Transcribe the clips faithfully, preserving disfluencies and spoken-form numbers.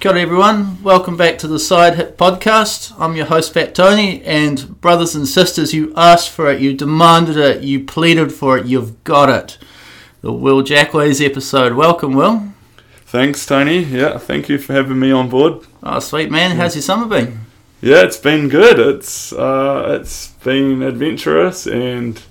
Kia ora everyone, welcome back to the Side Hit Podcast. I'm your host Fat Tony, and brothers and sisters, you asked for it, you demanded it, you pleaded for it, you've got it. The Will Jackways episode. Welcome, Will. Thanks, Tony. Yeah, thank you for having me on board. Oh, sweet man. How's your summer been? Yeah, it's been good. It's uh, it's been adventurous and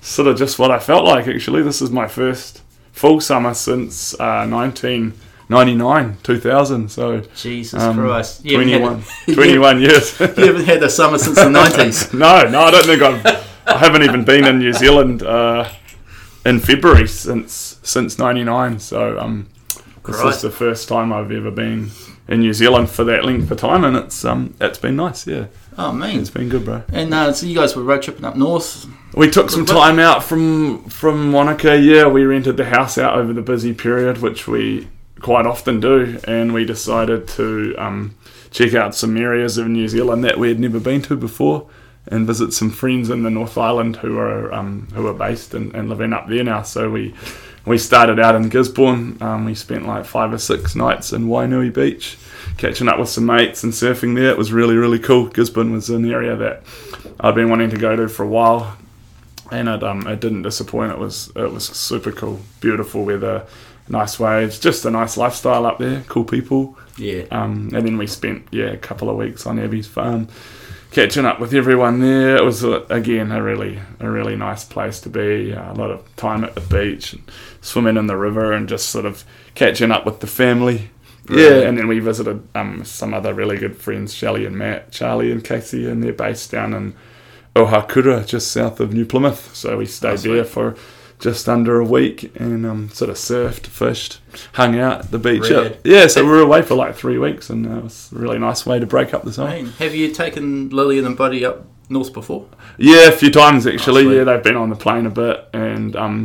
sort of just what I felt like, actually. This is my first full summer since uh, nineteen ninety-nine, two thousand, so... Jesus um, Christ. twenty-one, twenty-one years. You haven't had a summer since the nineties. no, no, I don't think I've... I haven't even been in New Zealand uh, in February since since ninety-nine, so um, this is the first time I've ever been in New Zealand for that length of time, and it's um it's been nice, yeah. Oh, man. It's been good, bro. And uh, so you guys were road tripping up north? We took some time out from, from Wanaka, yeah. We rented the house out over the busy period, which we... quite often do, and we decided to um, check out some areas of New Zealand that we had never been to before, and visit some friends in the North Island who are um, who are based and, and living up there now. So we we started out in Gisborne. Um, we spent like five or six nights in Wainui Beach, catching up with some mates and surfing there. It was really really cool. Gisborne was an area that I'd been wanting to go to for a while, and it um it didn't disappoint. It was it was super cool, beautiful weather. Nice waves, just a nice lifestyle up there, cool people. Yeah. Um, and then we spent, yeah, a couple of weeks on Abby's farm, catching up with everyone there. It was, again, a really a really nice place to be. Uh, a lot of time at the beach, and swimming in the river and just sort of catching up with the family. Right. Yeah, and then we visited um, some other really good friends, Shelley and Matt, Charlie and Casey, and they're based down in Ohakura, just south of New Plymouth. So we stayed That's there right. for... just under a week, and um, sort of surfed, fished, hung out at the beach. Up. Yeah, so we were away for like three weeks, and uh, it was a really nice way to break up the summer. Man, have you taken Lillian and Buddy up north before? Yeah, a few times actually. Oh, yeah, they've been on the plane a bit, and um,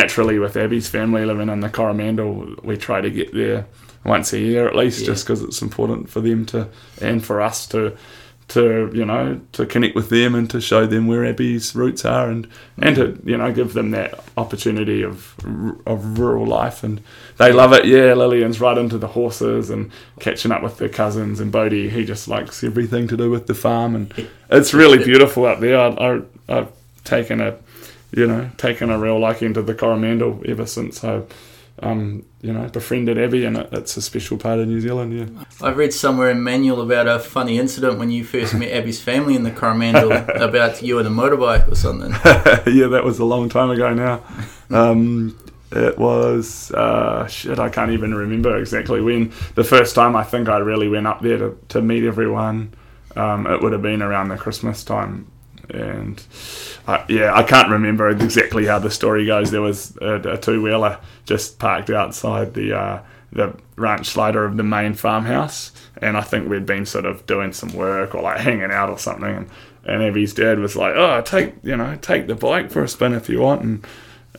naturally with Abby's family living in the Coromandel, we try to get there once a year at least, yeah. just because it's important for them to, and for us to, to you know, to connect with them and to show them where Abby's roots are, and, and to, you know, give them that opportunity of of rural life, and they love it. Yeah, Lillian's right into the horses and catching up with their cousins, and Bodhi, he just likes everything to do with the farm, and it's really beautiful up there. I, I, I've taken a, you know, taken a real liking to the Coromandel ever since I Um, you know, befriended Abby, and it, it's a special part of New Zealand, yeah. I read somewhere in Manual about a funny incident when you first met Abby's family in the Coromandel about you and a motorbike or something. Yeah, that was a long time ago now. Um, it was, uh, shit, I can't even remember exactly when. The first time I think I really went up there to, to meet everyone, um, it would have been around the Christmas time. And I, yeah, I can't remember exactly how the story goes. There was a, a two-wheeler just parked outside the uh, the ranch slider of the main farmhouse, and I think we'd been sort of doing some work or like hanging out or something. And, and Abby's dad was like, "Oh, take you know, take the bike for a spin if you want." And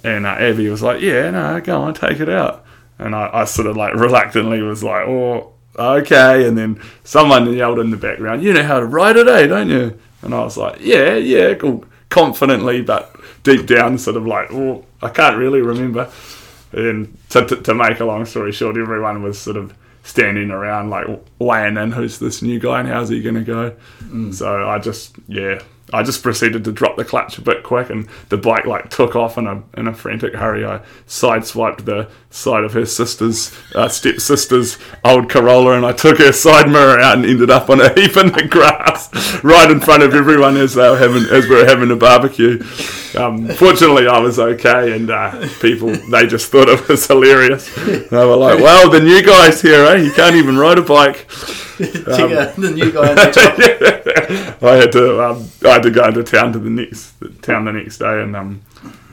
and uh, Abby was like, "Yeah, no, go on, take it out." And I, I sort of like reluctantly was like, "Oh, okay." And then someone yelled in the background, "You know how to ride it, eh? Don't you?" And I was like, yeah, yeah, cool. Confidently, but deep down, sort of like, oh, I can't really remember. And to, to, to make a long story short, everyone was sort of standing around, like, weighing in, who's this new guy and how's he going to go? Mm. So I just, yeah, I just proceeded to drop the clutch a bit quick, and the bike, like, took off in a in a frantic hurry. I sideswiped the side of her sister's, uh, stepsister's old Corolla, and I took her side mirror out and ended up on a heap in the grass right in front of everyone as they were having as we were having a barbecue. Um, fortunately, I was okay, and uh, people, they just thought it was hilarious. They were like, well, the new guy's here, eh? He can't even ride a bike. Check um, out the new guy in the top. I had to... Um, I had to go into town to the next town the next day and um,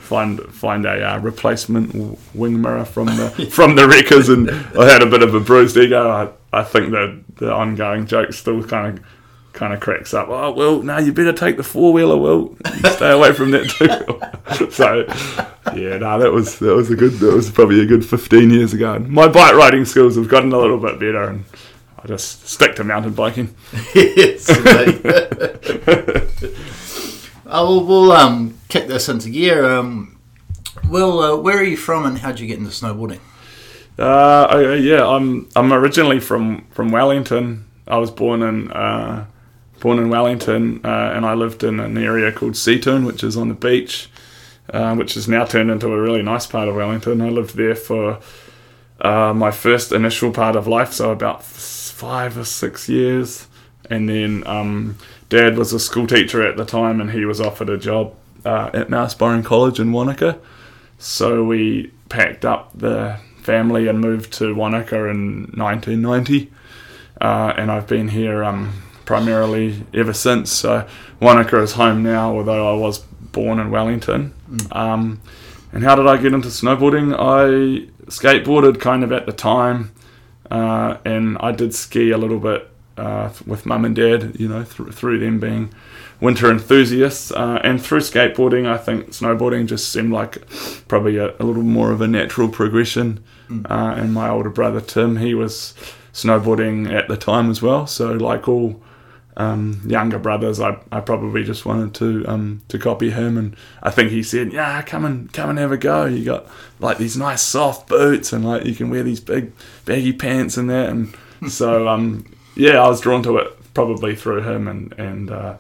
find find a uh, replacement wing mirror from the from the wreckers, and I had a bit of a bruised ego. I, I think the the ongoing joke still kind of kind of cracks up. Oh well, no, you better take the four wheeler, Will. Stay away from that two-wheeler. So yeah, no, that was that was a good that was probably a good fifteen years ago. My bike riding skills have gotten a little bit better, and I just stick to mountain biking. Yes, oh, we'll um, kick this into gear. Um, Will, uh, where are you from and how did you get into snowboarding? Uh, I, yeah, I'm I'm originally from, from Wellington. I was born in uh, born in Wellington, uh, and I lived in an area called Seatoon, which is on the beach, uh, which has now turned into a really nice part of Wellington. I lived there for uh, my first initial part of life, so about five or six years. And then um, Dad was a school teacher at the time, and he was offered a job uh, at Mount Byron College in Wanaka. So we packed up the family and moved to Wanaka in nineteen ninety, uh, and I've been here um, primarily ever since. So Wanaka is home now, although I was born in Wellington. Mm. Um, and how did I get into snowboarding? I skateboarded kind of at the time, uh, and I did ski a little bit uh, with Mum and Dad, you know, th- through them being winter enthusiasts, uh, and through skateboarding, I think snowboarding just seemed like probably a, a little more of a natural progression. Mm. Uh, and my older brother Tim, he was snowboarding at the time as well. So like all um, younger brothers, I, I probably just wanted to um, to copy him. And I think he said, "Yeah, come and come and have a go. You got like these nice soft boots, and like you can wear these big baggy pants and that." And so um, yeah, I was drawn to it probably through him and and. Uh,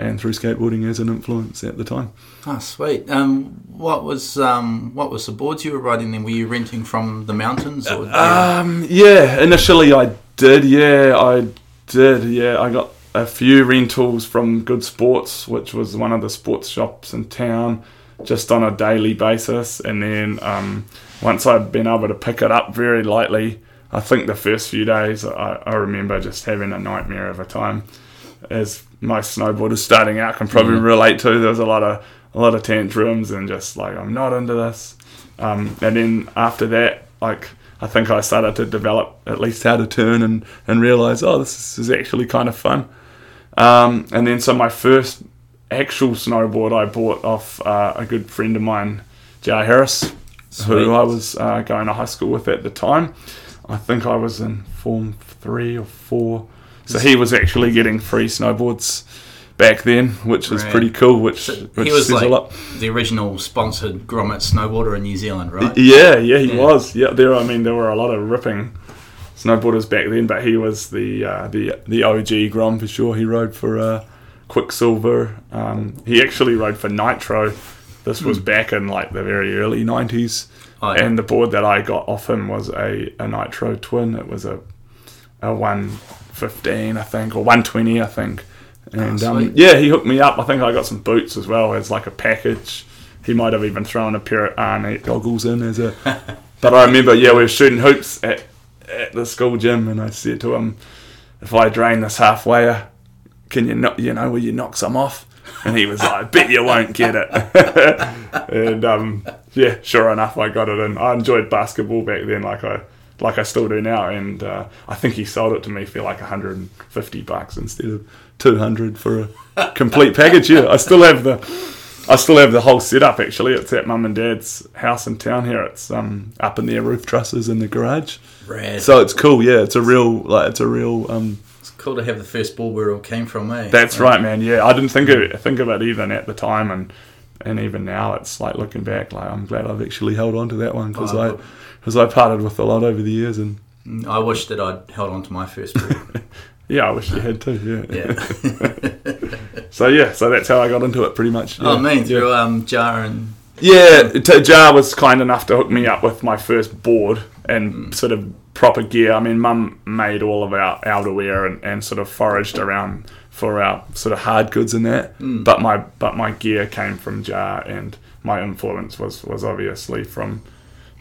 And through skateboarding as an influence at the time. Oh, sweet! Um, what was um, what was the boards you were riding then? Were you renting from the mountains? Or uh, um, yeah, initially I did. Yeah, I did. Yeah, I got a few rentals from Good Sports, which was one of the sports shops in town, just on a daily basis. And then um, once I'd been able to pick it up very lightly, I think the first few days I, I remember just having a nightmare of a time. As most snowboarders starting out can probably mm. relate to, there was a lot of a lot of tantrums and just like, I'm not into this. Um, and then after that, like I think I started to develop at least how to turn and, and realise, oh, this is actually kind of fun. Um, and then so my first actual snowboard I bought off uh, a good friend of mine, J R Harris, Sweet. who I was uh, going to high school with at the time. I think I was in form three or four. So he was actually getting free snowboards back then, which was right. pretty cool, which, so which he was says like a lot. The original sponsored grommet snowboarder in New Zealand, right? Yeah, yeah, he yeah. was. Yeah, there. I mean, there were a lot of ripping snowboarders back then, but he was the uh, the the O G grom for sure. He rode for uh, Quicksilver. Um, he actually rode for Nitro. This was mm. back in like the very early nineties, oh, yeah. and the board that I got off him was a, a Nitro Twin. It was a a one. fifteen I think, or one twenty I think, and oh, um, yeah, he hooked me up. I think I got some boots as well as like a package. He might have even thrown a pair of R eight goggles in as a but I remember yeah we were shooting hoops at, at the school gym, and I said to him, if I drain this halfway, can you not, you know, will you knock some off? And he was like, I bet you won't get it. And um, yeah, sure enough I got it in. I enjoyed basketball back then, like I like I still do now, and uh, I think he sold it to me for like one hundred fifty bucks instead of two hundred for a complete package. Yeah, I still have the, I still have the whole setup actually. It's at Mum and Dad's house in town here. It's um up in their roof trusses in the garage. Rad. So it's cool. Yeah, it's a real like it's a real. Um, it's cool to have the first ball where it all came from, eh? That's right, right man. Yeah, I didn't think of it, think of it even at the time, and and even now it's like looking back, like I'm glad I've actually held on to that one because oh, I. Because I parted with a lot over the years, and I wish that I'd held on to my first board. Yeah, I wish you had too. Yeah. Yeah. so yeah, so that's how I got into it, pretty much. Yeah. Oh, man, through yeah. um, Jar and yeah, Jar was kind enough to hook me up with my first board and mm. sort of proper gear. I mean, Mum made all of our outerwear and, and sort of foraged around for our sort of hard goods and that. Mm. But my but my gear came from Jar, and my influence was was obviously from.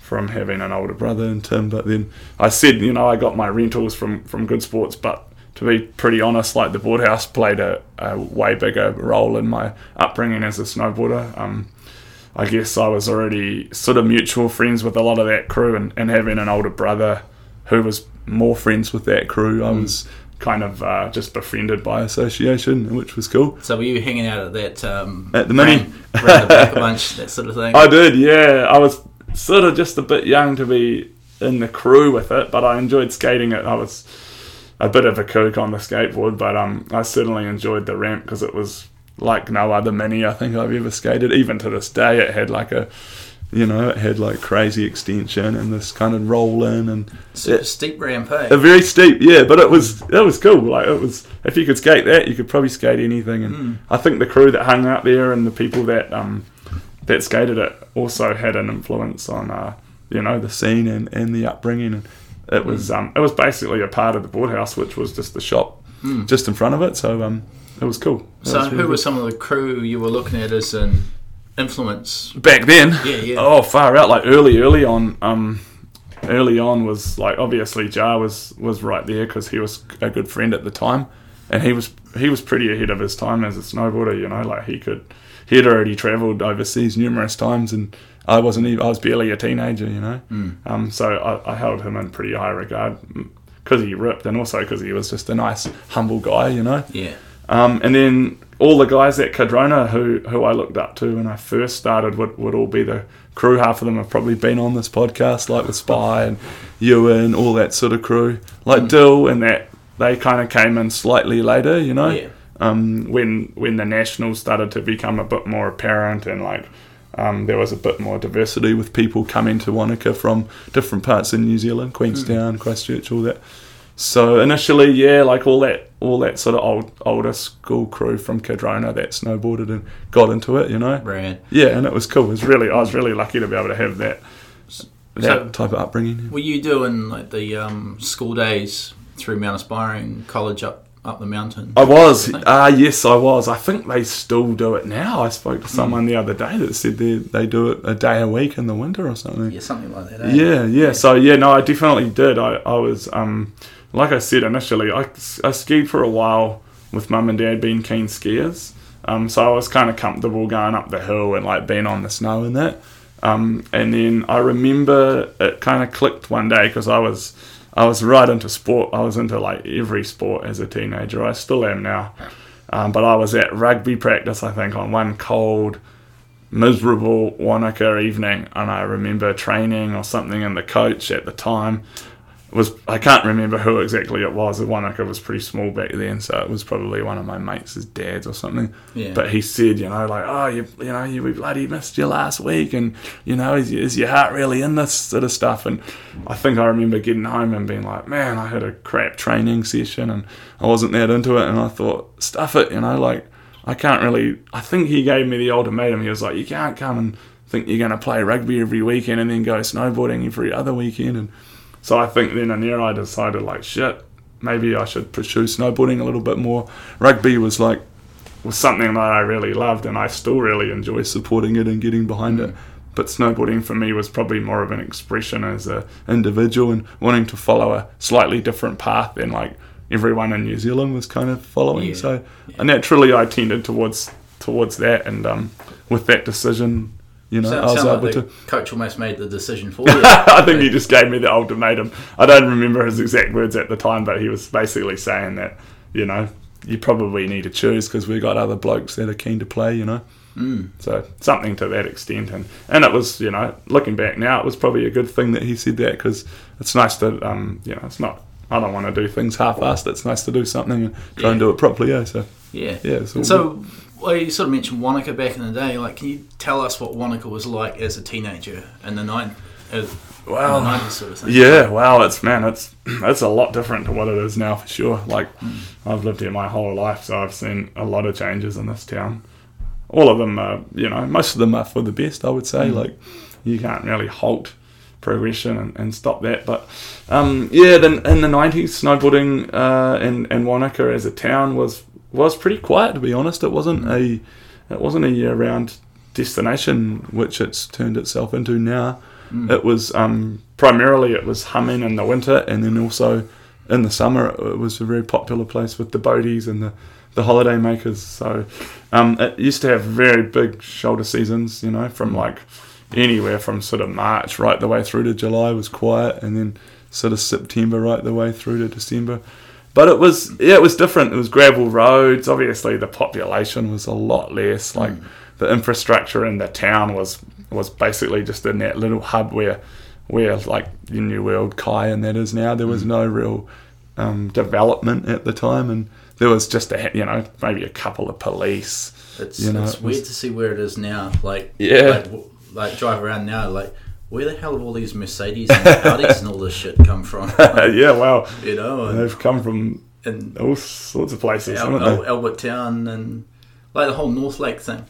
from having an older brother and Tim. But then I said, you know, I got my rentals from, from Good Sports, but to be pretty honest, like the boardhouse played a, a way bigger role in my upbringing as a snowboarder. Um, I guess I was already sort of mutual friends with a lot of that crew, and, and having an older brother who was more friends with that crew, mm. I was kind of uh, just befriended by association, which was cool. So were you hanging out at that... Um, at the mini? Around the back bunch, that sort of thing? I did, yeah. I was... sort of just a bit young to be in the crew with it, but I enjoyed skating it. I was a bit of a kook on the skateboard, but um, I certainly enjoyed the ramp because it was like no other mini I think I've ever skated. Even to this day, it had like a You know, it had like crazy extension and this kind of roll in and so it, steep ramp, eh? A very steep, yeah. But it was it was cool. Like it was, if you could skate that, you could probably skate anything. And mm. I think the crew that hung out there and the people that um that skated it also had an influence on uh you know the scene and, and the upbringing. And it was mm. um it was basically a part of the boardhouse, which was just the shop mm. just in front of it. So um it was cool. It so was really who good. Were some of the crew you were looking at as in? Influence back then, yeah, yeah. Oh, far out! Like early, early on, um, early on was like obviously Jar was, was right there because he was a good friend at the time, and he was he was pretty ahead of his time as a snowboarder. You know, like he could he had already travelled overseas numerous times, and I wasn't even, I was barely a teenager. You know, mm. um, so I, I held him in pretty high regard because he ripped, and also because he was just a nice humble guy. You know, yeah. Um, and then all the guys at Cadrona who, who I looked up to when I first started would, would all be the crew. Half of them have probably been on this podcast, like with Spy and Ewan, all that sort of crew. Like mm. Dill and that, they kind of came in slightly later, you know, yeah. um, when when the Nationals started to become a bit more apparent and like um, there was a bit more diversity with people coming to Wanaka from different parts of New Zealand, Queenstown, mm. Christchurch, all that. So initially, yeah, like all that, all that sort of old, older school crew from Cadrona that snowboarded and got into it, you know. Right. Yeah, and it was cool. It was really, I was really lucky to be able to have that, that so, type of upbringing. Were you doing like the um, school days through Mount Aspiring, college up, up the mountain? I was. Ah, uh, yes, I was. I think they still do it now. I spoke to someone mm. the other day that said they they do it a day a week in the winter or something. Yeah, something like that. Eh? Yeah, yeah, yeah. So yeah, no, I definitely did. I I was um. Like I said initially, I, I skied for a while with mum and dad being keen skiers, um, so I was kind of comfortable going up the hill and like being on the snow and that. Um, and then I remember it kind of clicked one day because I was I was right into sport. I was into like every sport as a teenager. I still am now, um, but I was at rugby practice I think on one cold, miserable Wanaka evening, and I remember training or something, and the coach at the time. Was I can't remember who exactly it was. The Wanaka was pretty small back then, so it was probably one of my mates' dads or something. Yeah. But he said, you know, like, oh, you, you know, you, we bloody missed you last week, and you know, is, is your heart really in this sort of stuff? And I think I remember getting home and being like, man, I had a crap training session, and I wasn't that into it. And I thought, stuff it, you know, like I can't really. I think he gave me the ultimatum. He was like, you can't come and think you're going to play rugby every weekend and then go snowboarding every other weekend, and so I think then and there I decided like shit, maybe I should pursue snowboarding a little bit more. Rugby was like was something that I really loved and I still really enjoy supporting it and getting behind it. But snowboarding for me was probably more of an expression as a individual and wanting to follow a slightly different path than like everyone in New Zealand was kind of following. Yeah. So yeah. naturally I tended towards towards that and um, with that decision. You know, sound, I was sound able like the to. Coach almost made the decision for you. I think he just gave me the ultimatum. I don't remember his exact words at the time, but he was basically saying that, you know, you probably need to choose because we got other blokes that are keen to play, you know. Mm. So something to that extent, and and it was, you know, looking back now, it was probably a good thing that he said that because it's nice to, um, you know, it's not. I don't want to do things half-assed. It's nice to do something and try yeah. and do it properly. Yeah. So yeah, yeah. It's all so. Good. Well, you sort of mentioned Wanaka back in the day. Like, can you tell us what Wanaka was like as a teenager in the nineties? Wow, nineties sort of thing? Yeah, wow. It's man, it's it's a lot different to what it is now for sure. Like, mm. I've lived here my whole life, so I've seen a lot of changes in this town. All of them are, you know, most of them are for the best. I would say, mm. like, you can't really halt progression and, and stop that. But um, yeah, then in the nineties, snowboarding uh, and and Wanaka as a town was. was pretty quiet, to be honest. It wasn't a it wasn't a year-round destination, which it's turned itself into now. Mm. It was um, primarily it was humming in the winter, and then also in the summer it was a very popular place with the boaties and the, the holiday makers. So um, it used to have very big shoulder seasons, you know, from like anywhere from sort of March right the way through to July was quiet, and then sort of September right the way through to December. But it was, yeah, it was different. It was gravel roads. Obviously, the population was a lot less. Like, mm. the infrastructure in the town was was basically just in that little hub where, where like, the New World Kai and that is now. There was no real um, development at the time. And there was just, a you know, maybe a couple of police. It's, you know, it's it was, weird to see where it is now. Like, yeah. Like, like drive around now, like, where the hell have all these Mercedes and Audis and all this shit come from? Like, yeah, wow. You know, and they've come from and all sorts of places, Al- haven't they? Albert Town and like the whole North Lake thing.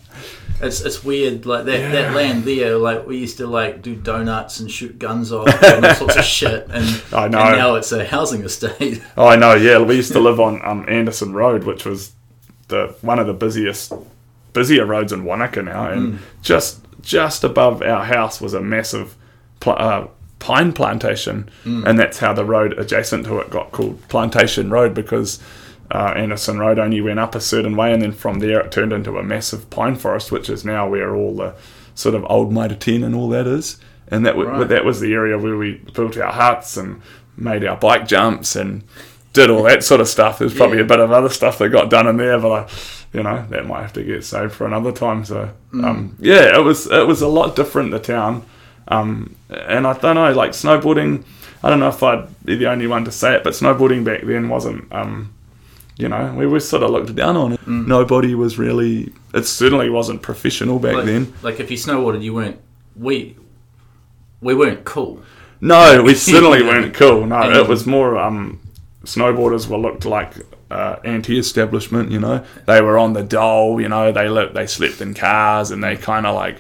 It's it's weird, like that, yeah. that land there. Like we used to like do donuts and shoot guns off and all sorts of shit. And, I know. And now it's a housing estate. Oh, I know. Yeah, we used to live on um, Anderson Road, which was the one of the busiest, busier roads in Wanaka now. And mm. just just above our house was a massive pl- uh, pine plantation, mm. and that's how the road adjacent to it got called Plantation Road, because Uh, Anderson Road only went up a certain way, and then from there it turned into a massive pine forest, which is now where all the sort of old Mitre ten and all that is. And that w- right. that was the area where we built our huts and made our bike jumps and did all that sort of stuff. There's probably yeah. a bit of other stuff that got done in there, but I, you know, that might have to get saved for another time. So mm. um, yeah, it was it was a lot different, the town, um, and I don't know, like snowboarding. I don't know if I'd be the only one to say it, but snowboarding back then wasn't. Um, You know, we were sort of looked down on it. Mm. Nobody was really... It certainly wasn't professional back like, then. Like, if you snowboarded, you weren't... We we weren't cool. No, we certainly weren't cool. No, and it was more... Um, snowboarders were looked like uh, anti-establishment, you know. They were on the dole, you know. They lived, they slept in cars, and they kind of like...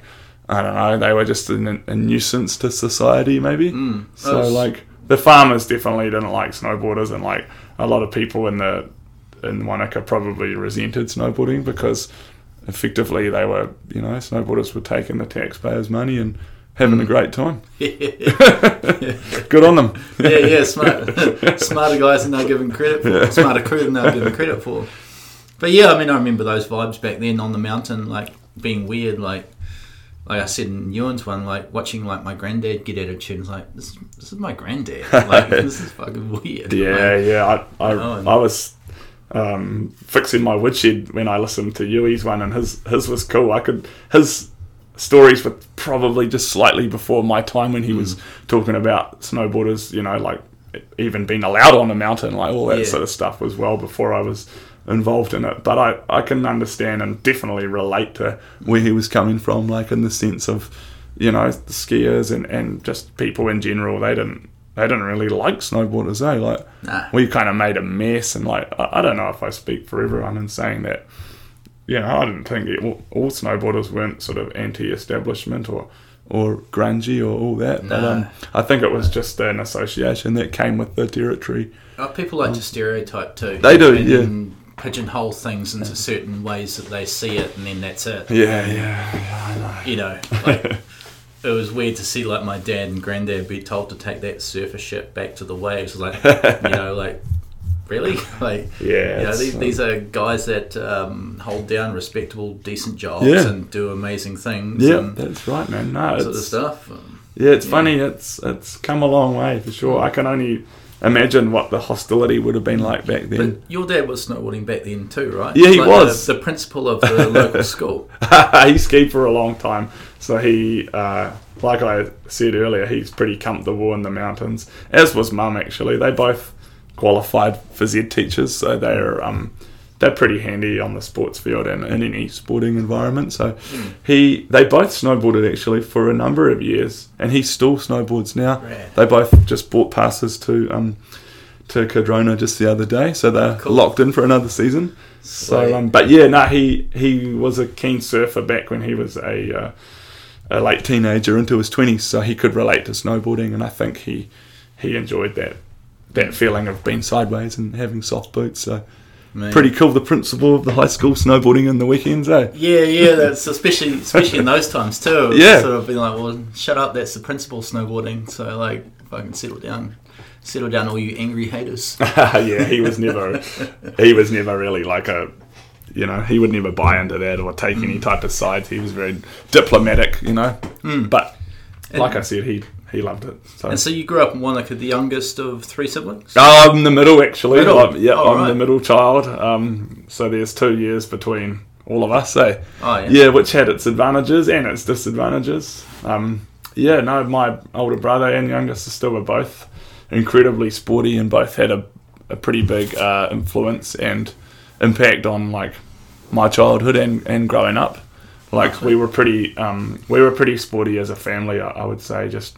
I don't know. They were just a, a nuisance to society, maybe. Mm. So, was... like, the farmers definitely didn't like snowboarders, and, like, a lot of people in the... in Wanaka probably resented snowboarding, because effectively they were, you know, snowboarders were taking the taxpayers' money and having mm. a great time. Yeah. Good on them. Yeah, yeah, smart, smarter guys than they're given credit for, yeah. smarter crew than they're given credit for. But yeah, I mean, I remember those vibes back then on the mountain, like being weird, like like I said in Ewan's one, like watching like my granddad get attitude, and like this, this is my granddad, like this is fucking weird. Yeah, like, yeah, I I, you know, and, I was. Um, fixing my woodshed when I listened to Yui's one, and his his was cool. I could his stories were probably just slightly before my time, when he mm. was talking about snowboarders, you know, like even being allowed on a mountain, like all that yeah. sort of stuff was well before I was involved in it. But I, I can understand and definitely relate to where he was coming from, like in the sense of, you know, the skiers and, and just people in general, they didn't They didn't really like snowboarders, eh? Like, nah. we kind of made a mess, and like, I, I don't know if I speak for everyone in saying that. You know, I didn't think it, all, all snowboarders weren't sort of anti-establishment or, or grungy or all that. Nah. But um, I think it was just an association that came with the territory. Oh, people like um, to stereotype too. They do, and yeah. pigeonhole things into certain ways that they see it, and then that's it. Yeah, and, yeah, I know. You know, like... It was weird to see, like, my dad and granddad be told to take that surfer shit back to the waves. Like, you know, like, really? Like, yeah, you know, these, um, these are guys that um, hold down respectable, decent jobs yeah. and do amazing things. Yeah, and that's right, man. No, that sort of stuff. Yeah, it's yeah. funny. It's it's come a long way, for sure. I can only imagine what the hostility would have been like back then. But your dad was snowboarding back then too, right? Yeah, he like was. The, the principal of the local school. He skied for a long time. So he, uh, like I said earlier, he's pretty comfortable in the mountains, as was Mum, actually. They both qualified for Z teachers, so they're um, they're pretty handy on the sports field and in any sporting environment. So mm. he, they both snowboarded, actually, for a number of years, and he still snowboards now. Rad. They both just bought passes to um, to Cadrona just the other day, so they're cool. locked in for another season. So, um, But yeah, no, nah, he, he was a keen surfer back when he was a... Uh, a late teenager into his twenties, so he could relate to snowboarding, and I think he he enjoyed that that feeling of being sideways and having soft boots. So Man. pretty cool, the principal of the high school snowboarding in the weekends, eh? Yeah, yeah, that's especially especially in those times too. Yeah, sort of being like, well, shut up, that's the principal snowboarding. So like, if I can settle down, settle down, all you angry haters. Yeah, he was never he was never really like a. You know, he would never buy into that or take mm. any type of sides. He was very diplomatic, you know. Mm. But like and, I said, he he loved it. So. And so you grew up in Wanaka, the youngest of three siblings? Oh, I'm the middle, actually. Middle. I'm, yeah, oh, I'm right. the middle child. Um, so there's two years between all of us, eh? Oh, yeah. Yeah, which had its advantages and its disadvantages. Um, yeah, no, my older brother and younger sister were both incredibly sporty, and both had a, a pretty big uh, influence and... impact on like my childhood and, and growing up. Like we were pretty, um, we were pretty sporty as a family. I, I would say just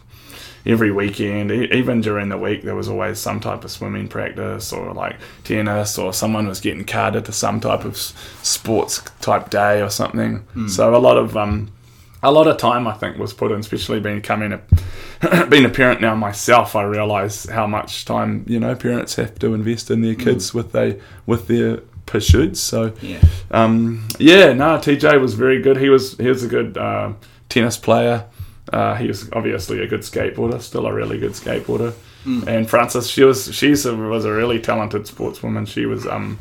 every weekend, e- even during the week, there was always some type of swimming practice or like tennis, or someone was getting carded to some type of sports type day or something. Mm. So a lot of um, a lot of time I think was put in, especially being coming a being a parent now myself. I realise how much time you know parents have to invest in their kids mm. with they with their. pursued so yeah um yeah no T J was very good. He was he was a good uh, tennis player. Uh, he was obviously a good skateboarder, still a really good skateboarder. mm. And Frances, she was she's a, was a really talented sportswoman. She was um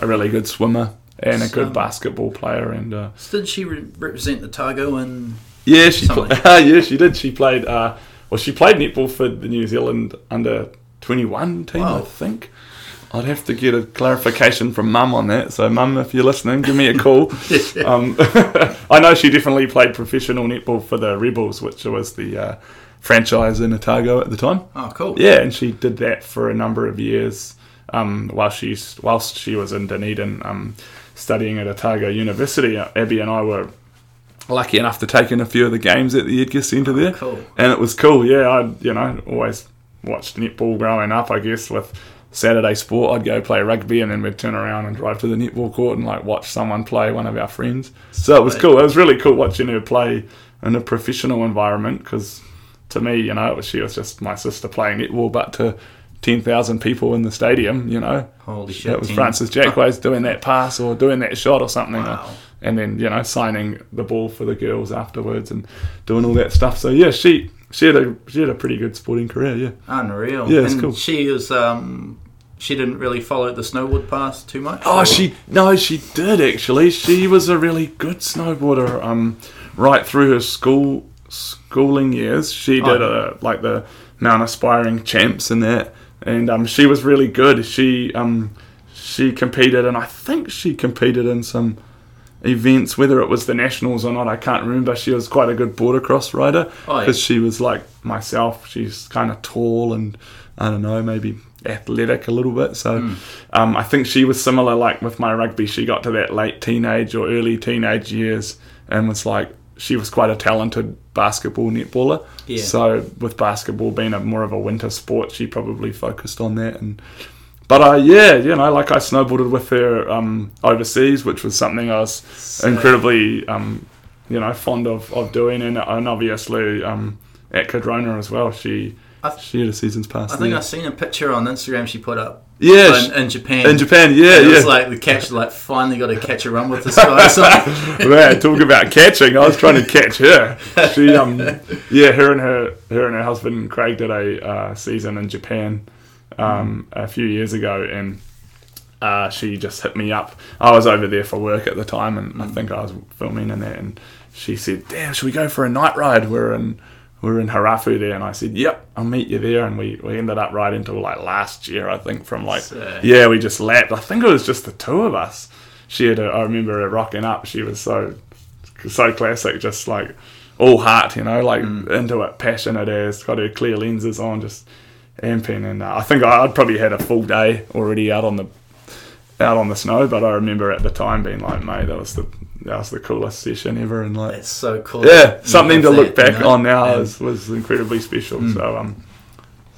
a really good swimmer and a good um, basketball player. And uh, did she re- represent Otago? And yeah she pl- yeah she did she played uh well she played netball for the New Zealand under twenty-one team. Wow. I think I'd have to get a clarification from Mum on that. So, Mum, if you're listening, give me a call. um, I know she definitely played professional netball for the Rebels, which was the uh, franchise in Otago at the time. Oh, cool. Yeah, and she did that for a number of years um, while she's, whilst she was in Dunedin um, studying at Otago University. Abby and I were lucky enough to take in a few of the games at the Edgar Centre there. Oh, cool. And it was cool, yeah. I, you know, always watched netball growing up, I guess, with... Saturday sport, I'd go play rugby and then we'd turn around and drive to the netball court and like watch someone play, one of our friends. So it was cool. It was really cool watching her play in a professional environment, because to me, you know, she was just my sister playing netball, but to ten thousand people in the stadium, you know. Holy shit. It was Frances Jackway's doing that pass or doing that shot or something. Wow. Or, and then, you know, signing the ball for the girls afterwards and doing all that stuff. So yeah, she... She had a she had a pretty good sporting career, yeah. Unreal. Yeah, it's and cool. She was um, she didn't really follow the snowboard path too much. Oh, or? she no, she did actually. She was a really good snowboarder. Um, right through her school schooling years, she did oh. a like the Mount Aspiring Champs and that, and um, she was really good. She um, she competed, and I think she competed in some events, whether it was the nationals or not, I can't remember. She was quite a good border cross rider, because oh, yeah. she was like myself. She's kind of tall and I don't know, maybe athletic a little bit. So mm. um, I think she was similar. Like with my rugby, she got to that late teenage or early teenage years, and was like she was quite a talented basketball netballer. Yeah. So with basketball being a more of a winter sport, she probably focused on that. And But uh, yeah, you know, like I snowboarded with her um, overseas, which was something I was so. incredibly, um, you know, fond of, of doing, and, and obviously um, at Cadrona as well. She th- she had a season's pass. I think there. I've seen a picture on Instagram she put up. Yeah, in, in Japan. In Japan, yeah, and it yeah. was like the catch, like finally got to catch a run with this guy. So. Man, talk about catching! I was trying to catch her. She, um, yeah, her and her her and her husband Craig did a uh, season in Japan. Um, a few years ago, and uh, she just hit me up. I was over there for work at the time, and mm. I think I was filming in that, and she said, damn, should we go for a night ride? We're in we're in Harafu there, and I said, yep, I'll meet you there. And we, we ended up riding until like last year, I think, from like so, yeah we just lapped. I think it was just the two of us. She had a, I remember her rocking up. She was so so classic, just like all heart, you know, like mm. into it, passionate as, got her clear lenses on, just amping. And uh, I think I'd probably had a full day already out on the out on the snow, but I remember at the time being like, mate, that was the that was the coolest session ever. And like, that's so cool. Yeah, something to look back on now is, was incredibly special. Mm. So um,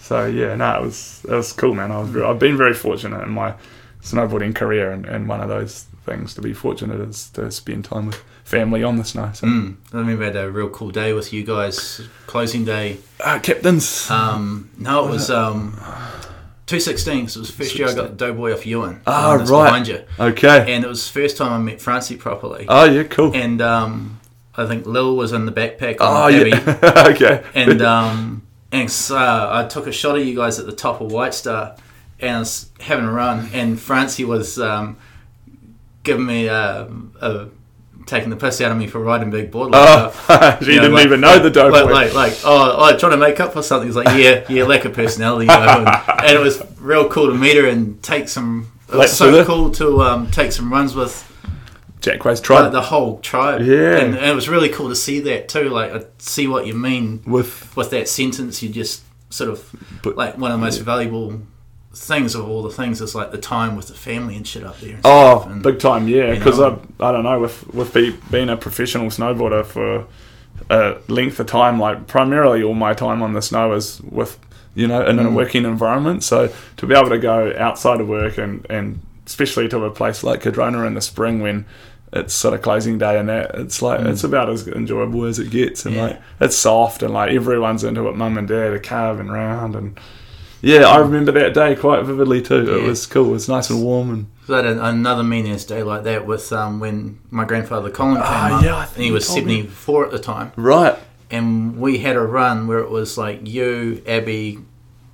so yeah, no, it was it was cool, man. I was I've been very fortunate in my snowboarding career, and, and one of those things to be fortunate is to spend time with family on the snow. So. Mm. I remember I had a real cool day with you guys, closing day. Uh, Captain's? Um, no, it was um, two sixteen, so it was the first year I got the Doughboy off Ewan. Ah, um, right. Behind you. Okay. And it was the first time I met Francie properly. Oh, yeah, cool. And um, I think Lil was in the backpack on Abby. Oh, yeah. Okay. And, um, and so I took a shot of you guys at the top of White Star, and I was having a run, and Francie was... Um, giving me a, a taking the piss out of me for riding big board like oh, that. She you know, didn't like, even know like, the dope. Like, like, like oh, oh, trying to make up for something. It's like, yeah, yeah, lack of personality. You know? And, and it was real cool to meet her and take some. It was so the... cool to um, take some runs with Jackway's tribe, like, the whole tribe. Yeah, and, and it was really cool to see that too. Like, I see what you mean with with that sentence. You just sort of but, like one of the most yeah. valuable things of all the things is like the time with the family and shit up there. And oh, and, big time, yeah. Because I, I don't know, with with be, being a professional snowboarder for a length of time, like primarily all my time on the snow is with, you know, in mm. a working environment. So to be able to go outside of work and, and especially to a place like Cadrona in the spring when it's sort of closing day and that, it's like mm. it's about as enjoyable as it gets. And yeah. like it's soft and like everyone's into it, mum and dad are carving round and. Yeah, I remember that day quite vividly too. Yeah. It was cool. It was nice and warm. And so I had another mean ass day like that with um, when my grandfather Colin came oh, up. Yeah, I think and he was seventy-four me. At the time. Right. And we had a run where it was like you, Abby,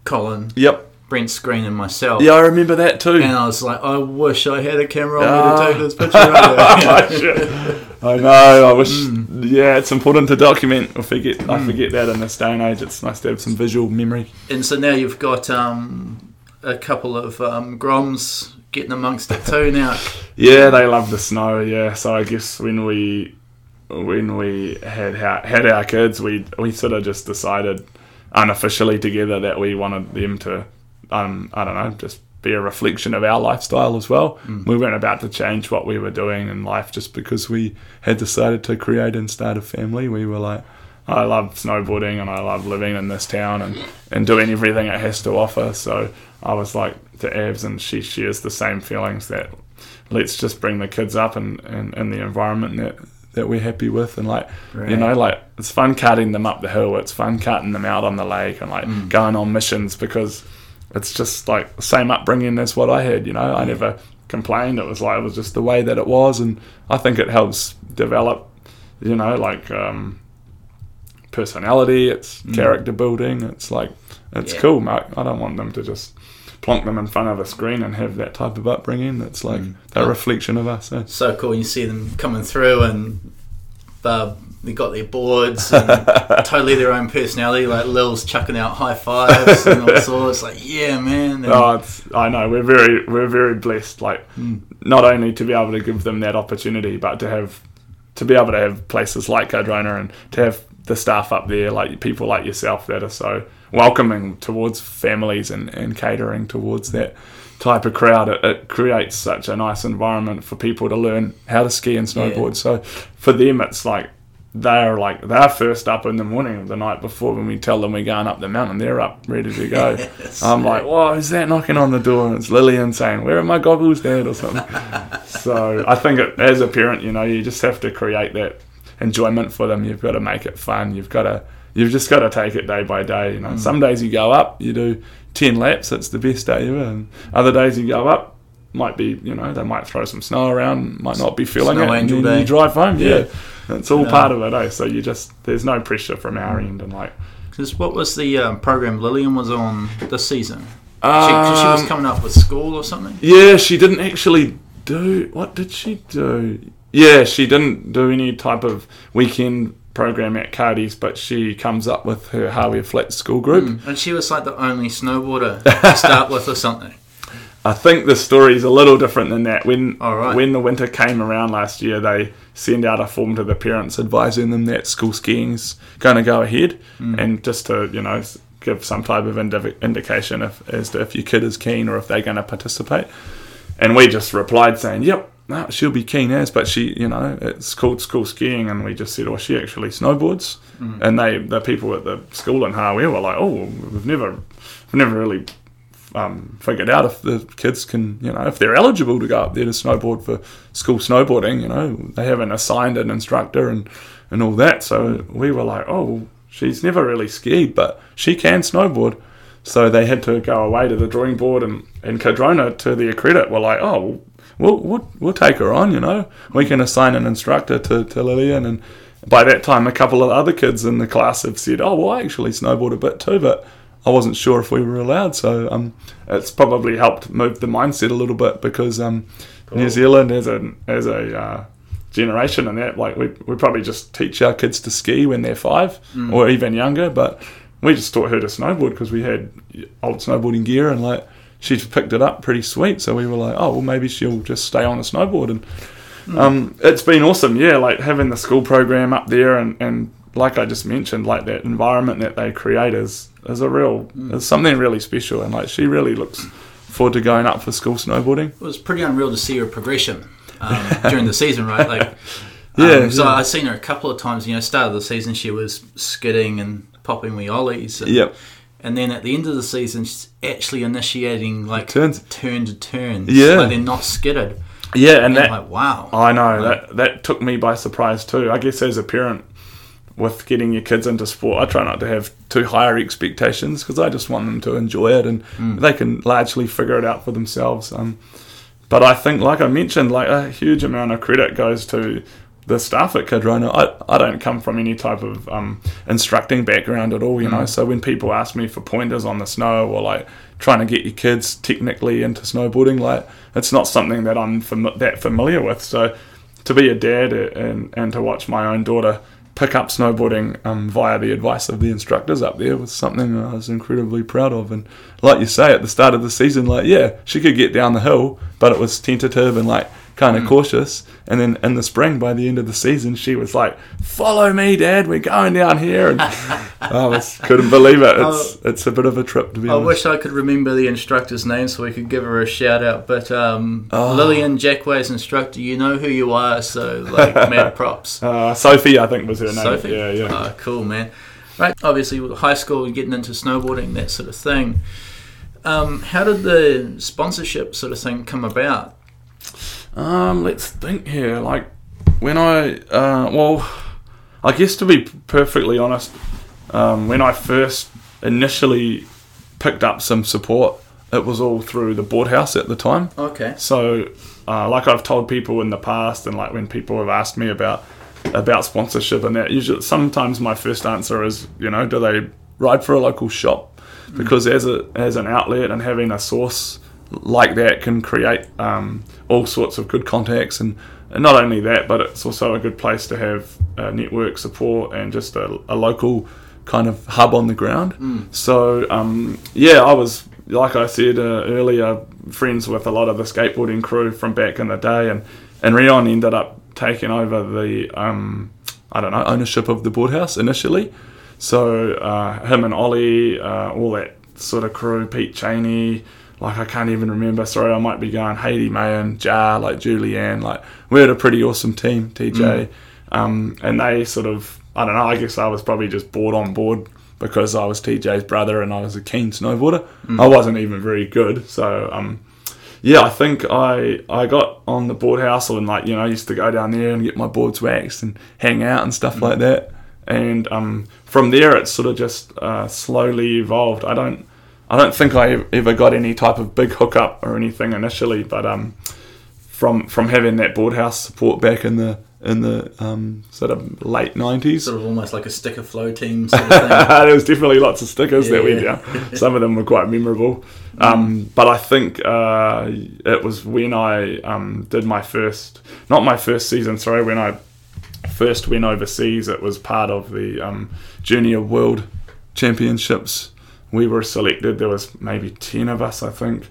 Colin, yep. Brent Screen and myself. Yeah, I remember that too. And I was like, I wish I had a camera on uh, me to take this picture right there. I know, I wish... Mm. Yeah, it's important to document. I forget mm. I forget that in this day and age. It's nice to have some visual memory. And so now you've got um, a couple of um, Groms getting amongst it too now. Yeah, they love the snow, yeah. So I guess when we when we had our, had our kids, we we sort of just decided unofficially together that we wanted them to... Um, I don't know, just be a reflection of our lifestyle as well. Mm. We weren't about to change what we were doing in life just because we had decided to create and start a family. We were like, I love snowboarding and I love living in this town and, and doing everything it has to offer. So I was like to Abs, and she shares the same feelings that let's just bring the kids up and, and, and the environment that, that we're happy with. And like, right. you know, like it's fun carting them up the hill. It's fun carting them out on the lake and like mm. going on missions because... It's just like the same upbringing as what I had, you know. I never complained. It was like it was just the way that it was, and I think it helps develop, you know, like um, personality. It's mm. character building. It's like it's yeah. cool, mate. I don't want them to just plonk them in front of a screen and have that type of upbringing. That's like mm. a reflection of us. Eh? So cool. You see them coming through, and uh, they got their boards and totally their own personality. Like Lil's chucking out high fives and all sorts. Like, yeah, man. And oh, it's, I know we're very we're very blessed. Like, mm. not only to be able to give them that opportunity, but to have to be able to have places like Cadrona and to have the staff up there, like people like yourself that are so welcoming towards families and, and catering towards that type of crowd. It, it creates such a nice environment for people to learn how to ski and snowboard. Yeah. So for them, it's like. They're like they're first up in the morning the night before when we tell them we're going up the mountain. They're up ready to go. Yes. I'm like, whoa, who's that knocking on the door? And it's Lillian saying, "Where are my goggles, Dad?" or something. So I think it, as a parent, you know, you just have to create that enjoyment for them. You've got to make it fun. You've got to, you've just got to take it day by day. You know, mm. some days you go up, you do ten laps. It's the best day ever. And other days you go up. Might be, you know, they might throw some snow around, might not be feeling snow it, angel and then day. You drive home, yeah. yeah. It's all part of it, eh? So you just, there's no pressure from our end. And like... Because what was the um, program Lillian was on this season? Um, she, she was coming up with school or something? Yeah, she didn't actually do, what did she do? Yeah, she didn't do any type of weekend program at Cardi's, but she comes up with her Hawea Flats school group. Mm, and she was like the only snowboarder to start with or something. I think the story's a little different than that. When oh, right. when the winter came around last year, they sent out a form to the parents advising them that school skiing's going to go ahead, mm. and just to, you know, give some type of indiv- indication if, as to if your kid is keen or if they're going to participate. And we just replied saying, yep, no, she'll be keen as, but she, you know, it's called school skiing, and we just said, well, she actually snowboards. Mm. And they, the people at the school in Hawea were like, oh, we've never, we've never really... Um, figured out if the kids can, you know, if they're eligible to go up there to snowboard for school snowboarding. You know, they haven't assigned an instructor and, and all that. So we were like, oh, she's never really skied, but she can snowboard. So they had to go away to the drawing board, and, and Cadrona, to their credit, were like, oh, we'll, we'll we'll take her on, you know. We can assign an instructor to, to Lillian. And by that time, a couple of other kids in the class have said, oh, well, I actually snowboard a bit too, but I wasn't sure if we were allowed, so um, it's probably helped move the mindset a little bit because um, cool. New Zealand as a as a uh, generation and that, like we we probably just teach our kids to ski when they're five mm. or even younger, but we just taught her to snowboard because we had old snowboarding gear and like she picked it up pretty sweet, so we were like, oh well, maybe she'll just stay on the snowboard, and mm. um, it's been awesome, yeah, like having the school program up there and. and like I just mentioned, like that environment that they create is, is a real, mm. is something really special. And like she really looks forward to going up for school snowboarding? It was pretty unreal to see her progression um, during the season, right? Like, um, yeah. So yeah. I've seen her a couple of times. You know, start of the season she was skidding and popping wee ollies. And, yep. And then at the end of the season, she's actually initiating like turns. turn to turn. Yeah. Like they're not skidded. Yeah, and, and that, I'm like, wow. I know, like, that that took me by surprise too. I guess as a parent, with getting your kids into sport, I try not to have too higher expectations because I just want them to enjoy it and mm. they can largely figure it out for themselves. Um, but I think, like I mentioned, like a huge amount of credit goes to the staff at Kadrona. I, I don't come from any type of um, instructing background at all, you mm. know, so when people ask me for pointers on the snow or like trying to get your kids technically into snowboarding, like it's not something that I'm fam- that familiar with. So to be a dad and, and to watch my own daughter pick up snowboarding um, via the advice of the instructors up there was something I was incredibly proud of. And like you say, at the start of the season, like, yeah, she could get down the hill, but it was tentative and like kind of mm. cautious. And then in the spring, by the end of the season, she was like, follow me, Dad, we're going down here. And oh, I couldn't believe it. It's oh, it's a bit of a trip, to be I honest. I wish I could remember the instructor's name so we could give her a shout out. But um, oh. Lillian Jackway's instructor, you know who you are, so like mad props. Uh, Sophie, I think was her name. Sophie? Yeah, yeah. Oh, cool, man. Right, obviously, with high school and getting into snowboarding, that sort of thing. Um, how did the sponsorship sort of thing come about? Um, let's think here. Like, when I, uh, well, I guess to be perfectly honest, um, when I first initially picked up some support, it was all through the boardhouse at the time. Okay. So, uh, like I've told people in the past, and like when people have asked me about about sponsorship and that, usually sometimes my first answer is, you know, do they ride for a local shop? Because mm. as a as an outlet and having a source like that can create um, all sorts of good contacts, and, and not only that, but it's also a good place to have uh, network support and just a, a local kind of hub on the ground. Mm. So um, yeah, I was, like I said uh, earlier, friends with a lot of the skateboarding crew from back in the day, and, and Rion ended up taking over the um, I don't know ownership of the boardhouse initially. So uh, him and Ollie, uh, all that sort of crew, Pete Cheney. Like, I can't even remember. Sorry, I might be going Haiti Mayan, Jar, like Julianne. Like, we had a pretty awesome team, T J. Mm. Um, and they sort of, I don't know, I guess I was probably just bought on board because I was T J's brother and I was a keen snowboarder. Mm. I wasn't even very good. So, um, yeah, I think I I got on the boardhouse and, like, you know, I used to go down there and get my boards waxed and hang out and stuff mm. like that. And um, from there, it sort of just uh, slowly evolved. I don't... I don't think I ever got any type of big hookup or anything initially, but um, from from having that boardhouse support back in the in the um, sort of late nineties, sort of almost like a sticker flow team sort of thing. There was definitely lots of stickers yeah. that went down. Some of them were quite memorable, um, mm. but I think uh, it was when I um, did my first, not my first season, sorry, when I first went overseas. It was part of the um, Junior World Championships. We were selected, there was maybe ten of us, I think,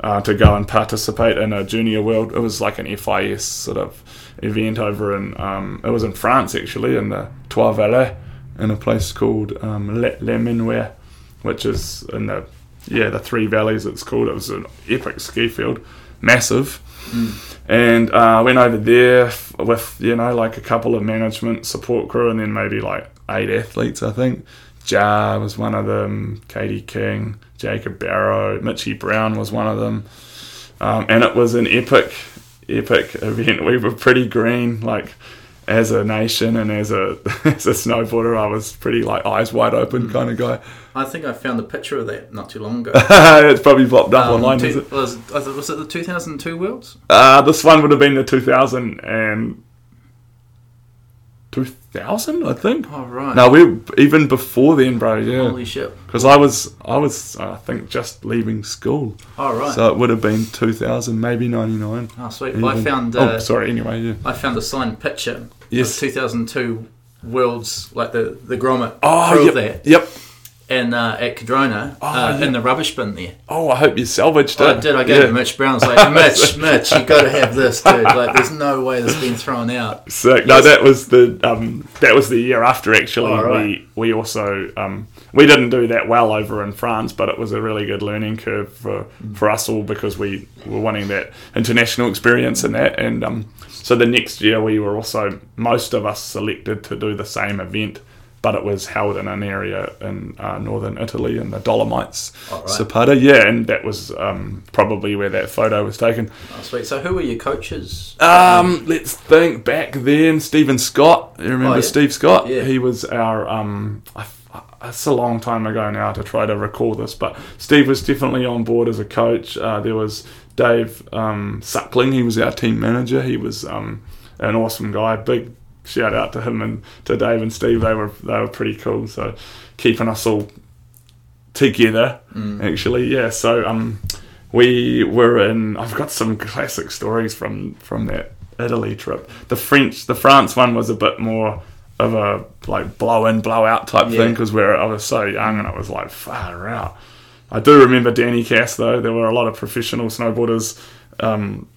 uh, to go and participate in a junior world. It was like an F I S sort of event over in, um, it was in France actually, in the Trois Vallées, in a place called um, Les Menouers, which is in the, yeah, the Three Valleys it's called. It was an epic ski field, massive. Mm. And I uh, went over there with, you know, like a couple of management support crew and then maybe like eight athletes, I think. Jar was one of them, Katie King, Jacob Barrow, Mitchie Brown was one of them. Um, and it was an epic, epic event. We were pretty green, like, as a nation and as a as a snowboarder. I was pretty, like, eyes wide open kind of guy. I think I found a picture of that not too long ago. It's probably popped up um, online, two, is it? Was, was it the two thousand two Worlds? Uh, this one would have been the two thousand and... two thousand, I think. Oh, right. No, we were even before then, bro, yeah. Holy shit. Because I was, I was, I think, just leaving school. Oh, right. So it would have been two thousand, maybe ninety-nine. Oh, sweet. Well, I found... Uh, oh, sorry, anyway, yeah. I found a signed picture yes. of two thousand two Worlds, like the, the grommet. Oh, yep, that. Yep. in uh, at Cadrona oh, uh, yeah. in the rubbish bin there. Oh, I hope you salvaged it. I did. I gave yeah. it to Mitch Brown's like, Mitch, Mitch, you got to have this, dude. Like, there's no way this has been thrown out. Sick. Yes. No, that was the um, that was the year after actually. Oh, right. We we also um, we didn't do that well over in France, but it was a really good learning curve for for us all because we were wanting that international experience and that and. Um, So the next year we were also, most of us selected to do the same event, but it was held in an area in uh, northern Italy in the Dolomites, oh, right. Sappada. Yeah, and that was um, probably where that photo was taken. Oh, sweet. So who were your coaches? Um, let's think back then. Stephen Scott. You remember oh, yeah. Steve Scott? Yeah. He was our, um, I, it's a long time ago now to try to recall this, but Steve was definitely on board as a coach. Uh, there was... Dave um, Suckling, he was our team manager. He was um, an awesome guy. Big shout out to him and to Dave and Steve. They were they were pretty cool. So keeping us all together, mm. actually, yeah. So um, we were in. I've got some classic stories from, from that Italy trip. The French, the France one was a bit more of a like blow in, blow out type yeah. thing because we're I was so young and it was like far out. I do remember Danny Cass, though. There were a lot of professional snowboarders um,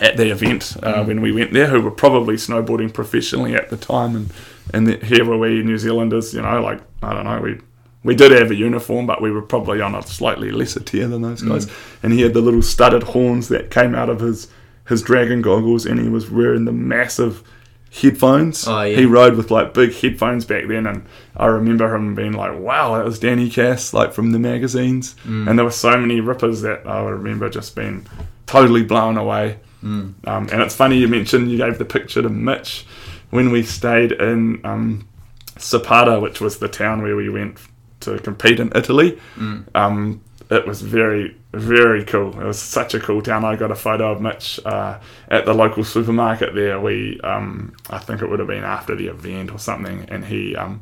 at the event uh, mm. when we went there who were probably snowboarding professionally at the time. And, and the, here were we, New Zealanders, you know, like, I don't know, we we did have a uniform, but we were probably on a slightly lesser tier than those guys. Mm. And he had the little studded horns that came out of his, his dragon goggles, and he was wearing the massive headphones. Oh, yeah. He rode with like big headphones back then, and I remember him being like, wow, that was Danny Cass, like from the magazines. Mm. And there were so many rippers that I remember just being totally blown away. Mm. Um, and it's funny you mentioned you gave the picture to Mitch when we stayed in um, Sappada, which was the town where we went to compete in Italy. Mm. Um, it was very, very cool. It was such a cool town. I got a photo of Mitch uh, at the local supermarket there. We, um, I think it would have been after the event or something, and he um,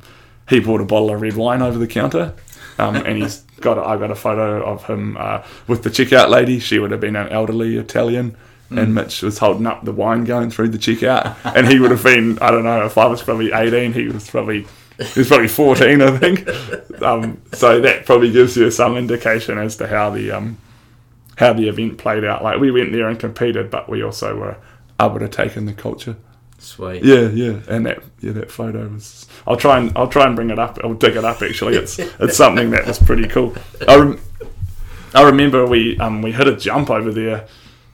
he bought a bottle of red wine over the counter, um, and he's got. A, I got a photo of him uh, with the checkout lady. She would have been an elderly Italian. Mm. And Mitch was holding up the wine going through the checkout, and he would have been, I don't know, if I was probably eighteen, he was probably he was probably fourteen, I think. Um, so that probably gives you some indication as to how the um, how the event played out. Like, we went there and competed, but we also were able to take in the culture. Sweet. Yeah, yeah, and that yeah that photo was. I'll try and I'll try and bring it up. I'll dig it up. Actually, it's it's something that was pretty cool. I rem- I remember we um we hit a jump over there.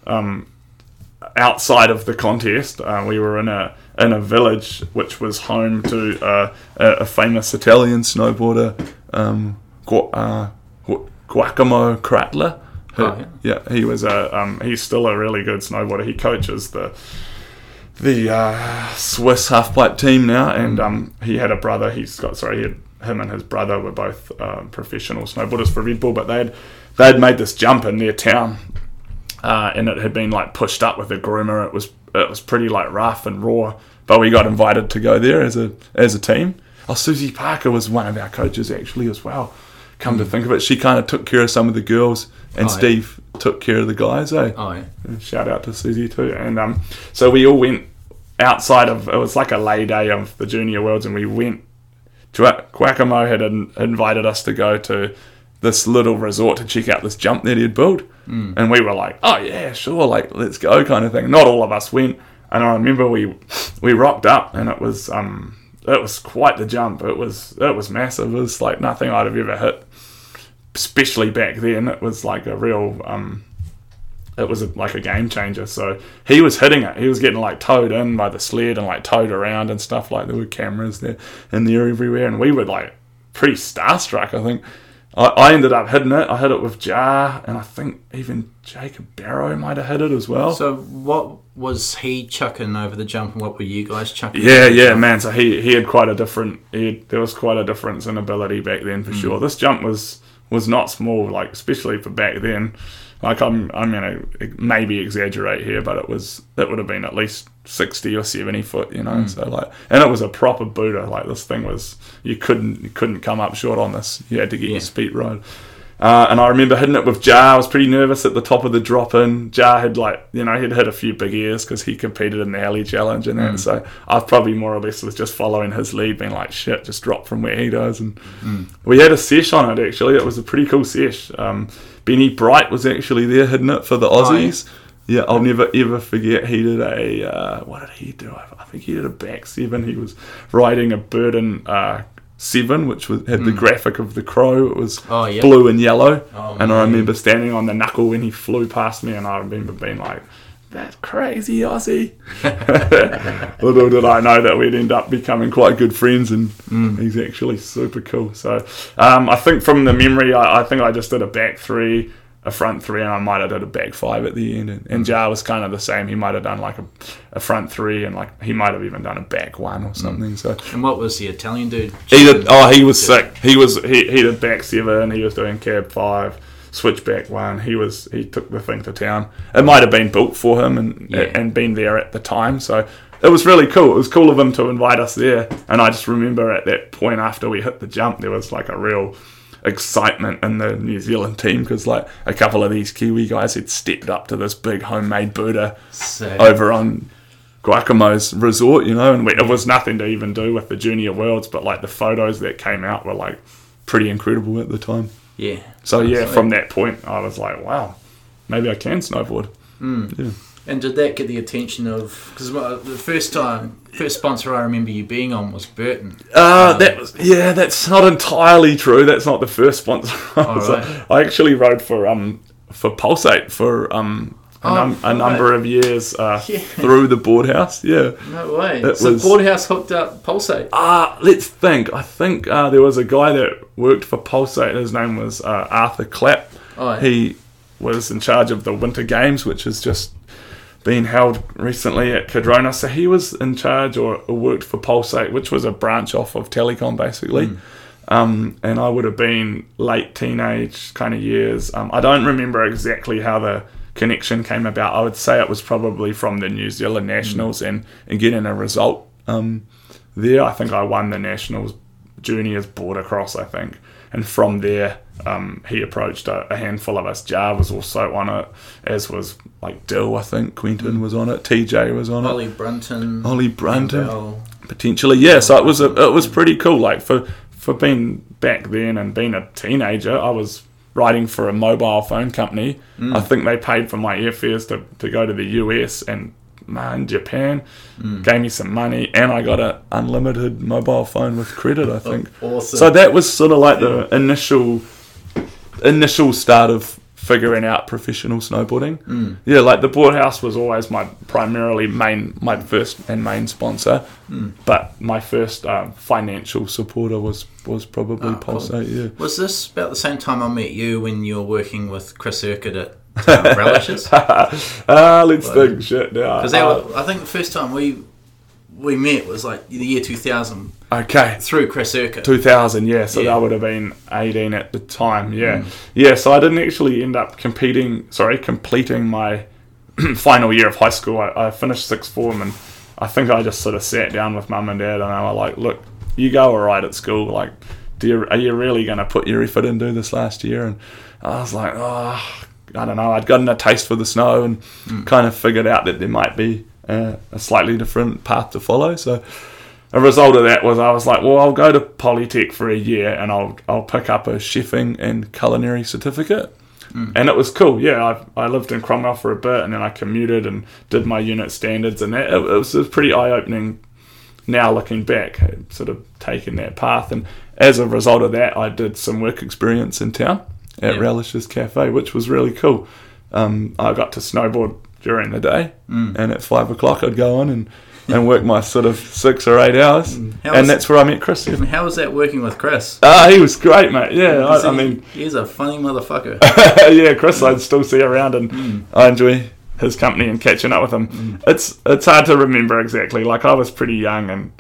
Um, outside of the contest uh, we were in a in a village which was home to uh, a, a famous Italian snowboarder um, Gu- uh, Gu- Giacomo Cratla who, oh, yeah. yeah he was a um, he's still a really good snowboarder. He coaches the the uh, Swiss halfpipe team now, and um, he had a brother he's got sorry he had, him and his brother were both uh, professional snowboarders for Red Bull, but they'd they'd made this jump in their town. Uh, and it had been like pushed up with a groomer. It was it was pretty like rough and raw, but we got invited to go there as a as a team. Oh, Susie Parker was one of our coaches actually as well. Come mm. to think of it, she kind of took care of some of the girls, and oh, Steve yeah. took care of the guys. Eh? Oh yeah. Shout out to Susie too. And um, so we all went outside of it was like a lay day of the Junior Worlds, and we went to it. Giacomo had in, invited us to go to this little resort to check out this jump that he'd built. Mm. And we were like, oh yeah, sure, like let's go kind of thing. Not all of us went. And I remember we we rocked up, and it was um it was quite the jump. It was it was massive. It was like nothing I'd have ever hit. Especially back then. It was like a real um it was a, like a game changer. So he was hitting it. He was getting like towed in by the sled and like towed around and stuff. Like there were cameras there and there everywhere, and we were like pretty starstruck, I think. I ended up hitting it. I hit it with Jar, and I think even Jacob Barrow might have hit it as well. So what was he chucking over the jump, and what were you guys chucking? Yeah, over yeah, the jump? man. So he, he had quite a different. He had, there was quite a difference in ability back then for mm. sure. This jump was was not small, like especially for back then. Like I'm I'm gonna maybe exaggerate here, but it was it would have been at least sixty or seventy foot, you know. Mm. So like, and it was a proper Buddha. Like this thing was, you couldn't you couldn't come up short on this. You had to get yeah. your speed right. Uh, and I remember hitting it with Jar. I was pretty nervous at the top of the drop-in. Jar had, like, you know, he'd hit a few big ears because he competed in the alley challenge and that. Mm. So I probably more or less was just following his lead, being like, shit, just drop from where he does. And mm. we had a sesh on it, actually. It was a pretty cool sesh. Um, Benny Bright was actually there hitting it for the Aussies. Oh, yeah. yeah, I'll never, ever forget. He did a... Uh, what did he do? I think he did a back seven. He was riding a Burden... Uh, Seven, which was, had mm. the graphic of the crow. It was oh, yep. blue and yellow. Oh, and man. I remember standing on the knuckle when he flew past me, and I remember being like, that crazy Aussie. Little did I know that we'd end up becoming quite good friends, and mm. he's actually super cool. So um, I think from the memory, I, I think I just did a back three, a front three, and I might have did a back five at the end. And, and Jar was kind of the same. He might have done like a, a front three, and like he might have even done a back one or something. So. And what was the Italian dude? He did. Oh, he was sick. He was he, he did back seven. He was doing cab five, switch back one. He was he took the thing to town. It might have been built for him and yeah. and been there at the time. So it was really cool. It was cool of him to invite us there. And I just remember at that point after we hit the jump, there was like a real excitement in the New Zealand team because like a couple of these Kiwi guys had stepped up to this big homemade Buddha Sick. over on Guacamo's resort, you know, and we, it was nothing to even do with the Junior Worlds, but like the photos that came out were like pretty incredible at the time. Yeah. So yeah, Absolutely. From that point, I was like, wow, maybe I can snowboard. Mm. Yeah. And did that get the attention of... Because the first time, first sponsor I remember you being on was Burton. Uh, um, that was, yeah, that's not entirely true. That's not the first sponsor. I, was right. I actually rode for um for Pulsate for um a, oh, num- a number right. of years uh, yeah. through the Boardhouse. Yeah. No way. It so was, Boardhouse hooked up Pulsate. Uh, let's think. I think uh, there was a guy that worked for Pulsate. His name was uh, Arthur Clapp. Oh, yeah. He was in charge of the Winter Games, which is just... been held recently at Cadrona. So he was in charge or worked for Pulsate, which was a branch off of Telecom, basically. Mm. Um, and I would have been late teenage kind of years. Um, I don't remember exactly how the connection came about. I would say it was probably from the New Zealand Nationals mm. and, and getting a result um, there. I think I won the Nationals Juniors board across, I think. And from there, um, he approached a, a handful of us. Jar was also on it, as was like Dill, I think. Quentin was on it. T J was on it. Ollie Brunton. Ollie Brunton. Bell. Potentially, yeah. So it was a, it was pretty cool. Like for for being back then and being a teenager, I was riding for a mobile phone company. Mm. I think they paid for my airfares to, to go to the U S and man, Japan mm. gave me some money, and I got an unlimited mobile phone with credit, I think. Awesome. So that was sort of like yeah. the initial initial start of figuring out professional snowboarding. Mm. Yeah, like the Boardhouse was always my primarily main, my first and main sponsor, mm. but my first um, financial supporter was, was probably oh, Pulsate, cool. yeah. Was this about the same time I met you when you were working with Chris Urquhart at Um, relishes? ah, let's well, think shit now. Because uh, I think the first time we we met was like the year two thousand. Okay. Through Chris Urquhart. two thousand, yeah. So yeah. that would have been eighteen at the time, yeah. Mm. Yeah, so I didn't actually end up competing, sorry, completing my final year of high school. I, I finished sixth form, and I think I just sort of sat down with mum and dad, and I was like, look, you go all right at school. Like, do you, are you really going to put your effort into this last year? And I was like, oh, I don't know, I'd gotten a taste for the snow and mm. kind of figured out that there might be a, a slightly different path to follow. So a result of that was I was like, well, I'll go to Polytech for a year and I'll I'll pick up a chefing and culinary certificate. Mm. And it was cool, yeah. I I lived in Cromwell for a bit and then I commuted and did my unit standards and that. It, it was pretty eye-opening now looking back, sort of taking that path. And as a result of that, I did some work experience in town at yeah. Relishes Cafe, which was really cool. Um, I got to snowboard during the day, mm. and at five o'clock I'd go on and, and work my sort of six or eight hours, mm. and was, that's where I met Chris. Yeah. How was that working with Chris? Ah, uh, he was great, mate. Yeah, I, he, I mean, he's a funny motherfucker. yeah, Chris, mm. I'd still see around, and mm. I enjoy his company and catching up with him. Mm. It's it's hard to remember exactly. Like I was pretty young and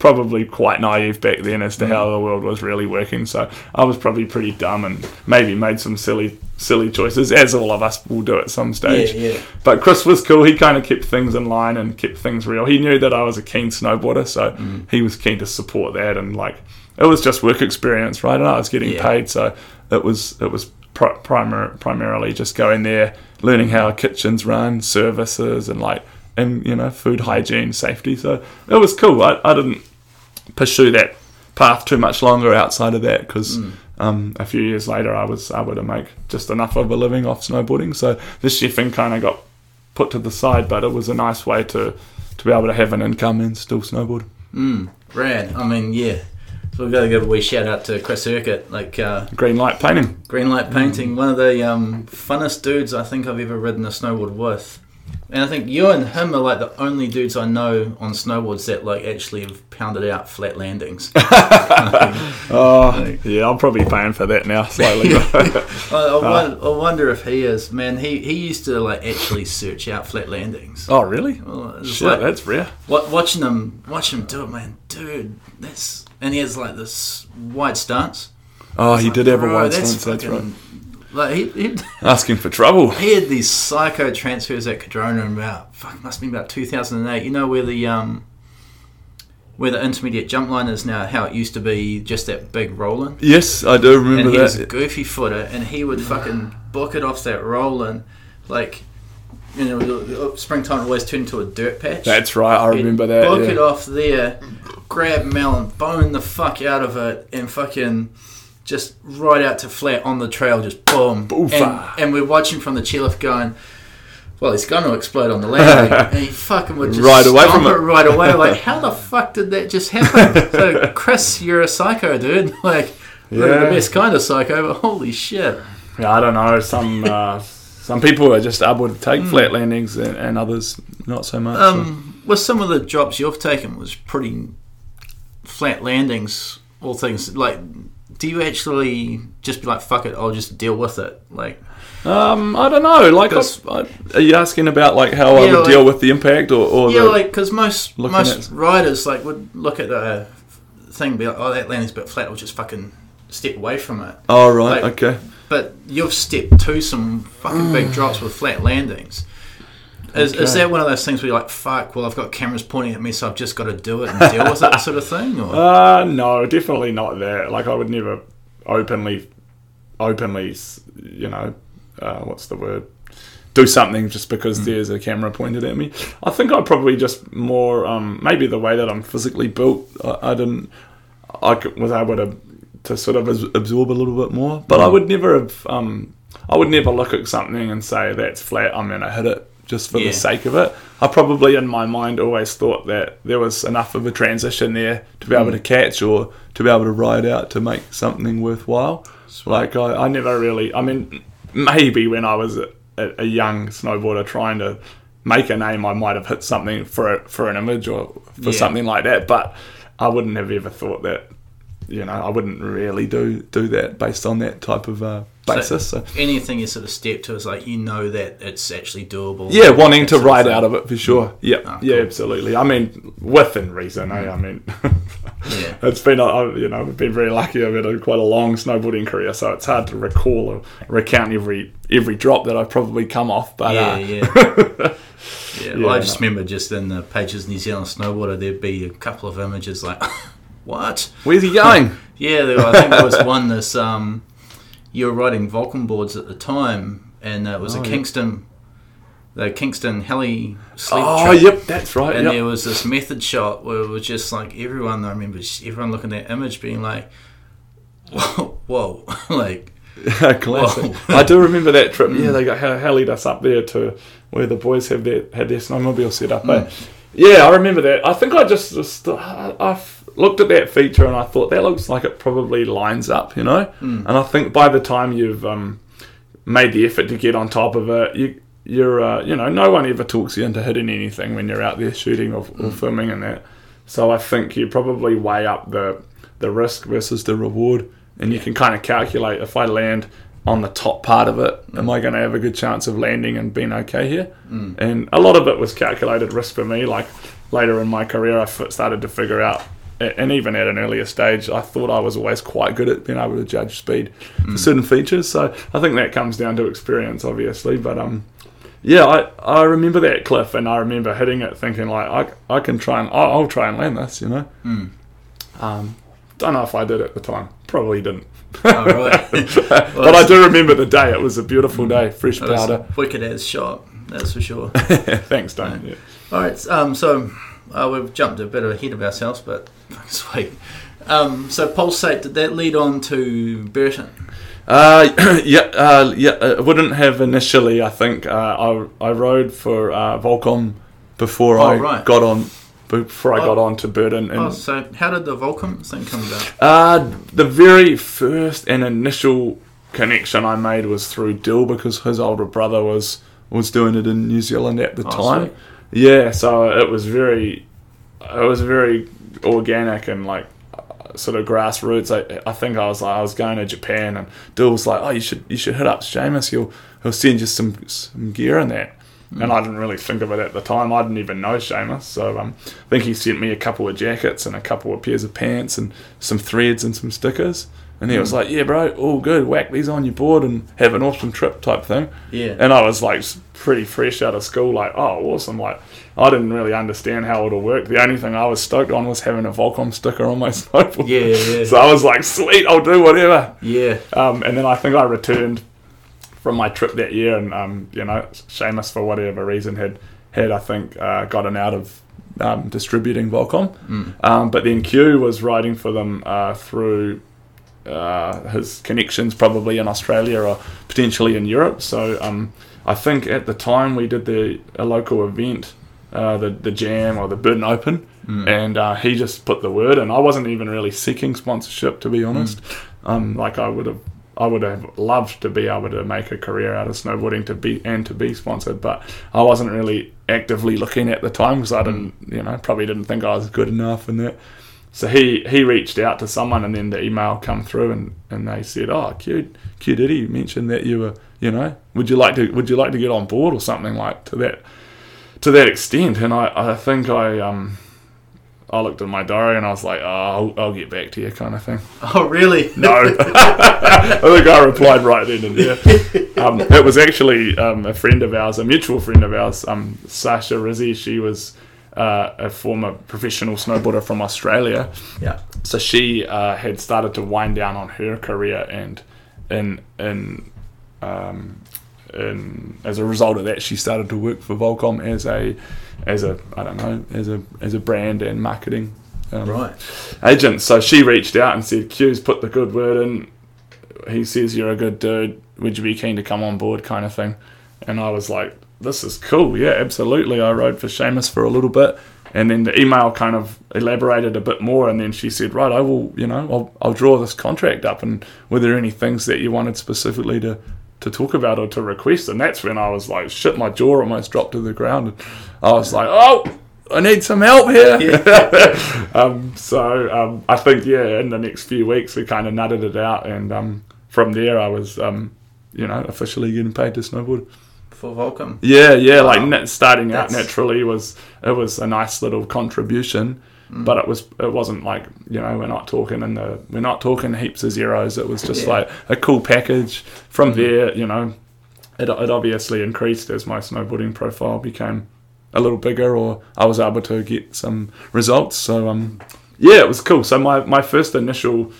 probably quite naive back then as to mm. how the world was really working, so I was probably pretty dumb and maybe made some silly silly choices, as all of us will do at some stage. Yeah, yeah. But Chris was cool. He kind of kept things in line and kept things real. He knew that I was a keen snowboarder, so mm. he was keen to support that, and like it was just work experience, right? And I was getting yeah. paid, so it was it was pr- primar- primarily just going there, learning how kitchens run, services, and like and you know food hygiene, safety. So it was cool. I, I didn't pursue that path too much longer outside of that because mm. um, a few years later I was able to make just enough of a living off snowboarding. So this chefing kind of got put to the side, but it was a nice way to to be able to have an income and still snowboard. Mm, rad. I mean, yeah. So we've got to give a wee shout out to Chris Urquhart, like uh, Green Light Painting. Green Light Painting, mm. one of the um, funnest dudes I think I've ever ridden a snowboard with. And I think you and him are like the only dudes I know on snowboards that like actually have pounded out flat landings. oh like, yeah, I'm probably paying for that now slowly. I, I, wonder, I wonder if he is. Man, he, he used to like actually search out flat landings. Oh really? Well, Shit, like, that's rare. What, watching him, watch him do it, man, dude. That's and he has like this wide stance. Oh, he like, did have a wide that's stance. That's right. Like he, he asking for trouble. He had these psycho transfers at Cadrona in about fuck must be about two thousand and eight. You know where the um where the intermediate jump line is now, how it used to be just that big rolling. Yes, I do remember that. And he that. was a goofy footer, and he would fucking book it off that rolling, like you know, springtime always turned into a dirt patch. That's right, I He'd remember that. Book yeah. it off there, grab melon, bone the fuck out of it, and fucking. Just right out to flat on the trail, just boom. And, and we're watching from the chairlift going, well, he's going to explode on the landing. And he fucking would just right away from it, it right away. Like, how the fuck did that just happen? So, Chris, you're a psycho, dude. Like, yeah. Really the best kind of psycho, but holy shit. Yeah, I don't know. Some uh, some people are just able to take mm. flat landings and, and others not so much. Um, so. Well, some of the drops you've taken was pretty flat landings, all things like... Do you actually just be like, fuck it, I'll just deal with it? Like, um, I don't know. Like, I, are you asking about like how yeah, I would like, deal with the impact, or, or yeah, the like because most most riders like would look at a thing and be like, oh, that landing's a bit flat, I'll just fucking step away from it. Oh right, like, okay. But you've stepped to some fucking big drops with flat landings. Is okay. is that one of those things where you're like, fuck, well, I've got cameras pointing at me, so I've just got to do it and deal with it sort of thing? Or? Uh, no, definitely not that. Like, I would never openly, openly, you know, uh, what's the word, do something just because mm. there's a camera pointed at me. I think I probably just more, um, maybe the way that I'm physically built, I, I didn't, I was able to, to sort of absorb a little bit more. But mm. I would never have, um, I would never look at something and say, that's flat, I'm going to hit it. Just for yeah. the sake of it. I probably in my mind always thought that there was enough of a transition there to be mm. able to catch or to be able to ride out to make something worthwhile. Sweet. Like I, I never really, I mean, maybe when I was a, a young snowboarder trying to make a name, I might have hit something for a, for an image or for yeah. something like that, but I wouldn't have ever thought that, you know, I wouldn't really do, do that based on that type of... Uh, basis, so so. Anything you sort of step to is like you know that it's actually doable. Yeah, wanting to ride out of it for sure. Yeah, yeah, oh, cool. yeah absolutely. I mean, within reason. Yeah. Eh? I mean, yeah. it's been a, you know, I've been very lucky. I've had a, quite a long snowboarding career, so it's hard to recall or recount every every drop that I've probably come off. But yeah, uh, yeah. yeah, well, yeah. I just no. remember just in the Pages New Zealand Snowboarder, there'd be a couple of images like, what? Where's he going? yeah, there, I think there was one this. Um, You were riding Vulcan boards at the time, and uh, it was oh, a Kingston, yeah. the Kingston Heli sleep Oh, track. Yep, that's right. And yep. there was this method shot where it was just like everyone, I remember everyone looking at that image being like, whoa, whoa. like, Classic. Whoa. I do remember that trip. Yeah, they got helied us up there to where the boys have their, had their snowmobile set up. Mm. Eh? Yeah, I remember that. I think I just, just I, I looked at that feature and I thought that looks like it probably lines up, you know. Mm. And I think by the time you've um, made the effort to get on top of it, you, you're, uh, you know, no one ever talks you into hitting anything when you're out there shooting or, mm. or filming and that. So I think you probably weigh up the the risk versus the reward, and you can kind of calculate if I land on the top part of it, mm. am I going to have a good chance of landing and being okay here? Mm. And a lot of it was calculated risk for me. Like later in my career, I started to figure out, and even at an earlier stage, I thought I was always quite good at being able to judge speed mm. for certain features. So I think that comes down to experience, obviously. But um, yeah, I, I remember that cliff, and I remember hitting it, thinking like I I can try and I'll, I'll try and land this, you know. Mm. Um, don't know if I did at the time. Probably didn't. Oh, really? Well, but I do remember the day. It was a beautiful day. Fresh powder. Wicked as shot. That's for sure. Thanks, Dane. Yeah. All right. Um, so uh, we've jumped a bit ahead of ourselves, but sweet. Um, so Pulsate, did that lead on to Burton? Uh, yeah, uh, yeah. It wouldn't have initially. I think uh, I I rode for uh, Volcom before oh, I right. got on. Before I got on to Burton. And oh, so how did the Volcom thing come about? Uh, the very first and initial connection I made was through Dill, because his older brother was was doing it in New Zealand at the oh, time. Sweet. Yeah, so it was very, it was very organic and like sort of grassroots. I, I think I was like I was going to Japan, and Dill was like, oh, you should you should hit up Seamus. He'll he'll send you some some gear and that. And I didn't really think of it at the time. I didn't even know Seamus. So um, I think he sent me a couple of jackets and a couple of pairs of pants and some threads and some stickers. And he mm. was like, yeah, bro, all good. Whack these on your board and have an awesome trip type thing. Yeah. And I was like pretty fresh out of school, like, oh, awesome. Like, I didn't really understand how it all worked. The only thing I was stoked on was having a Volcom sticker on my snowboard. Yeah, yeah. So I was like, sweet, I'll do whatever. Yeah. Um, and then I think I returned from my trip that year, and um, you know, Seamus for whatever reason had had I think uh, gotten out of um, distributing Volcom, mm. um, but then Q was riding for them uh, through uh, his connections, probably in Australia or potentially in Europe. So um, I think at the time we did the a local event, uh, the the Jam or the Burton Open, mm. and uh, he just put the word, and I wasn't even really seeking sponsorship, to be honest. Mm. Um, like I would have. I would have loved to be able to make a career out of snowboarding to be and to be sponsored, but I wasn't really actively looking at the time because I didn't, you know, probably didn't think I was good enough and that. So he, he reached out to someone, and then the email come through, and, and they said, "Oh, Q Q Diddy mentioned that you were, you know, would you like to would you like to get on board or something like to that to that extent?" And I, I think I um. I looked at my diary and I was like, oh, I'll, I'll get back to you kind of thing. Oh, really? No. I think I replied right then and there. Um, it was actually um, a friend of ours, a mutual friend of ours, um, Sasha Rizzi. She was uh, a former professional snowboarder from Australia. Yeah. So she uh, had started to wind down on her career, and in, in, um, in, as a result of that, she started to work for Volcom as a... as a I don't know as a as a brand and marketing um, right agent. So she reached out and said, "Q's put the good word in. He says you're a good dude. Would you be keen to come on board?" kind of thing. And I was like, "This is cool. Yeah, absolutely." I rode for Seamus for a little bit, and then the email kind of elaborated a bit more. And then she said, "Right, I will. You know, I'll I'll draw this contract up. And were there any things that you wanted specifically to?" to talk about or to request?" And that's when I was like, shit, my jaw almost dropped to the ground, and I was like, oh, I need some help here. Yeah. um, so um, I think, yeah, in the next few weeks we kind of nutted it out, and um, from there I was um, you know, officially getting paid to snowboard for Volcom. Yeah, yeah, wow. Like starting that's... out naturally was it was a nice little contribution. Mm. But it was it wasn't like, you know, we're not talking in the we're not talking heaps of zeros. It was just yeah. like a cool package. From mm-hmm. there, you know, it it obviously increased as my snowboarding profile became a little bigger, or I was able to get some results. So um, yeah, it was cool. So my, my first initial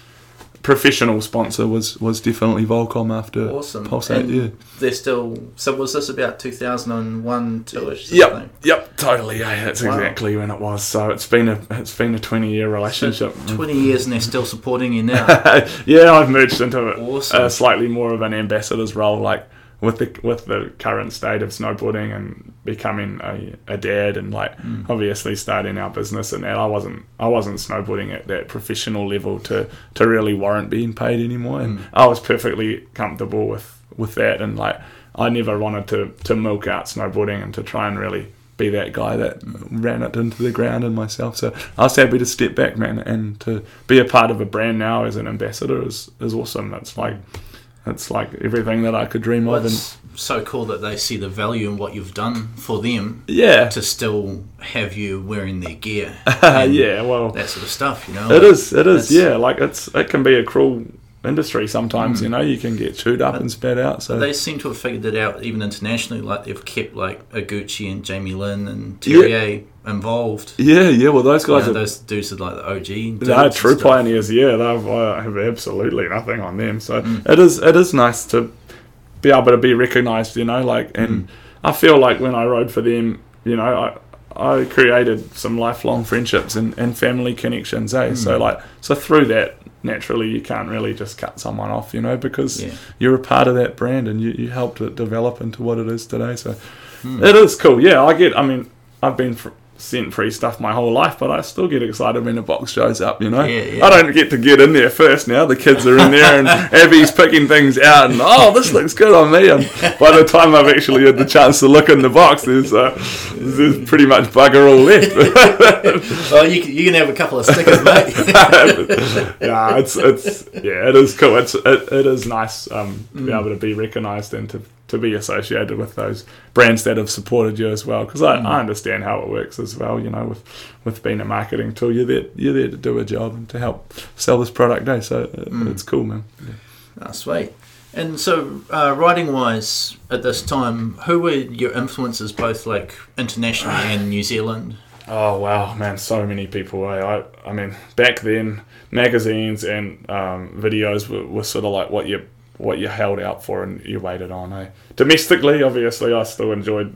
professional sponsor was, was definitely Volcom after awesome. Pulsate. And yeah, they're still. So was this about two thousand and one, two-ish? Yep, yep, totally. Yeah, that's wow. exactly when it was. So it's been a it's been a twenty year relationship. So twenty years, and they're still supporting you now. Yeah, I've merged into it. Awesome. Uh, slightly more of an ambassador's role, like with the with the current state of snowboarding and becoming a, a dad, and like mm. obviously starting our business and that. I wasn't I wasn't snowboarding at that professional level to, to really warrant being paid anymore, and mm. I was perfectly comfortable with, with that, and like I never wanted to, to milk out snowboarding and to try and really be that guy that ran it into the ground in myself. So I was happy to step back, man, and to be a part of a brand now as an ambassador is, is awesome. It's like It's like everything that I could dream well, of. It's and so cool that they see the value in what you've done for them. Yeah. To still have you wearing their gear. Yeah, well, that sort of stuff, you know. It like, is. It is. Yeah. Like it's. It can be a cruel industry sometimes, mm. you know, you can get chewed up but and spat out. So they seem to have figured it out even internationally, like they've kept like Iguchi and Jamie Lynn and Terrier yeah. involved. Yeah, yeah, well those guys you know, are... Those dudes are like the O G. They are true pioneers, yeah, they uh, have absolutely nothing on them. So mm. it is it is nice to be able to be recognised, you know, like, and mm. I feel like when I rode for them, you know, I... I created some lifelong friendships and, and family connections, eh? Mm. So like, so through that, naturally, you can't really just cut someone off, you know, because yeah. you're a part of that brand and you, you helped it develop into what it is today. So mm. it is cool. Yeah, I get, I mean, I've been fr- sent free stuff my whole life, but I still get excited when a box shows up, you know? Yeah, yeah. I don't get to get in there first now. The kids are in there and Abby's picking things out and, oh, this looks good on me. And by the time I've actually had the chance to look in the box, there's, uh, there's pretty much bugger all left. Well, you can, you can have a couple of stickers, mate. Nah, it's, it's, yeah, it is cool. It's, it, it is nice um, to be mm. able to be recognised and to to be associated with those brands that have supported you as well, because I, mm. I understand how it works as well, you know, with, with being a marketing tool, you're there you're there to do a job and to help sell this product, eh? So mm. it's cool, man. Yeah. Oh, sweet. And so, uh, riding wise, at this time, who were your influences, both like internationally and New Zealand? Oh wow, man, so many people. Eh? I I mean, back then, magazines and um, videos were, were sort of like what you. what you held out for and you waited on, eh? Domestically, obviously, I still enjoyed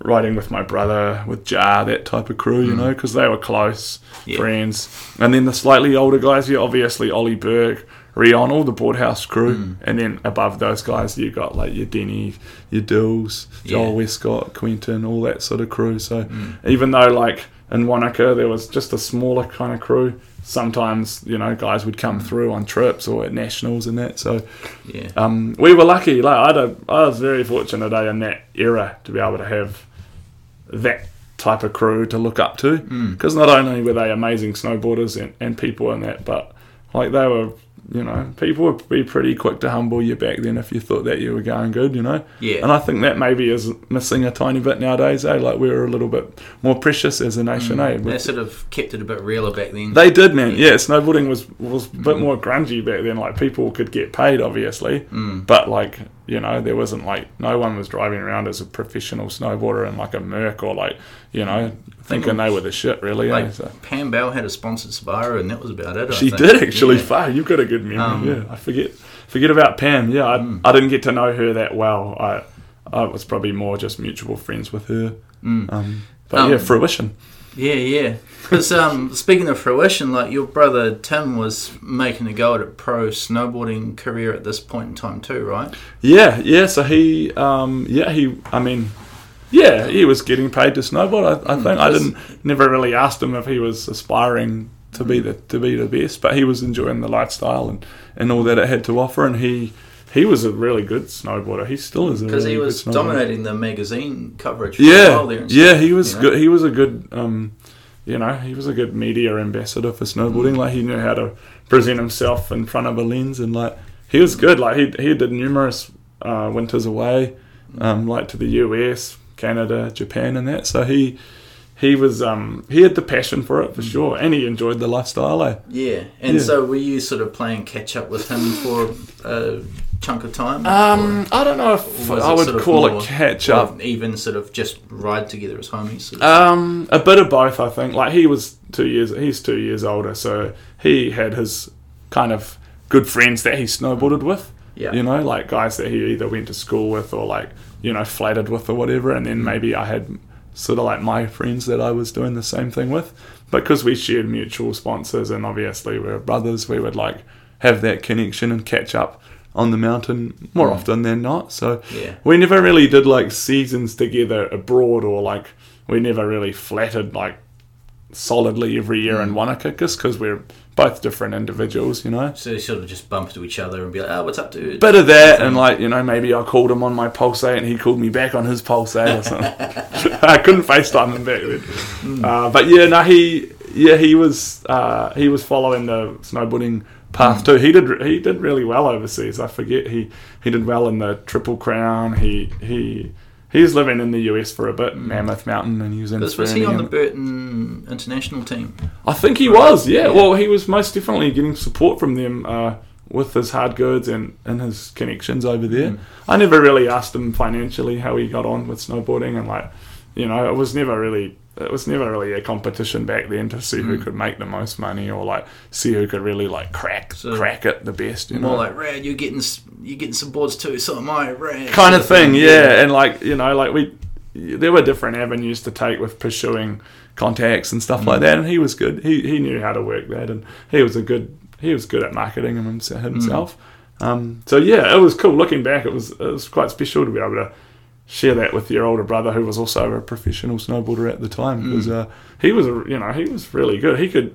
riding with my brother, with Jar, that type of crew, you mm. know, because they were close yeah. friends. And then the slightly older guys, yeah, obviously, Ollie Berg, Rion, all the Boardhouse crew. Mm. And then above those guys, you got, like, your Denny, your Dills, Joel yeah. Westcott, Quentin, all that sort of crew. So mm. even though, like, in Wanaka, there was just a smaller kind of crew, sometimes, you know, guys would come through on trips or at nationals and that. So yeah. um, we were lucky. Like I, had a, I was very fortunate eh, in that era to be able to have that type of crew to look up to. Because mm. not only were they amazing snowboarders and, and people and that, but like they were, you know, people would be pretty quick to humble you back then if you thought that you were going good, you know. Yeah. And I think that maybe is missing a tiny bit nowadays, eh? Like we were a little bit more precious as a nation, mm. eh? But they sort of kept it a bit realer back then. They did, man. Yeah, yeah snowboarding was, was a bit mm. more grungy back then. Like people could get paid, obviously, mm. but like, you know, there wasn't like, no one was driving around as a professional snowboarder in like a Merc or like, you know, thinking they were the shit, really. Like, eh? So Pam Bell had a sponsored Subaru, and that was about it. I she think. did actually. Yeah. Far, you've got a good memory. Um, yeah, I forget forget about Pam. Yeah, I, mm. I didn't get to know her that well. I I was probably more just mutual friends with her. Mm. Um, but um, yeah, fruition. Yeah, yeah. Because um, speaking of fruition, like your brother Tim was making a go at a pro snowboarding career at this point in time too, right? Yeah, yeah. So he, um, yeah, he. I mean. Yeah, he was getting paid to snowboard. I, I think I didn't never really asked him if he was aspiring to be the to be the best, but he was enjoying the lifestyle and, and all that it had to offer. And he he was a really good snowboarder. He still is a really good snowboarder because he was dominating the magazine coverage. For yeah, a while there and stuff, yeah, he was you know? good. He was a good, um, you know, he was a good media ambassador for snowboarding. Mm. Like he knew how to present himself in front of a lens, and like he was good. Like he he did numerous uh, winters away, um, like to the U S. Canada, Japan and that, so he he was um he had the passion for it for sure, and he enjoyed the lifestyle, eh? yeah and yeah. So were you sort of playing catch up with him for a chunk of time? um or, I don't know if I would call it catch up, even sort of just ride together as homies sort of um thing? A bit of both, I think. Like he was two years he's two years older, so he had his kind of good friends that he snowboarded with, yeah you know, like guys that he either went to school with or like, you know, flattered with or whatever, and then maybe I had sort of like my friends that I was doing the same thing with, but because we shared mutual sponsors and obviously we were brothers, we would like have that connection and catch up on the mountain more mm. often than not. So yeah. we never really did like seasons together abroad, or like we never really flattered like solidly every year mm. in Wanaka, just because we're both different individuals, you know. So they sort of just bump to each other and be like, oh, what's up, dude? Bit of that, and like, you know, maybe I called him on my Pulsate and he called me back on his Pulsate or something. I couldn't FaceTime him back then. Mm. Uh, but yeah, no, he yeah he was uh, he was following the snowboarding path mm. too. He did he did really well overseas. I forget he, he did well in the Triple Crown. He he. He was living in the U S for a bit, Mammoth Mountain, and he was in... This, was he on the Burton International team? I think he was, yeah. yeah. Well, he was most definitely getting support from them uh, with his hard goods and, and his connections over there. Mm. I never really asked him financially how he got on with snowboarding, and like, you know, it was never really it was never really a competition back then to see mm. who could make the most money or like see who could really like crack so crack it the best. You more know, like rad, you're getting you're getting some boards too, so am I, rad kind of thing. Yeah. yeah, and like you know, like we there were different avenues to take with pursuing contacts and stuff mm. like that. And he was good. He he knew how to work that, and he was a good. He was good at marketing himself. Mm. Um, so yeah, it was cool. Looking back, it was it was quite special to be able to share that with your older brother, who was also a professional snowboarder at the time. Because mm. uh, he was, a, you know, he was really good. He could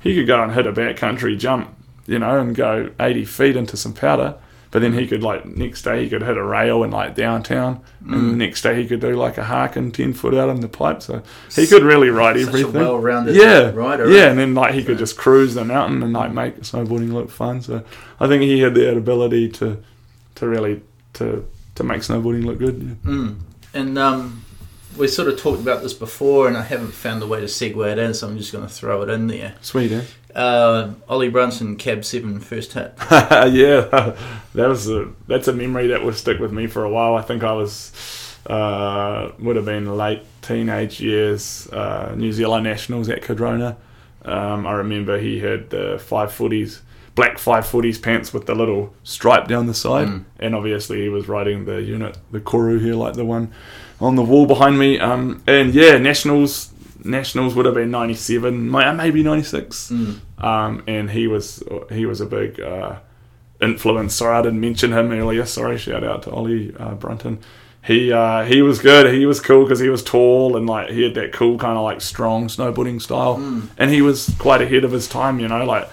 he could go and hit a backcountry jump, you know, and go eighty feet into some powder. But then he could like next day he could hit a rail in like downtown, mm. and the next day he could do like a Harken ten foot out on the pipe. So he could really ride Such everything. A well-rounded yeah. rider. Yeah, right? And then like he could just cruise the mountain and like make snowboarding look fun. So I think he had that ability to, to really to to make snowboarding look good. Yeah. Mm. And um, we sort of talked about this before, and I haven't found the way to segue it in, so I'm just going to throw it in there. Sweet, eh? Uh, Ollie Brunson, Cab seven, first hit. yeah, that was a, that's a memory that will stick with me for a while. I think I was, uh, would have been late teenage years, uh, New Zealand Nationals at Codrona. Um, I remember he had the five forties, black five forties pants with the little stripe down the side. Mm. And obviously he was riding the unit, the Koru here, like the one on the wall behind me. Um, and yeah, Nationals... Nationals would have been ninety-seven, maybe ninety-six, mm. um, and he was he was a big uh, influence. Sorry, I didn't mention him earlier. Sorry, shout out to Ollie uh, Brunton. He uh, he was good. He was cool because he was tall and like he had that cool kind of like strong snowboarding style, mm. and he was quite ahead of his time. You know, like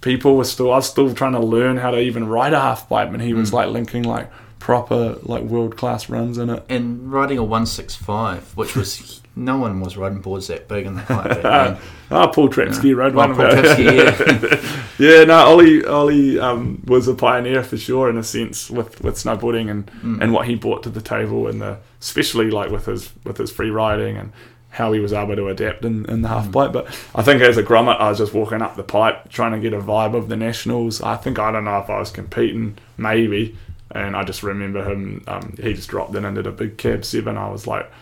people were still I was still trying to learn how to even ride a half pipe, and he mm. was like linking like proper like world class runs in it, and riding a one sixty-five, which was. No one was riding boards that big in the height. Ah, oh, Paul Trapsky yeah. rode one of those. Yeah, yeah. No, Ollie, Ollie um, was a pioneer for sure in a sense with, with snowboarding and, mm. and what he brought to the table, and the, especially like with his with his free riding and how he was able to adapt in, in the half mm. pipe. But I think as a grommet, I was just walking up the pipe trying to get a vibe of the nationals. I think I don't know if I was competing, maybe, and I just remember him. Um, he just dropped in into the big Cab seven. I was like.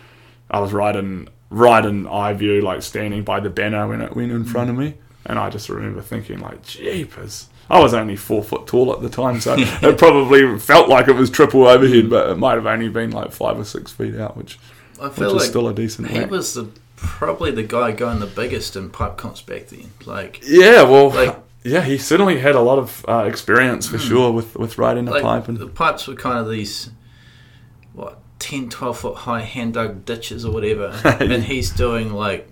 I was riding, riding I-View, like standing by the banner when it went in front of me. And I just remember thinking like, jeepers. I was only four foot tall at the time, so it probably felt like it was triple overhead, but it might have only been like five or six feet out, which, I feel which like is still a decent he rack. Was the, probably the guy going the biggest in pipe comps back then. Like Yeah, well... Like, Yeah, he certainly had a lot of uh, experience for mm, sure with, with riding a like pipe. And the pipes were kind of these... what? ten, twelve foot high hand dug ditches or whatever, and he's doing like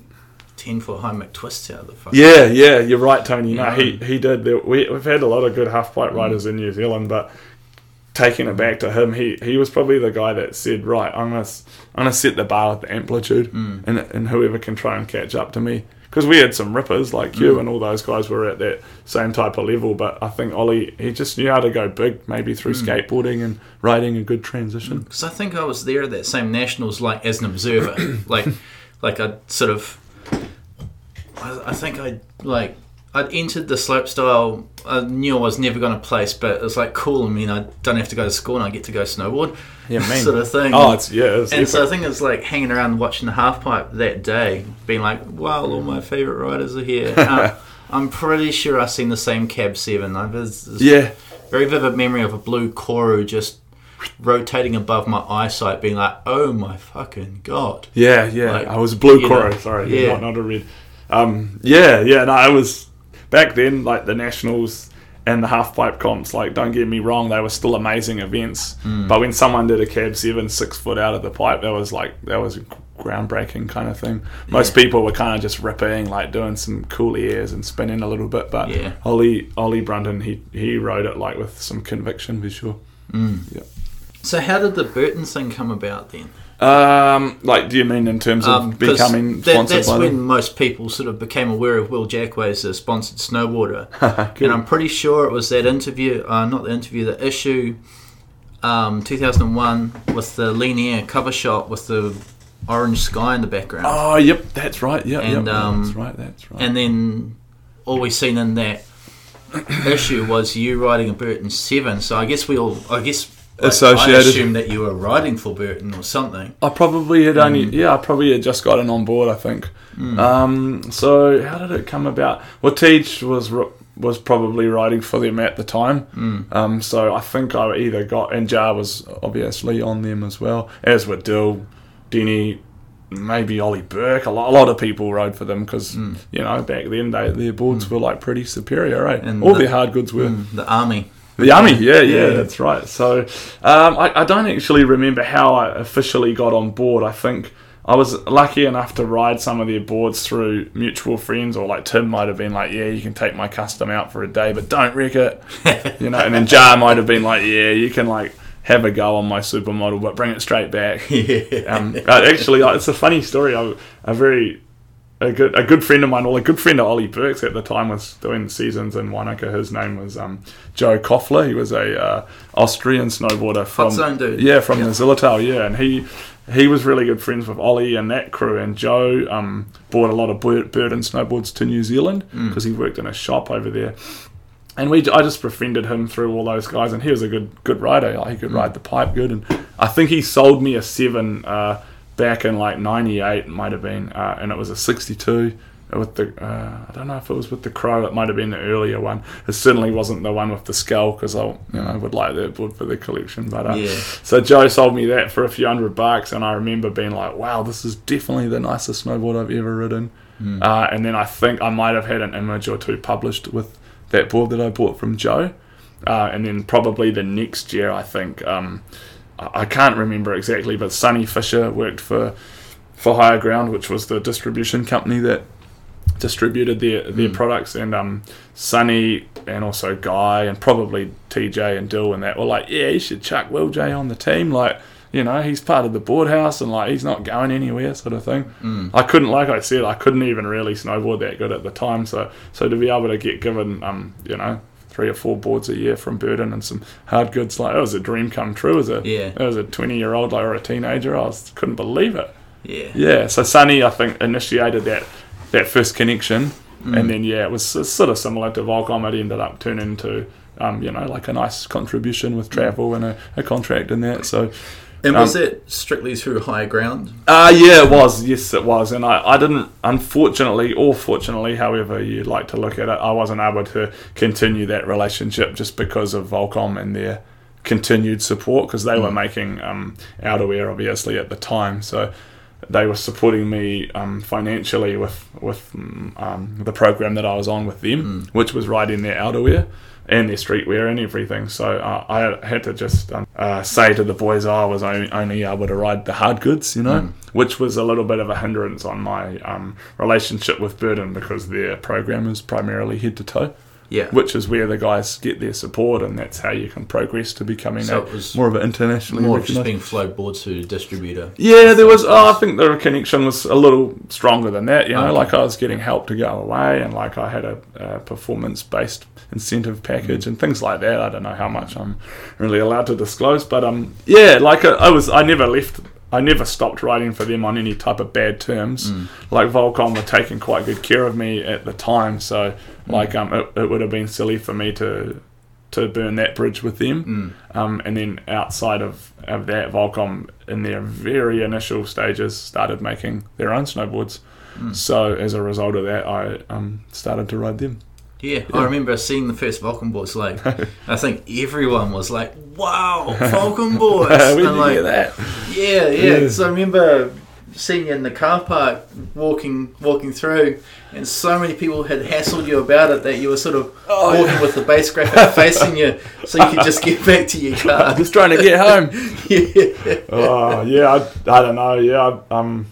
ten foot high McTwists out of the fucking. Yeah, yeah, you're right, Tony. No, yeah. he he did. We, we've had a lot of good half pipe riders mm. in New Zealand, but taking it back to him, he, he was probably the guy that said, right, I'm gonna I'm gonna set the bar at the amplitude, mm. and and whoever can try and catch up to me, because we had some rippers like mm. you and all those guys were at that same type of level, but I think Ollie, he just knew how to go big, maybe through mm. skateboarding and riding a good transition. Because I think I was there at that same Nationals like as an observer. like like I sort of, I, I think I like, I'd entered the slopestyle. I knew I was never going to place, but it was like, cool, I mean, I don't have to go to school and I get to go snowboard. Yeah, man. Sort of thing. Oh, it's, yeah. It's and epic. So I think it was like hanging around watching the halfpipe that day, being like, wow, all my favourite riders are here. uh, I'm pretty sure I've seen the same Cab seven. I've this, this yeah. very vivid memory of a blue Koru just rotating above my eyesight, being like, oh my fucking God. Yeah, yeah. Like, I was blue Koru, know, sorry. Yeah. Not, not a red. Um, yeah, yeah. No, I was... Back then, like the nationals and the half-pipe comps, like don't get me wrong, they were still amazing events. Mm. But when someone did a Cab seven, six foot out of the pipe, that was like that was groundbreaking kind of thing. Most yeah. people were kind of just ripping, like doing some cool airs and spinning a little bit. But yeah. Ollie Ollie Brunton, he he rode it like with some conviction for sure. Mm. Yeah. So how did the Burton thing come about then? Um, like, do you mean in terms of um, becoming sponsored that, that's by That's when them? Most people sort of became aware of Will Jackway as a sponsored snowboarder. And I'm pretty sure it was that interview, uh, not the interview, the issue, um, two thousand one with the Lean Air cover shot with the orange sky in the background. Oh, yep, that's right, yep, and, yep, um, that's right, that's right. And then all we seen in that issue was you riding a Burton seven, so I guess we all, I guess, like, associated. I assumed that you were riding for Burton or something. I probably had only, mm. yeah, I probably had just gotten on board, I think. Mm. Um, so how did it come about? Well, Teej was was probably riding for them at the time. Mm. Um, so I think I either got, and Jar was obviously on them as well, as were Dill, Denny, maybe Ollie Burke. A lot, a lot of people rode for them because, mm. you know, back then they, their boards mm. were like pretty superior, right? And all the, their hard goods were. Mm, the army. The army, yeah, yeah, yeah, that's right. So um, I, I don't actually remember how I officially got on board. I think I was lucky enough to ride some of their boards through mutual friends, or like Tim might have been like, yeah, you can take my custom out for a day, but don't wreck it. You know, and then Jar might have been like, yeah, you can like have a go on my supermodel, but bring it straight back. Yeah. Um, actually, like, it's a funny story. I, a very a good a good friend of mine, or a good friend of Ollie Burke's at the time, was doing seasons in Wanaka. His name was um, Joe Koffler. He was a uh, Austrian snowboarder from Hot Zone dude. Yeah, from yeah. the Zillertal. Yeah, and he he was really good friends with Ollie and that crew. And Joe um, bought a lot of Burton snowboards to New Zealand because mm. he worked in a shop over there. And we, I just befriended him through all those guys, and he was a good good rider. Like, he could ride the pipe good, and I think he sold me a seven uh, back in like ninety-eight, it might have been, uh, and it was a sixty-two with the uh, I don't know if it was with the Crow. It might have been the earlier one. It certainly wasn't the one with the skull because I, you know, would like that board for the collection. But uh, yeah. So Joe sold me that for a few hundred bucks, and I remember being like, "Wow, this is definitely the nicest snowboard I've ever ridden." Mm. Uh, and then I think I might have had an image or two published with that board that I bought from Joe, uh, and then probably the next year, I think, um, I, I can't remember exactly, but Sonny Fisher worked for for Higher Ground, which was the distribution company that distributed their, their mm. products, and um, Sonny and also Guy and probably T J and Dill and that were like, yeah, you should chuck Will J on the team, like, you know, he's part of the board house and like he's not going anywhere, sort of thing. Mm. I couldn't, like I said, I couldn't even really snowboard that good at the time. So, so to be able to get given, um, you know, three or four boards a year from Burton and some hard goods, like it was a dream come true. As a yeah, as a twenty-year-old like, or a teenager, I was, couldn't believe it. Yeah, yeah. So Sonny, I think, initiated that that first connection, mm. and then yeah, it was sort of similar to Volcom. It ended up turning into, um, you know, like a nice contribution with travel and a, a contract and that. So. And was um, it strictly through Higher Ground? Uh, yeah, it was. Yes, it was. And I, I didn't, unfortunately, or fortunately, however you'd like to look at it, I wasn't able to continue that relationship just because of Volcom and their continued support, because they mm. were making um, outerwear, obviously, at the time. So they were supporting me um, financially with, with um, the program that I was on with them, mm. which was riding their outerwear and their streetwear and everything. So uh, I had to just um, uh, say to the boys, oh, I was only, only able to ride the hard goods, you know, mm. which was a little bit of a hindrance on my um, relationship with Burton, because their program is primarily head to toe, yeah, which is where the guys get their support, and that's how you can progress to becoming so a, it was more of an internationally more recognized. Just being flowed board to distributor. Yeah, there was. Oh, I think the connection was a little stronger than that. You know, okay. Like I was getting help to go away, and like I had a, a performance-based incentive package and things like that. I don't know how much I'm really allowed to disclose, but um, yeah, like I, I was, I never left, I never stopped riding for them on any type of bad terms. Mm. Like Volcom were taking quite good care of me at the time, so mm. like um, it, it would have been silly for me to to burn that bridge with them. Mm. Um, and then outside of, of that, Volcom in their very initial stages started making their own snowboards. Mm. So as a result of that, I um started to ride them. Yeah, yeah, I remember seeing the first Vulcan boards. Like, I think everyone was like, "Wow, Vulcan boards!" Where did like, you get that? Yeah, yeah. Because yeah. I remember seeing you in the car park, walking, walking through, and so many people had hassled you about it that you were sort of oh, walking yeah. with the base graphic facing you, so you could just get back to your car. I'm just trying to get home. yeah. Oh yeah, I, I don't know. Yeah, I, um,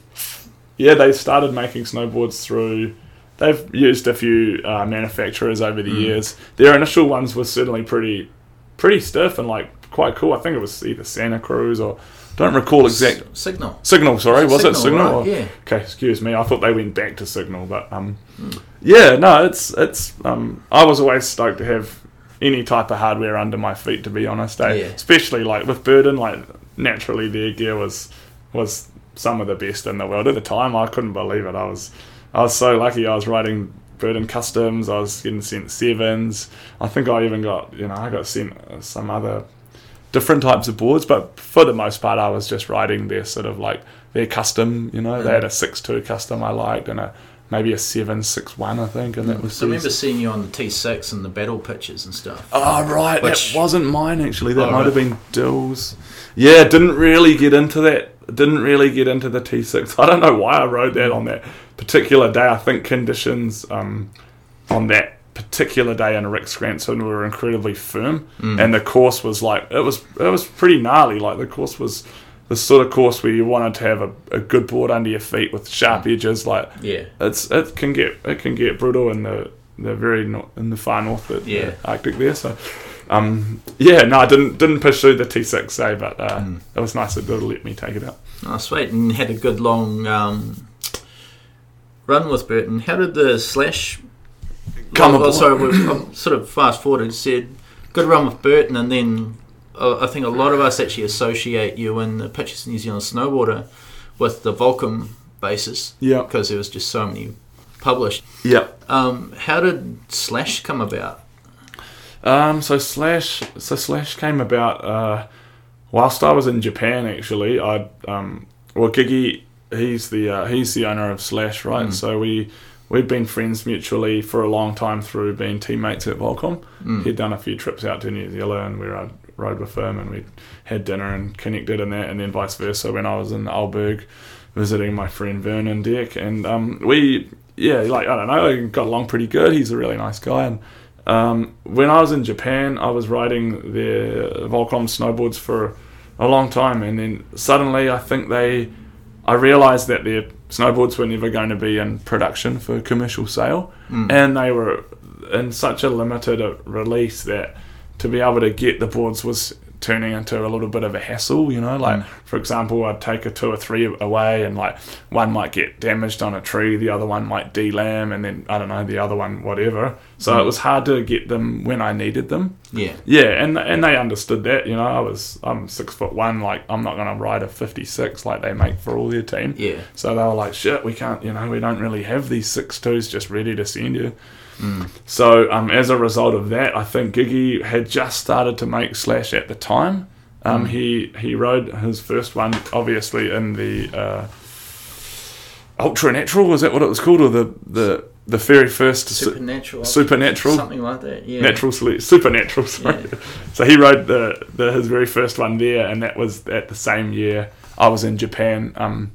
yeah. They started making snowboards through. They've used a few uh, manufacturers over the mm. years. Their initial ones were certainly pretty pretty stiff and like quite cool. I think it was either Santa Cruz or... don't recall exact... S- Signal. Signal, sorry. Was it Signal? Right? Or... yeah. Okay, excuse me. I thought they went back to Signal, but... um, mm. yeah, no, it's... it's. Um, I was always stoked to have any type of hardware under my feet, to be honest. Eh? Yeah. Especially like with Burden, like naturally their gear was was some of the best in the world. At the time, I couldn't believe it. I was... I was so lucky I was riding Burden Customs, I was getting sent sevens. I think I even got, you know, I got sent some other different types of boards, but for the most part, I was just riding their sort of like their custom, you know, mm. they had a six two custom I liked, and a maybe a seven six one, I think, and that was. I remember seeing you on the T six and the battle pitches and stuff. Oh right, Which, that wasn't mine actually. That oh, might right. have been Dill's. Yeah, didn't really get into that. Didn't really get into the T six. I don't know why I rode that on that particular day. I think conditions um, on that particular day in Rick Scranton were incredibly firm, mm. and the course was like it was. It was pretty gnarly. Like the course was. The sort of course where you wanted to have a, a good board under your feet with sharp edges, like yeah, it's it can get it can get brutal in the the very no, in the far north of yeah. the Arctic there. So, um, yeah, no, I didn't didn't pursue the T six A, but uh, mm. it was nice that they'll let me take it out. Oh, sweet, and had a good long um, run with Burton. How did the slash come? Well, sorry, we sort of fast forwarded. Said good run with Burton, and then. I think a lot of us actually associate you in the Pictures of New Zealand Snowboarder with the Volcom basis, yeah, because there was just so many published. Yeah. Um, how did Slash come about? Um, so Slash, so Slash came about uh, whilst I was in Japan. Actually, I um, well, Gigi, he's the uh, he's the owner of Slash, right? Mm. So we. We'd been friends mutually for a long time through being teammates at Volcom. Mm. He'd done a few trips out to New Zealand where I'd rode with him and we had dinner and connected and that, and then vice versa when I was in Aalborg visiting my friend Vernon Deck. And um, we, yeah, like, I don't know, got along pretty good. He's a really nice guy. And um, when I was in Japan, I was riding the Volcom snowboards for a long time. And then suddenly I think they, I realised that their snowboards were never going to be in production for commercial sale, mm. and they were in such a limited release that to be able to get the boards was turning into a little bit of a hassle, you know, like mm. for example, I'd take a two or three away and like one might get damaged on a tree, the other one might de-lam, and then I don't know, the other one whatever, so mm. it was hard to get them when I needed them. Yeah, yeah, and and they understood that, you know. I was I'm six foot one, like I'm not gonna ride a fifty-six like they make for all their team. Yeah, so they were like, shit, we can't, you know, we don't really have these six twos just ready to send you. Mm. So um, as a result of that, I think Gigi had just started to make Slash at the time. Um, mm. He he rode his first one, obviously, in the uh, Ultra Natural, was that what it was called, or the the, the very first Supernatural, su- Supernatural, something like that. Yeah, Natural Supernatural. Sorry. Yeah. So he rode the, the his very first one there, and that was at the same year I was in Japan. Um,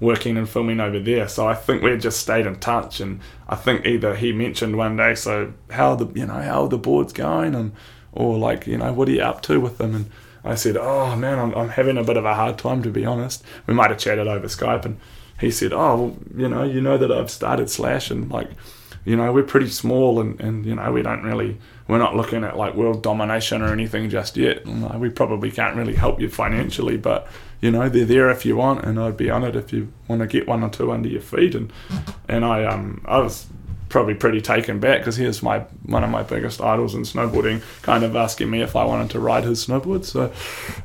working and filming over there, so I think we just stayed in touch, and I think either he mentioned one day, so how are the, you know, how are the boards going, and or like, you know, what are you up to with them, and I said, oh man, I'm, I'm having a bit of a hard time, to be honest. We might have chatted over Skype, and he said, oh well, you know you know that I've started Slash, and like, you know, we're pretty small, and, and you know, we don't really, we're not looking at like world domination or anything just yet, and we probably can't really help you financially, but you know, they're there if you want, and I'd be on it if you want to get one or two under your feet. And and I um I was probably pretty taken back, because he was my one of my biggest idols in snowboarding, kind of asking me if I wanted to ride his snowboard. So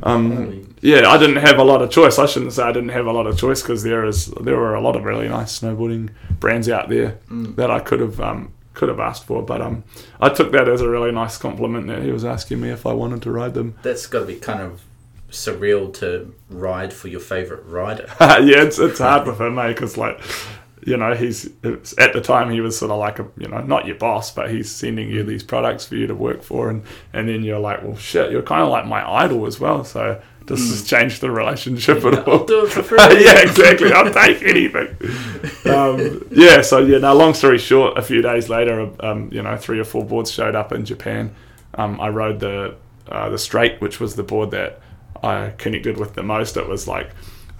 um yeah, I didn't have a lot of choice. I shouldn't say I didn't have a lot of choice, because there is there were a lot of really nice snowboarding brands out there mm. that I could have um could have asked for, but um I took that as a really nice compliment that he was asking me if I wanted to ride them. That's got to be kind of surreal to ride for your favourite rider. Yeah, it's it's hard with him, mate, eh? Because like, you know, he's at the time he was sort of like a, you know, not your boss, but he's sending you these products for you to work for, and and then you're like, well shit, you're kind of like my idol as well, so this mm. has changed the relationship yeah, at all. I'll do it for free. Yeah, exactly. I'll take anything. Um, yeah, so yeah. Now, long story short, a few days later, um, you know, three or four boards showed up in Japan. Um, I rode the uh, the straight, which was the board that I connected with the most. It was like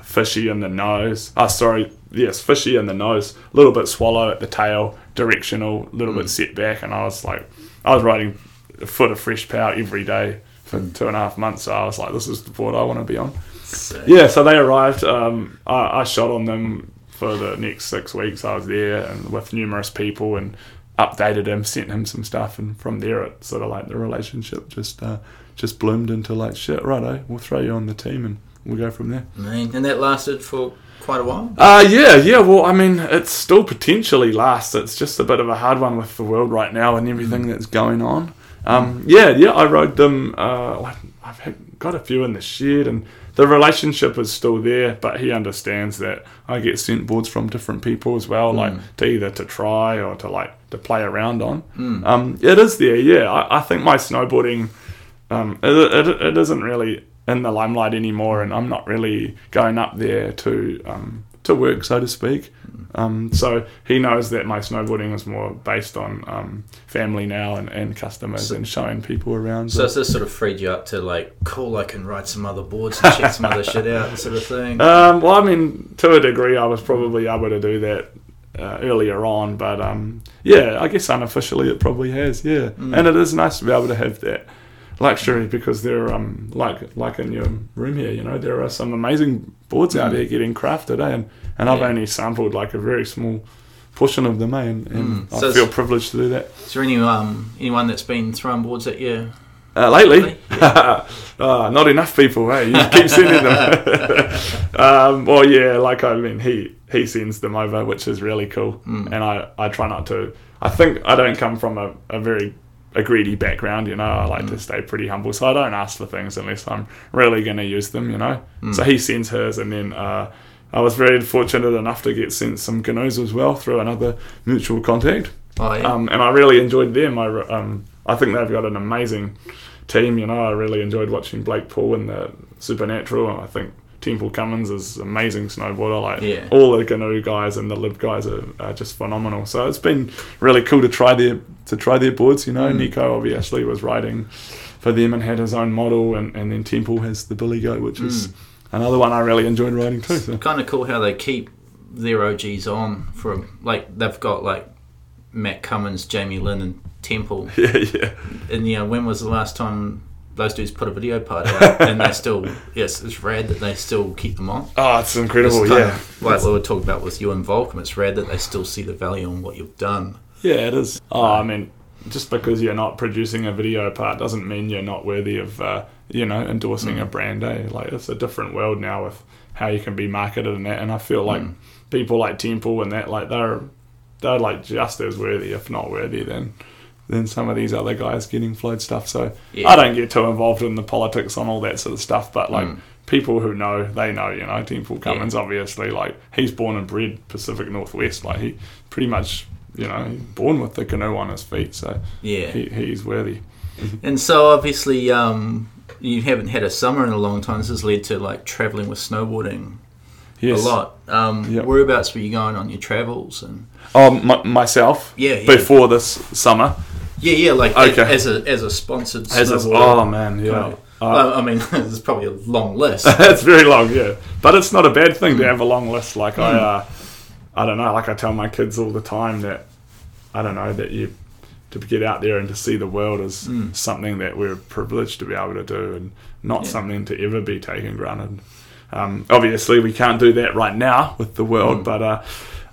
fishy in the nose. Oh, sorry. Yes, fishy in the nose. A little bit swallow at the tail, directional, a little mm. bit set back. And I was like, I was riding a foot of fresh power every day for mm. two and a half months. So I was like, this is the board I want to be on. Sick. Yeah, so they arrived. Um, I, I shot on them for the next six weeks. I was there and with numerous people, and updated him, sent him some stuff, and from there it sort of like the relationship just uh, just bloomed into like, shit, righto, we'll throw you on the team and we'll go from there. And that lasted for quite a while? Uh, yeah, yeah. Well, I mean, it still potentially lasts. It's just a bit of a hard one with the world right now and everything that's going on. Um, yeah, yeah, I rode them. Uh, I've had, got a few in the shed, and the relationship is still there, but he understands that I get sent boards from different people as well, mm. like to either to try or to like to play around on. Mm. Um, it is there, yeah. I, I think my snowboarding, um, it, it, it isn't really in the limelight anymore, and I'm not really going up there to um, to work, so to speak. Um, so he knows that my snowboarding is more based on um, family now and, and customers so, and showing people around. So it's just sort of freed you up to like, cool, I can ride some other boards and check some other shit out and sort of thing. Um, well, I mean, to a degree, I was probably able to do that uh, earlier on, but um, yeah, I guess unofficially it probably has, yeah. Mm. And it is nice to be able to have that luxury, because there are, um, like like in your room here, you know, there are some amazing boards out there getting crafted, eh? And, and I've yeah. only sampled like a very small portion of them, eh? And, and mm. I so feel privileged to do that. Is there any um anyone that's been throwing boards at you uh, lately? lately? Yeah. uh, not enough people, eh? You keep sending them. um, well, yeah, like I mean, he he sends them over, which is really cool, mm. and I, I try not to. I think I don't come from a, a very a greedy background, you know. I like mm. to stay pretty humble, so I don't ask for things unless I'm really going to use them, you know. Mm. So he sends hers, and then uh, I was very fortunate enough to get sent some canoes as well through another mutual contact. Oh, yeah. um, and I really enjoyed them. I, um, I think they've got an amazing team, you know. I really enjoyed watching Blake Paul in the Supernatural, and I think Temple Cummins is amazing snowboarder. Like yeah. all the canoe guys and the lib guys are, are just phenomenal. So it's been really cool to try their to try their boards. You know, mm. Nico obviously was riding for them and had his own model, and, and then Temple has the Billy Goat, which mm. is another one I really enjoyed riding too. So. Kind of cool how they keep their O Gs on for like they've got like Matt Cummins, Jamie Lynn, and Temple. Yeah, yeah. And you know, when was the last time those dudes put a video part out, and they still, yes, it's rad that they still keep them on. Oh, it's incredible, it's yeah. Of, like what we talking about with you and Volcom, it's rad that they still see the value in what you've done. Yeah, it is. Oh, I mean, just because you're not producing a video part doesn't mean you're not worthy of, uh, you know, endorsing mm. a brand, eh? Like, it's a different world now with how you can be marketed and that, and I feel like mm. people like Temple and that, like, they're, they're like, just as worthy, if not worthy, then... than some of these other guys getting flowed stuff. So yeah. I don't get too involved in the politics on all that sort of stuff, but like mm. people who know, they know, you know. Temple Cummins, yeah. obviously, like he's born and bred Pacific Northwest. Like he pretty much, you know, he's born with the canoe on his feet. So yeah, he, he's worthy. And so obviously um, you haven't had a summer in a long time. This has led to like travelling with snowboarding. Yes. A lot. Um, yep. Whereabouts were you going on your travels? And oh, m- myself. Yeah, yeah. Before this summer. Yeah, yeah. Like okay. as, as a as a sponsored. As a, oh man, yeah. Uh, I mean, it's probably a long list. It's very long, yeah. But it's not a bad thing mm. to have a long list. Like mm. I, uh, I don't know. Like I tell my kids all the time that I don't know that you to get out there and to see the world is mm. something that we're privileged to be able to do, and not yeah. something to ever be taken granted. Um, obviously, we can't do that right now with the world, mm. but uh,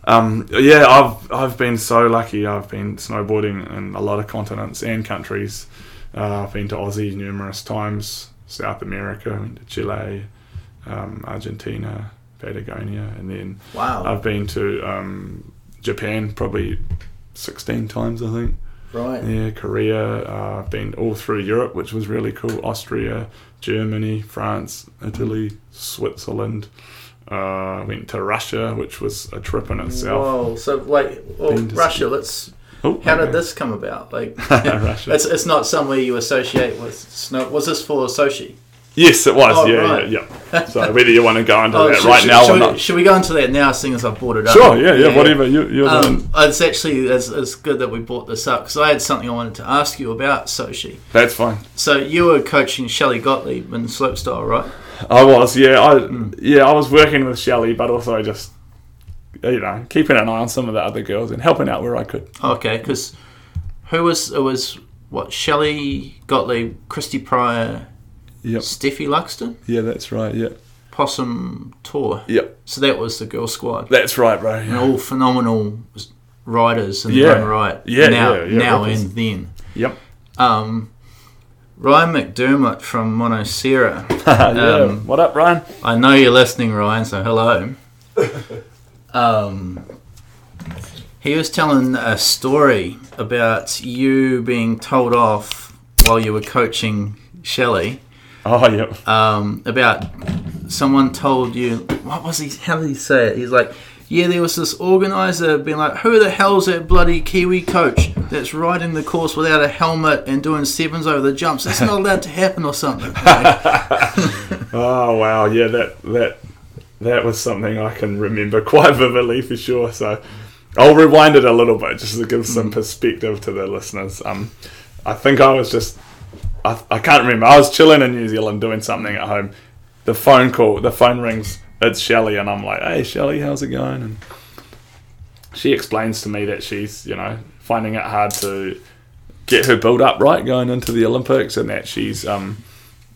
um, yeah, I've I've been so lucky. I've been snowboarding in a lot of continents and countries. Uh, I've been to Aussie numerous times, South America, went to Chile, um, Argentina, Patagonia, and then wow. I've been to um, Japan probably sixteen times, I think. Right. Yeah, Korea. Uh, I've been all through Europe, which was really cool. Austria, Germany, France, Italy, Switzerland. Uh, went to Russia, which was a trip in itself. Whoa! So like, well, Russia. Sk- let's. Oh, how okay. did this come about? Like, Russia. It's it's not somewhere you associate with snow. Was this for Sochi? Yes, it was. Oh, yeah, right. yeah, yeah. So whether you want to go into oh, that should, right should, now should or we, not, should we go into that now? Seeing as I brought it up. Sure. Yeah, yeah. yeah. Whatever. You, you're um, it's actually it's, it's good that we brought this up because I had something I wanted to ask you about Sochi. That's fine. So you were coaching Shelley Gottlieb in slopestyle, right? I was. Yeah. I mm. yeah. I was working with Shelley, but also just you know keeping an eye on some of the other girls and helping out where I could. Okay, because who was it was what Shelley Gottlieb, Christy Pryor. Yep. Steffi Luxton? Yeah, that's right, yeah. Possum Tour. Yep. So that was the girl squad. That's right, bro. Yeah. And all phenomenal riders in yeah. their own right. Yeah, now, yeah, yeah. Now and then. Yep. Um, Ryan McDermott from Monocera. um, yeah. What up, Ryan? I know you're listening, Ryan, so hello. um, he was telling a story about you being told off while you were coaching Shelley. Oh, yeah. Um, about someone told you, what was he, how did he say it? He's like, yeah, there was this organiser being like, who the hell's that bloody Kiwi coach that's riding the course without a helmet and doing sevens over the jumps? That's not allowed to happen or something. Oh, wow. Yeah, that that that was something I can remember quite vividly for sure. So I'll rewind it a little bit just to give some perspective to the listeners. Um, I think I was just, I, I can't remember. I was chilling in New Zealand doing something at home. The phone call, the phone rings. It's Shelley, and I'm like, hey, Shelley, how's it going? And she explains to me that she's, you know, finding it hard to get her build up right going into the Olympics, and that she's, um,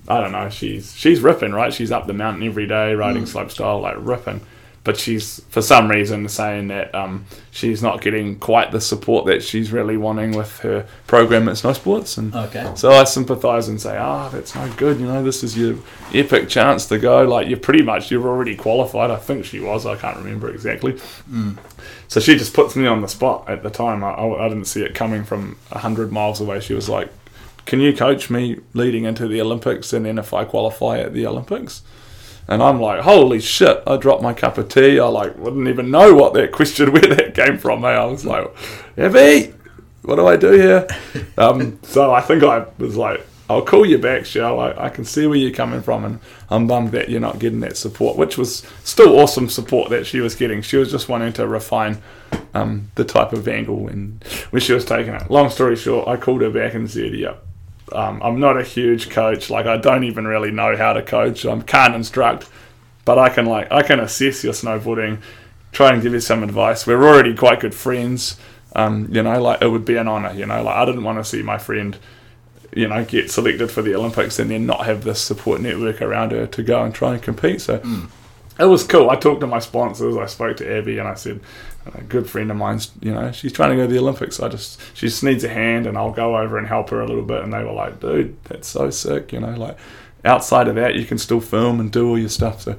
I don't know, she's she's ripping, right? She's up the mountain every day, riding mm. slopestyle, like ripping. But she's, for some reason, saying that um, she's not getting quite the support that she's really wanting with her program at Snow Sports. And okay. So I sympathise and say, ah, oh, that's no good. You know, this is your epic chance to go. Like, you're pretty much, you're already qualified. I think she was. I can't remember exactly. Mm. So she just puts me on the spot at the time. I, I didn't see it coming from one hundred miles away. She was like, can you coach me leading into the Olympics and then if I qualify at the Olympics? And I'm like, holy shit, I dropped my cup of tea. I like wouldn't even know what that question, where that came from. Hey? I was like, Evie, what do I do here? Um, so I think I was like, I'll call you back, Shell. I, I can see where you're coming from. And I'm bummed that you're not getting that support, which was still awesome support that she was getting. She was just wanting to refine um, the type of angle and where she was taking it. Long story short, I called her back and said, yep. Um, I'm not a huge coach. Like, I don't even really know how to coach. I can't instruct, but I can like I can assess your snowboarding, try and give you some advice. We're already quite good friends. Um, you know, like it would be an honour. You know, like I didn't want to see my friend, you know, get selected for the Olympics and then not have this support network around her to go and try and compete. So mm. it was cool. I talked to my sponsors. I spoke to Abby and I said, a good friend of mine's, you know, she's trying to go to the Olympics. I just, she just needs a hand, and I'll go over and help her a little bit. And they were like, dude, that's so sick, you know, like outside of that, you can still film and do all your stuff. So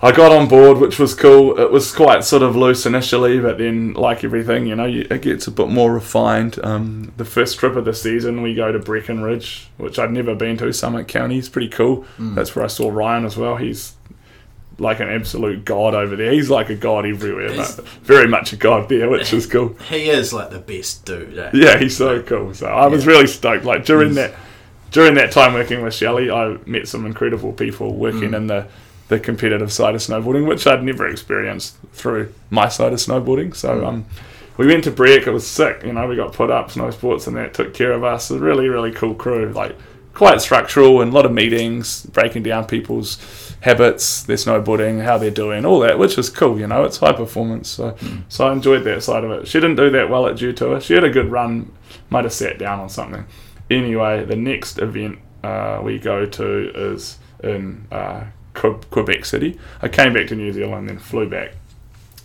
I got on board, which was cool. It was quite sort of loose initially, but then like everything, you know, you, it gets a bit more refined. Um, the first trip of the season, we go to Breckenridge, which I'd never been to. Summit County is pretty cool. Mm. That's where I saw Ryan as well. He's like an absolute god over there. He's like a god everywhere, he's, but very much a god there, which is cool. He is like the best dude. Eh? Yeah, he's so cool. So I yeah. was really stoked. Like during he's... that during that time working with Shelley, I met some incredible people working mm. in the, the competitive side of snowboarding, which I'd never experienced through my side of snowboarding. So mm. um, we went to Breck. It was sick. You know, we got put up, Snow Sports, and that took care of us. A really, really cool crew. Like, quite structural and a lot of meetings, breaking down people's habits, their snowboarding, how they're doing, all that, which is cool, you know, it's high performance. So, mm. so I enjoyed that side of it. She didn't do that well at Jutoa. She had a good run, might have sat down on something. Anyway, the next event uh, we go to is in uh, Quebec City. I came back to New Zealand and then flew back.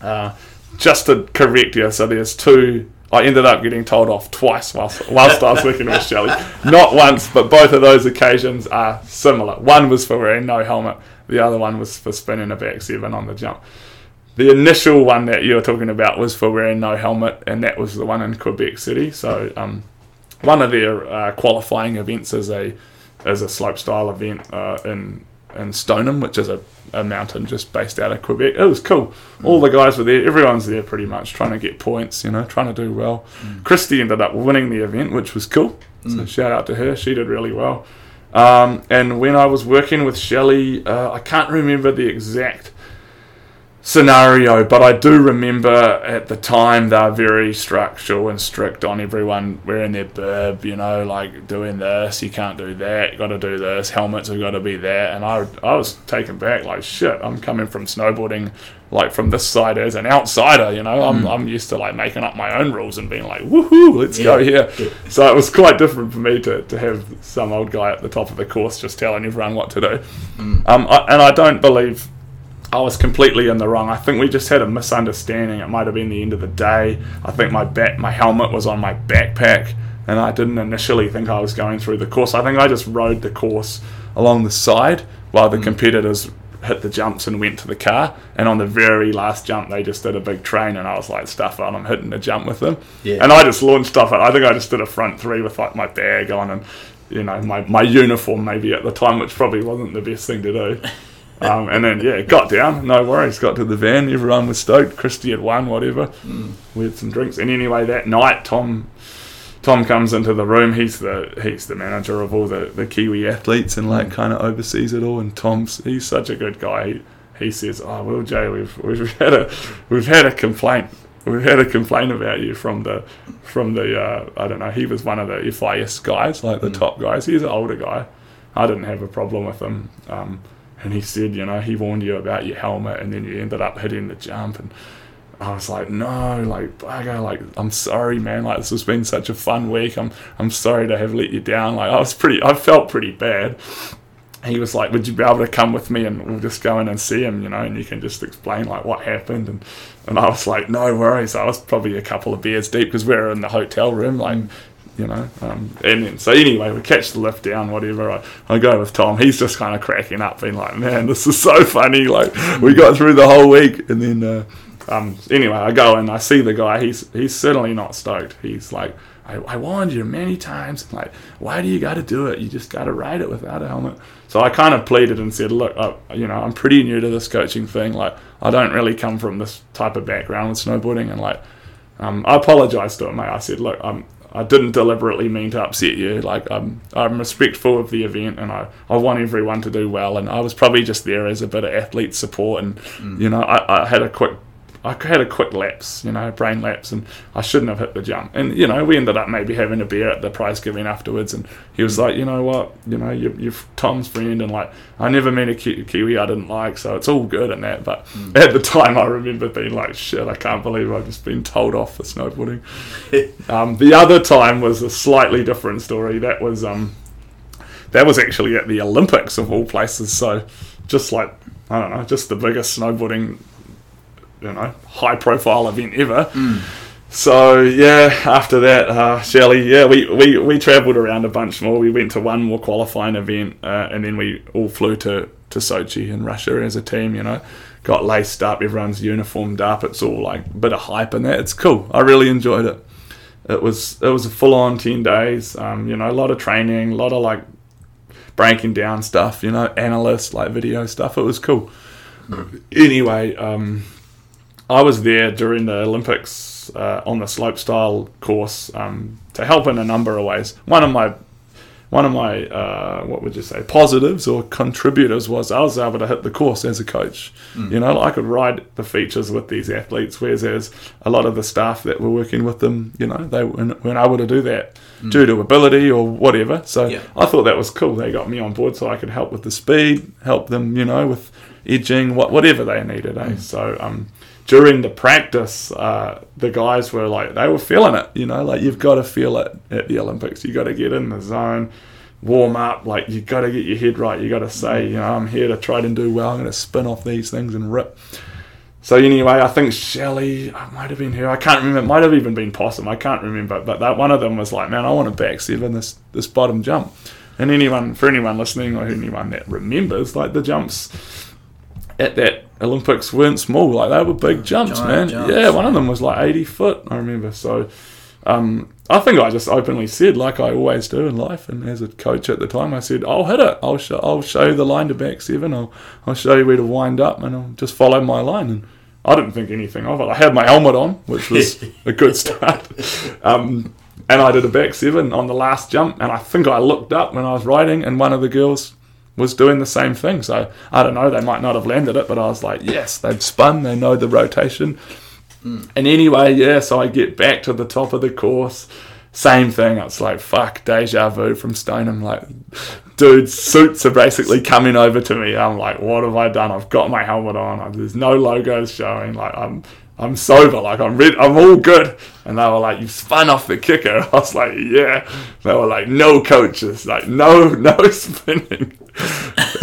Uh, just to correct you, so there's two... I ended up getting told off twice whilst, whilst I was working with Shelley. Not once, but both of those occasions are similar. One was for wearing no helmet. The other one was for spinning a back seven on the jump. The initial one that you were talking about was for wearing no helmet, and that was the one in Quebec City. So um, one of their uh, qualifying events is a is a slopestyle event uh, in in Stoneham, which is a, a mountain just based out of Quebec. It was cool. All the guys were there. Everyone's there pretty much trying to get points, you know, trying to do well. Mm. Christy ended up winning the event, which was cool. Mm. So shout out to her. She did really well. Um, and when I was working with Shelley, uh, I can't remember the exact scenario, but I do remember at the time they're very structural and strict on everyone wearing their bib, you know, like doing this, you can't do that, you got to do this, helmets have got to be that. And I, I was taken back, like, shit, I'm coming from snowboarding, like, from this side as an outsider, you know, I'm mm. I'm used to, like, making up my own rules and being like, woohoo, let's yeah. go here. Yeah. So it was quite different for me to, to have some old guy at the top of the course just telling everyone what to do. Mm. Um, I, and I don't believe... I was completely in the wrong. I think we just had a misunderstanding. It might have been the end of the day. I think my back, my helmet was on my backpack. and I didn't initially think I was going through the course. I think I just rode the course along the side while the mm. competitors hit the jumps and went to the car, and on the very last jump they just did a big train, and I was like, stuff it, I'm hitting the jump with them. Yeah. And I just launched off it. I think I just did a front three with like my bag on and, you know, my, my uniform maybe at the time, which probably wasn't the best thing to do. Um, and then, yeah, got down, no worries, got to the van, everyone was stoked, Christy had won, whatever. Mm. We had some drinks. And anyway, that night, Tom Tom comes into the room, he's the he's the manager of all the, the Kiwi athletes and, like, kind of oversees it all. And Tom's, he's such a good guy, he, he says, oh, well, Jay, we've we've had a we've had a complaint. We've had a complaint about you from the, from the uh, I don't know, he was one of the F I S guys, like the mm. top guys. He's an older guy. I didn't have a problem with him. Um, And he said, you know, he warned you about your helmet and then you ended up hitting the jump. And I was like, no, like, bugger, like, I'm sorry, man. Like, this has been such a fun week. I'm I'm sorry to have let you down. Like, I was pretty, I felt pretty bad. He was like, would you be able to come with me and we'll just go in and see him, you know, and you can just explain, like, what happened. And, and I was like, no worries. I was probably a couple of beers deep because we were in the hotel room, like, you know, um, and then, so anyway, we catch the lift down, whatever, I, I go with Tom, he's just kind of cracking up, being like, man, this is so funny, like, we got through the whole week, and then, uh, um, anyway, I go and I see the guy, he's he's certainly not stoked, he's like, I, I warned you many times, like, why do you got to do it, you just got to ride it without a helmet. So I kind of pleaded and said, look, I, you know, I'm pretty new to this coaching thing, like, I don't really come from this type of background with snowboarding, and like, um, I apologized to him, mate. I said, look, I'm I didn't deliberately mean to upset you. Like, I'm, I'm respectful of the event, and I, I want everyone to do well. And I was probably just there as a bit of athlete support. And mm. you know, I, I had a quick, I had a quick lapse, you know, brain lapse, and I shouldn't have hit the jump. And you know, we ended up maybe having a beer at the prize giving afterwards. And he was mm. like, you know what, you know, you, you're Tom's friend, and like, I never met a Ki- Kiwi I didn't like, so it's all good and that. But mm. at the time, I remember being like, shit, I can't believe I've just been told off for snowboarding. um, the other time was a slightly different story. That was um, that was actually at the Olympics of all places. So just like, I don't know, just the biggest snowboarding, you know, high profile event ever. Mm. So yeah, after that, uh, Shelley, yeah, we, we, we travelled around a bunch more. We went to one more qualifying event, uh, and then we all flew to, to Sochi in Russia as a team, you know, got laced up, everyone's uniformed up. It's all like a bit of hype and that. It's cool. I really enjoyed it. It was, it was a full on ten days, um, you know, a lot of training, a lot of like breaking down stuff, you know, analysts, like video stuff. It was cool. Mm. Anyway, um, I was there during the Olympics uh, on the slopestyle course um, to help in a number of ways. One of my, one of my, uh, what would you say, positives or contributors was I was able to hit the course as a coach. Mm. You know, I could ride the features with these athletes, whereas there's a lot of the staff that were working with them, you know, they weren't able to do that mm. due to ability or whatever. So yeah. I thought that was cool. They got me on board so I could help with the speed, help them, you know, with edging, what whatever they needed. Eh? Mm. So, um. During the practice, uh, the guys were like, they were feeling it, you know, like you've got to feel it at the Olympics. You got to get in the zone, warm up, like you got to get your head right. You got to say, you know, I'm here to try and do well. I'm going to spin off these things and rip. So anyway, I think Shelley, I might have been here. I can't remember. It might have even been Possum. I can't remember. But that one of them was like, man, I want to back seven this this bottom jump. And anyone, for anyone listening or anyone that remembers, like the jumps at that Olympics weren't small, like they were big jumps, Giant man. Jumps. Yeah, one of them was like eighty foot, I remember. So um, I think I just openly said, like I always do in life, and as a coach at the time, I said, I'll hit it. I'll, sh- I'll show you the line to back seven. I'll, I'll show you where to wind up, and I'll just follow my line. And I didn't think anything of it. I had my helmet on, which was a good start. Um, and I did a back seven on the last jump, and I think I looked up when I was riding, and one of the girls was doing the same thing. So I don't know, they might not have landed it, but I was like, yes, they've spun, they know the rotation. Mm. And anyway, yeah, so I get back to the top of the course, same thing. It's like, fuck, deja vu from Stoneham. Like, dude, suits are basically coming over to me. I'm like, what have I done? I've got my helmet on, there's no logos showing, like I'm I'm sober, like I'm red, I'm all good. And they were like, you spun off the kicker. I was like, yeah. They were like, no coaches, like no, no spinning.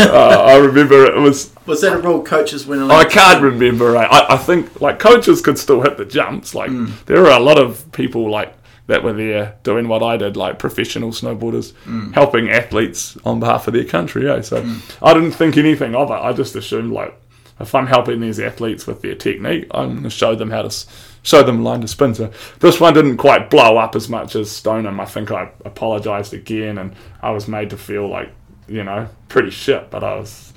uh, I remember it was. Was that a rule coaches went? I can't remember. Right? I, I think like coaches could still hit the jumps. Like mm. there were a lot of people like that were there doing what I did, like professional snowboarders, mm. helping athletes on behalf of their country. Eh? So mm. I didn't think anything of it. I just assumed, like, if I'm helping these athletes with their technique, I'm going to show them how to show them line to spin. So this one didn't quite blow up as much as Stoneham. I think I apologised again, and I was made to feel like, you know, pretty shit. But I was,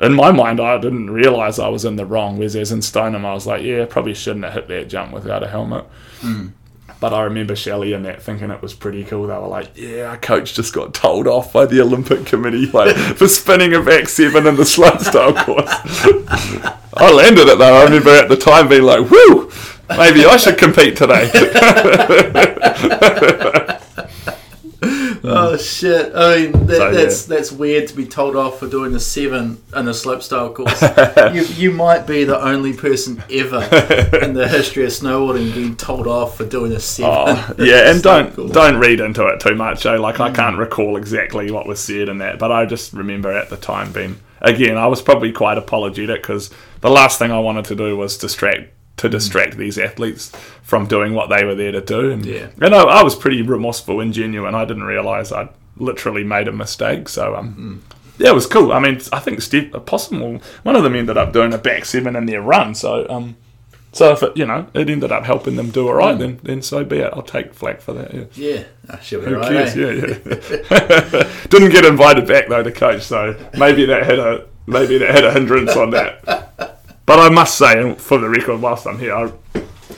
in my mind, I didn't realise I was in the wrong. Whereas as in Stoneham, I was like, yeah, probably shouldn't have hit that jump without a helmet. Mm. But I remember Shelley and that thinking it was pretty cool. They were like, yeah, our coach just got told off by the Olympic committee like, for spinning a back seven in the slopestyle course. I landed it, though. I remember at the time being like, whoo, maybe I should compete today. Oh, shit. I mean, that, so, that's yeah. that's weird to be told off for doing a seven in a slopestyle course. you you might be the only person ever in the history of snowboarding being told off for doing a seven. Oh, yeah, and don't course. don't read into it too much. Eh? Like, mm. I can't recall exactly what was said in that, but I just remember at the time being, again, I was probably quite apologetic because the last thing I wanted to do was distract to distract mm. these athletes from doing what they were there to do. And, yeah. and I, I was pretty remorseful and genuine. I didn't realise I'd literally made a mistake. So, um, mm. yeah, it was cool. I mean, I think Steve, Possum, one of them ended up doing a back seven in their run. So, um, so if it, you know, it ended up helping them do all right, mm. then then so be it. I'll take flak for that. Yeah, yeah. Oh, she'll be who right, cares? Eh? Yeah, yeah. Didn't get invited back, though, to coach. So maybe that had a, maybe that had a hindrance on that. But I must say, for the record, whilst I'm here, I,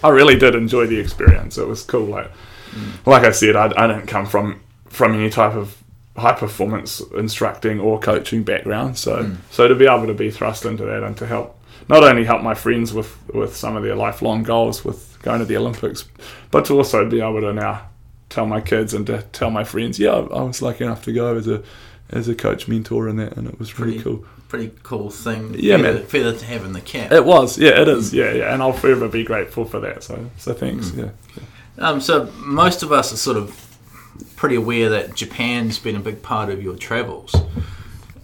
I really did enjoy the experience. It was cool. Like, mm. like I said, I, I didn't come from, from any type of high-performance instructing or coaching background. So mm. so to be able to be thrust into that and to help, not only help my friends with, with some of their lifelong goals with going to the Olympics, but to also be able to now tell my kids and to tell my friends, yeah, I was lucky enough to go as a as a coach mentor in that, and it was pretty pretty cool. Pretty cool thing. Yeah, feather, man. Feather to have in the cap. It was. Yeah, it is. Yeah, yeah. And I'll forever be grateful for that. So, so thanks. Mm. Yeah. yeah. Um. So most of us are sort of pretty aware that Japan's been a big part of your travels.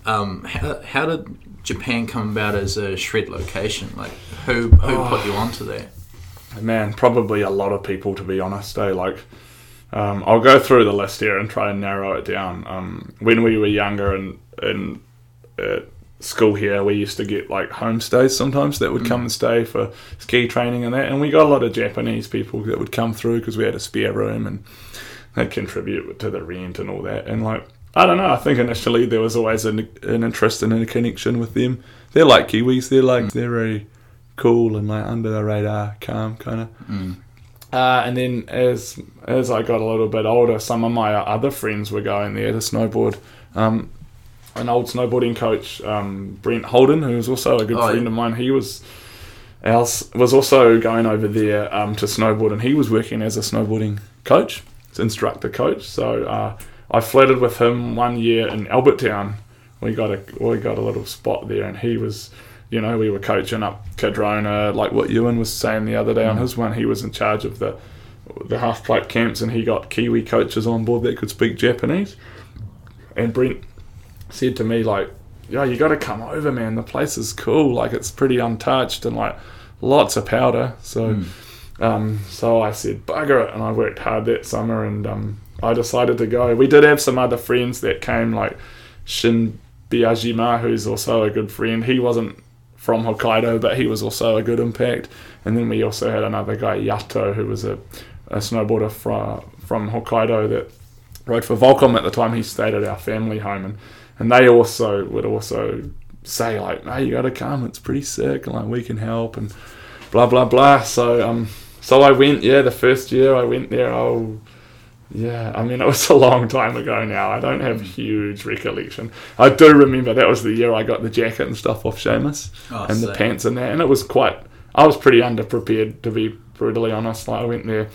Um. How, how did Japan come about as a shred location? Like, who who oh. put you onto that? Man, probably a lot of people, to be honest. Eh? Like. Um, I'll go through the list here and try and narrow it down. Um, when we were younger and in uh, school here, we used to get like homestays sometimes that would mm. come and stay for ski training and that. And we got a lot of Japanese people that would come through because we had a spare room and they'd contribute to the rent and all that. And like, I don't know, I think initially there was always an, an interest and a connection with them. They're like Kiwis, they're like, mm. they're very cool and like under the radar, calm kind of. Mm. Uh, and then as as I got a little bit older, some of my other friends were going there to snowboard. Um, an old snowboarding coach, um, Brent Holden, who was also a good oh, friend yeah. of mine, he was else, was also going over there um, to snowboard, and he was working as a snowboarding coach, instructor coach. So uh, I flirted with him one year in Albertown. We got a we got a little spot there, and he was. You know, we were coaching up Cadrona, like what Ewan was saying the other day on his one. He was in charge of the the half-pipe camps, and he got Kiwi coaches on board that could speak Japanese. And Brent said to me, like, yo, you got to come over, man. The place is cool. Like, it's pretty untouched and, like, lots of powder. So mm. um, so I said, bugger it. And I worked hard that summer, and um, I decided to go. We did have some other friends that came, like Shin Biajima, who's also a good friend. He wasn't from Hokkaido, but he was also a good impact. And then we also had another guy, Yato, who was a, a snowboarder from from Hokkaido that rode for Volcom at the time. He stayed at our family home, and, and they also would also say like, "Hey, you gotta come. It's pretty sick. And like we can help and blah blah blah." So um, so I went. Yeah, the first year I went there. Oh, yeah. I mean, it was a long time ago now. I don't have huge recollection. I do remember that was the year I got the jacket and stuff off Seamus oh, and sick. The pants and that. And it was quite, I was pretty underprepared, to be brutally honest. Like, I went there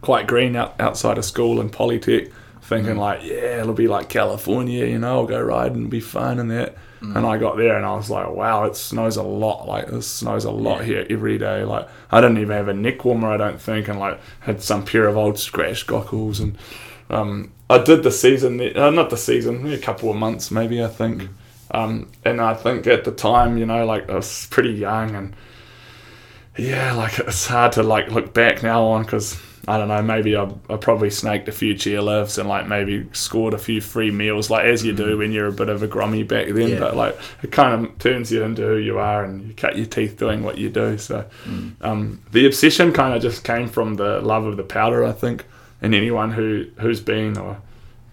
quite green out, outside of school and Polytech, thinking mm. like, yeah, it'll be like California, you know, I'll go ride and be fun and that. Mm. And I got there and I was like, wow, it snows a lot. Like, it snows a lot yeah. here every day. Like, I didn't even have a neck warmer, I don't think, and like had some pair of old scratch goggles. And um, I did the season, uh, not the season, a couple of months maybe, I think. Mm. Um, and I think at the time, you know, like I was pretty young, and yeah, like it's hard to like look back now on because I don't know, maybe I, I probably snaked a few chairlifts and like maybe scored a few free meals, like as you do when you're a bit of a grommy back then. Yeah. But like it kind of turns you into who you are, and you cut your teeth doing what you do. So mm. um, the obsession kind of just came from the love of the powder, I think. And anyone who who's been or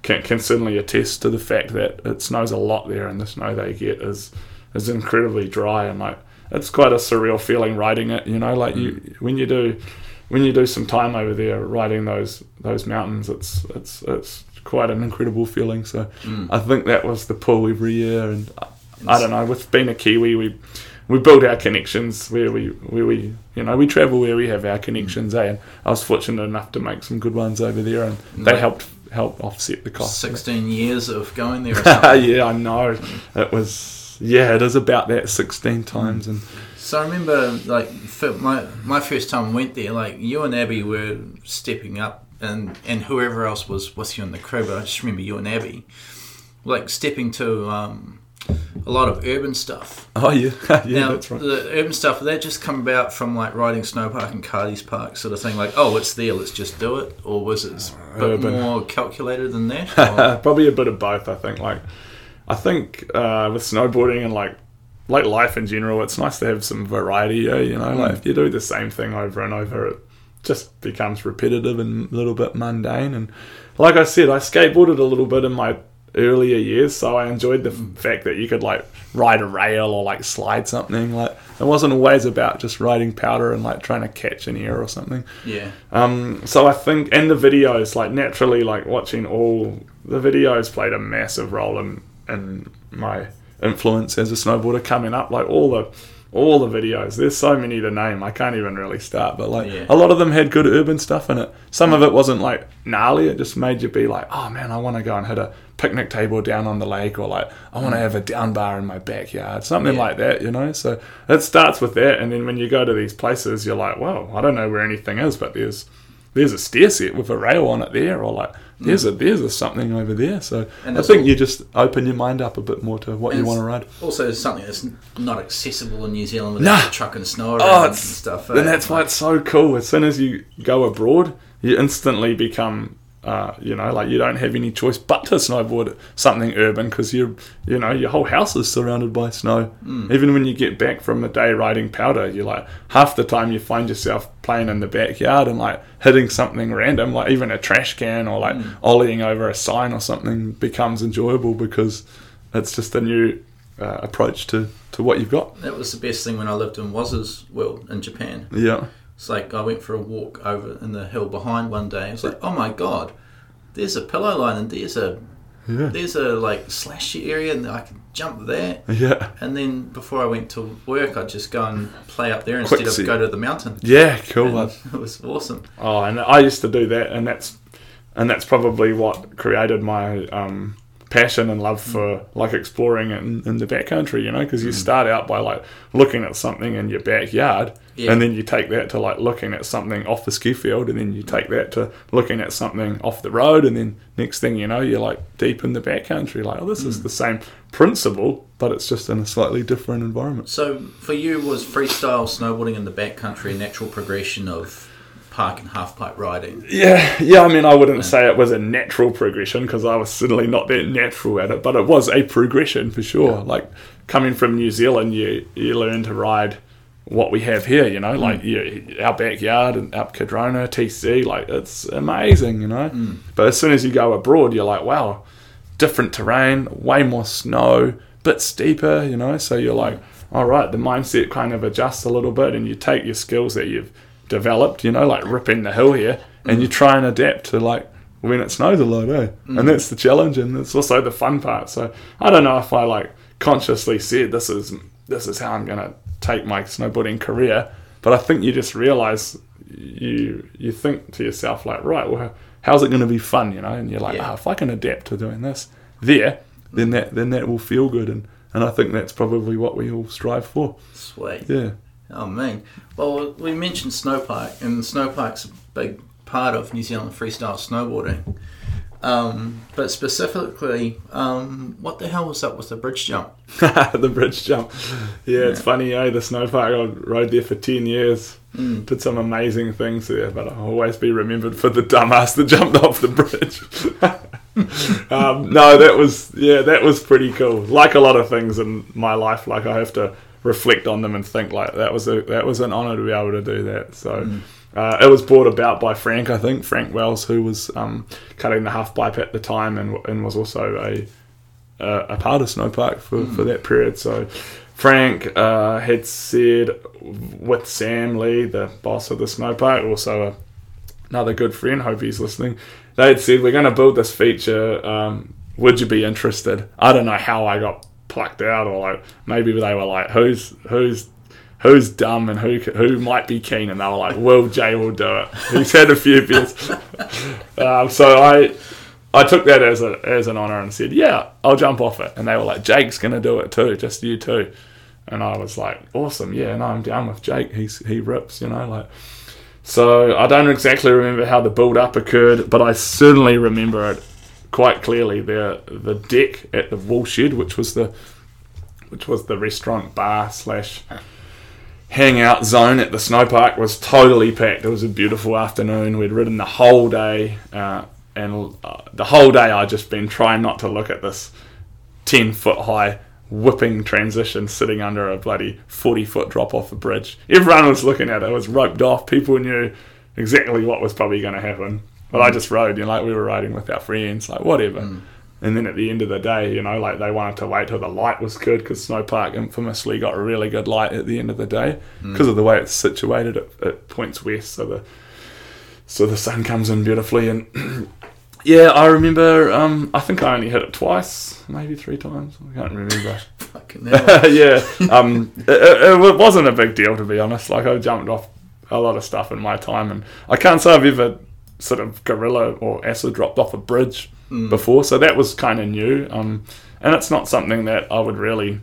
can, can certainly attest to the fact that it snows a lot there, and the snow they get is is incredibly dry, and like it's quite a surreal feeling riding it. You know, like mm. you when you do. When you do some time over there riding those those mountains, it's it's it's quite an incredible feeling. So mm. I think that was the pull every year. And I, I don't know, with being a Kiwi, we we build our connections where we where we you know we travel where we have our connections. Mm. Eh? And I was fortunate enough to make some good ones over there, and they helped help offset the cost. Sixteen years of going there. Or something. Yeah, I know. Mm. It was yeah, it is about that sixteen times mm. and. So I remember, like, my my first time went there, like, you and Abby were stepping up, and, and whoever else was with you in the crew, but I just remember you and Abby, like, stepping to um, a lot of urban stuff. Oh, yeah, yeah, now, that's right. The urban stuff, that just come about from, like, riding Snowpark and Cardi's Park sort of thing, like, oh, it's there, let's just do it, or was it a bit urban. More calculated than that? Probably a bit of both, I think. Like, I think uh, with snowboarding and, like, like life in general, it's nice to have some variety, you know, like if you do the same thing over and over, it just becomes repetitive and a little bit mundane. And like I said, I skateboarded a little bit in my earlier years, so I enjoyed the fact that you could like ride a rail or like slide something. Like it wasn't always about just riding powder and like trying to catch an air or something. Yeah. Um. So I think, and the videos, like naturally, like watching all the videos played a massive role in, in my... influence as a snowboarder coming up, like all the all the videos, there's so many to name, I can't even really start, but like yeah. a lot of them had good urban stuff in it. Some of it wasn't like gnarly, it just made you be like, oh man, I want to go and hit a picnic table down on the lake, or like I want to have a down bar in my backyard, something yeah. like that, you know. So it starts with that, and then when you go to these places you're like, wow, I don't know where anything is, but there's there's a stair set with a rail on it there, or like there's a there's a something over there. So and I think all, you just open your mind up a bit more to what you want to ride. Also, something that's not accessible in New Zealand with nah. truck and snow around oh, and stuff. And eh? That's why it's so cool. As soon as you go abroad, you instantly become, uh, you know, like you don't have any choice but to snowboard something urban, because you you know your whole house is surrounded by snow. Mm. Even when you get back from a day riding powder, you're like half the time you find yourself playing in the backyard and like hitting something random, like even a trash can, or like mm. ollieing over a sign or something becomes enjoyable because it's just a new uh, approach to, to what you've got. That was the best thing when I lived in Waza's world in Japan. Yeah, it's like I went for a walk over in the hill behind one day. It's like, oh my god, there's a pillow line and there's a yeah. there's a like slashy area and I can jump there. Yeah. And then before I went to work, I'd just go and play up there instead Quixi. Of go to the mountain. Yeah, cool. And it was awesome. Oh, and I used to do that, and that's and that's probably what created my um, passion and love for like exploring in, in the backcountry, you know, because you mm. start out by like looking at something in your backyard, yeah. and then you take that to like looking at something off the ski field, and then you take that to looking at something off the road, and then next thing you know you're like deep in the backcountry, like oh this mm. is the same principle, but it's just in a slightly different environment. So for you, was freestyle snowboarding in the backcountry a natural progression of park and half-pipe riding? Yeah, yeah. I mean, I wouldn't yeah. say it was a natural progression, because I was certainly not that natural at it, but it was a progression for sure. Yeah. Like, coming from New Zealand, you, you learn to ride what we have here, you know, mm. like you, our backyard and up Cadrona, T C, like, it's amazing, you know. Mm. But as soon as you go abroad, you're like, wow, different terrain, way more snow, bit steeper, you know, so you're like, all right, the mindset kind of adjusts a little bit, and you take your skills that you've developed, you know, like ripping the hill here, and you try and adapt to like when it snows a lot, eh? Mm. And that's the challenge, and that's also the fun part. So I don't know if I like consciously said this is this is how I'm gonna take my snowboarding career, but I think you just realise you you think to yourself like, right, well, how's it gonna be fun, you know? And you're like, yeah. oh, if I can adapt to doing this there, then that then that will feel good, and and I think that's probably what we all strive for. Sweet. Yeah. Oh man! Well, we mentioned Snowpark, and Snowpark's a big part of New Zealand freestyle snowboarding. Um, but specifically, um, what the hell was up with the bridge jump? The bridge jump. Yeah, yeah. It's funny, eh? The snow park, I rode there for ten years. Mm. Did some amazing things there, but I'll always be remembered for the dumbass that jumped off the bridge. um, no, that was, yeah, that was pretty cool. Like a lot of things in my life, like I have to reflect on them and think like that was a, that was an honor to be able to do that. So... Mm. Uh, it was brought about by Frank, I think, Frank Wells, who was um, cutting the half pipe at the time and and was also a a, a part of Snowpark for, mm. for that period. So Frank uh, had said with Sam Lee, the boss of the Snowpark, also a, another good friend, hope he's listening, they had said, we're going to build this feature, um, would you be interested? I don't know how I got plucked out, or like maybe they were like, who's who's... who's dumb and who who might be keen, and they were like, well, Jay will do it. He's had a few beers. um, so I I took that as a as an honour and said, yeah, I'll jump off it. And they were like, Jake's going to do it too, just you too. And I was like, awesome, yeah, no, I'm down with Jake. He's, he rips, you know. like. So I don't exactly remember how the build-up occurred, but I certainly remember it quite clearly. The, the deck at the Wool Shed, which was the, which was the restaurant bar slash... hangout zone at the snow park, was totally packed. It was a beautiful afternoon. We'd ridden the whole day, uh, and uh, the whole day I'd just been trying not to look at this ten foot high whipping transition sitting under a bloody forty foot drop off a bridge. Everyone was looking at it. It was roped off. People knew exactly what was probably going to happen. But mm. I just rode, you know, like we were riding with our friends, like whatever. Mm. And then at the end of the day, you know, like they wanted to wait till the light was good, because Snowpark infamously got a really good light at the end of the day because mm. of the way it's situated. It, it points west, so the so the sun comes in beautifully. And yeah, I remember. Um, I think I only hit it twice, maybe three times. I can't remember. Fucking hell. Yeah, um, it, it, it wasn't a big deal, to be honest. Like I jumped off a lot of stuff in my time, and I can't say I've ever sort of gorilla or acid dropped off a bridge Mm. before, so that was kind of new, um, and it's not something that I would really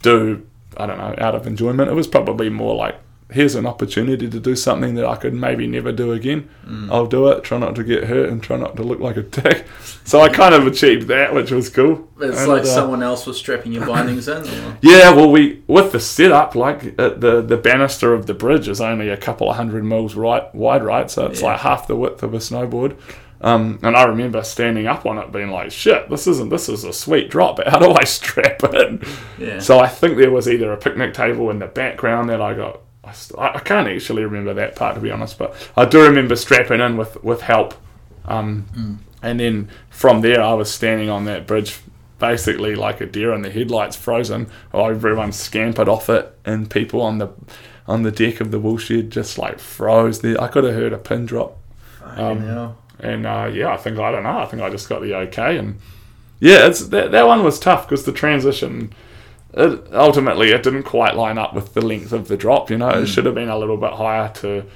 do, I don't know, out of enjoyment. It was probably more like, here's an opportunity to do something that I could maybe never do again. Mm. I'll do it, try not to get hurt and try not to look like a dick. So I kind of achieved that, which was cool. It's and, like uh, someone else was strapping your bindings in? Or? Yeah, well, we with the setup, like uh, the, the banister of the bridge is only a couple of hundred mils right, wide, right? So it's yeah. like half the width of a snowboard. Um, and I remember standing up on it being like, shit, this isn't, this is a sweet drop, but how do I strap it? Yeah. So I think there was either a picnic table in the background that I got, I, I can't actually remember that part, to be honest, but I do remember strapping in with, with help. Um, mm. And then from there, I was standing on that bridge, basically like a deer in the headlights, frozen. Oh, everyone scampered off it, and people on the, on the deck of the wool shed just like froze there. I could have heard a pin drop. Um, hell. And, uh, yeah, I think, I don't know, I think I just got the okay. And, yeah, it's that, that one was tough because the transition, it, ultimately, it didn't quite line up with the length of the drop, you know. Mm. It should have been a little bit higher to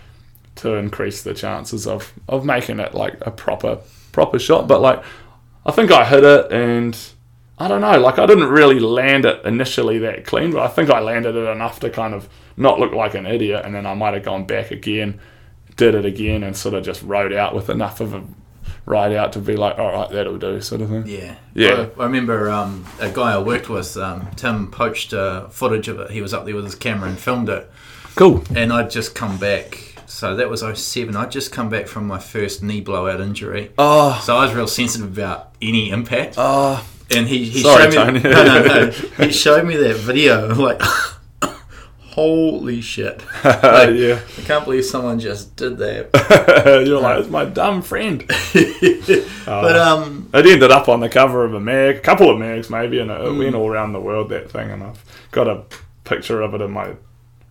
to increase the chances of, of making it, like, a proper proper shot. But, like, I think I hit it and, I don't know, like, I didn't really land it initially that clean, but I think I landed it enough to kind of not look like an idiot, and then I might have gone back again, did it again, and sort of just rode out with enough of a ride out to be like, all right, that'll do, sort of thing. Yeah. Yeah. I, I remember um, a guy I worked with, um, Tim, poached uh, footage of it. He was up there with his camera and filmed it. Cool. And I'd just come back. So that was oh seven. I'd just come back from my first knee blowout injury. Oh. So I was real sensitive about any impact. Oh. And he, he Sorry, showed me... Tony. No, no, no. He showed me that video, like... Holy shit. Like, yeah. I can't believe someone just did that. You're like, it's my dumb friend. oh, but um, It ended up on the cover of a mag, a couple of mags maybe, and it mm. went all around the world, that thing, and I've got a picture of it in my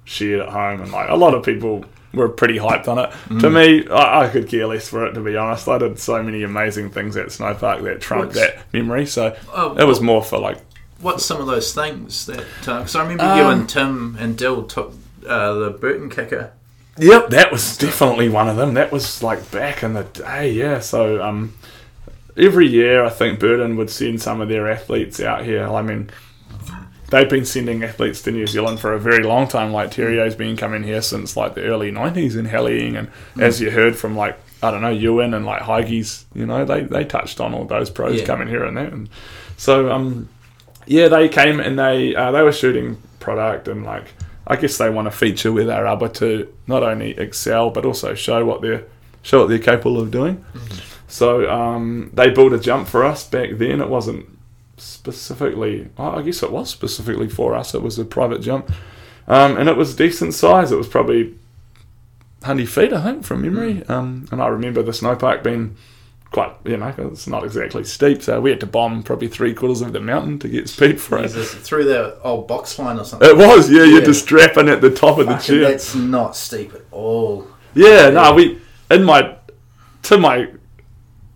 shed at home, and like a lot of people were pretty hyped on it. Mm. To me, I, I could care less for it, to be honest. I did so many amazing things at Snowpark that trumped What's, that memory, so oh, it was more for like... What's some of those things that? Because uh, I remember um, you and Tim and Dill took uh, the Burton kicker. Yep, that was definitely one of them. That was like back in the day, yeah. So um, every year, I think Burton would send some of their athletes out here. I mean, they've been sending athletes to New Zealand for a very long time. Like Terrio's been coming here since like the early nineties and hellying, and mm. as you heard from like I don't know, Ewan and like Hygie's, you know, they, they touched on all those pros yeah. coming here and there. And so, um, yeah, they came and they uh, they were shooting product, and like I guess they want to feature where they're able to not only excel but also show what they're show what they're capable of doing. Mm-hmm. So um, they built a jump for us back then. It wasn't specifically, oh, I guess it was specifically for us. It was a private jump, um, and it was decent size. It was probably one hundred feet, I think, from memory. Mm. Um, and I remember the snowpark being quite, you know, it's not exactly steep, so we had to bomb probably three quarters of the mountain to get speed for it. Jesus, through the old box line or something. It was, yeah. yeah. You had to strap in at the top of the chair. That's not steep at all. Yeah, yeah. no, we in my to my.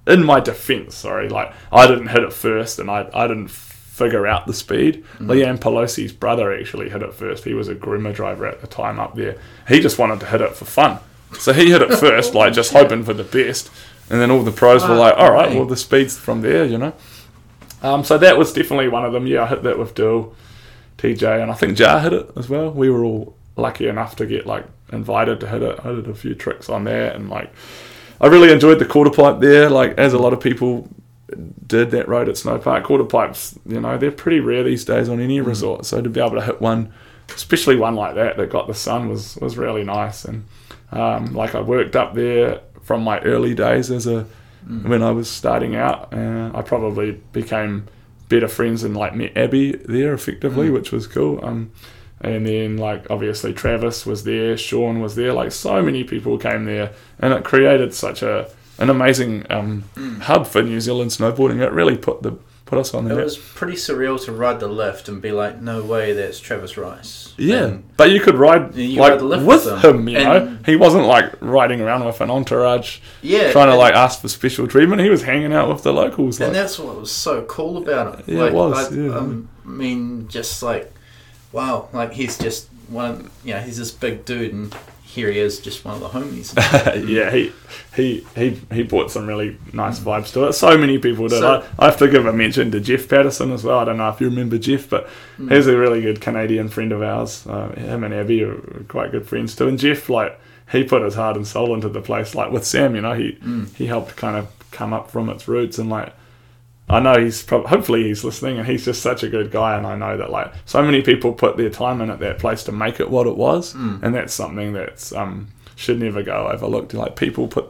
In my defence, sorry, like I didn't hit it first, and I I didn't figure out the speed. Mm. Leanne Pelosi's brother actually hit it first. He was a groomer driver at the time up there. He just wanted to hit it for fun, so he hit it first, like just hoping for the best. And then all the pros oh, were like, "All right, well the speed's from there, you know." Um, so that was definitely one of them. Yeah, I hit that with Dill, T J, and I think Jar hit it as well. We were all lucky enough to get like invited to hit it. I did a few tricks on that, and like. I really enjoyed the quarter pipe there, like as a lot of people did that road at Snowpark. Quarter pipes, you know, they're pretty rare these days on any resort. So to be able to hit one, especially one like that that got the sun, was, was really nice. And um, like I worked up there from my early days as a when I was starting out. Uh, I probably became better friends and like met Abby there effectively, mm. which was cool. Um, And then, like, obviously Travis was there, Sean was there, like, so many people came there. And it created such a an amazing um, mm. hub for New Zealand snowboarding. It really put the put us on the map. It was pretty surreal to ride the lift and be like, no way, that's Travis Rice. Yeah, and but you could ride, you like, ride the lift with, with him, you know. He wasn't, like, riding around with an entourage yeah, trying to, like, ask for special treatment. He was hanging out with the locals. Like. And that's what was so cool about it. Yeah, like, it was. I, yeah. um, I mean, just, like... Wow, like he's just one of, you know, he's this big dude, and here he is, just one of the homies. yeah, he, he he he brought some really nice vibes to it. So many people did. So, I, I have to give a mention to Jeff Patterson as well. I don't know if you remember Jeff, but mm-hmm. he's a really good Canadian friend of ours. Uh, him and Abby are quite good friends too. And Jeff, like, he put his heart and soul into the place. Like with Sam, you know, he mm. he helped kind of come up from its roots and like. I know he's probably, hopefully he's listening, and he's just such a good guy, and I know that like so many people put their time in at that place to make it what it was, mm. and that's something that's um, should never go overlooked. Like people put,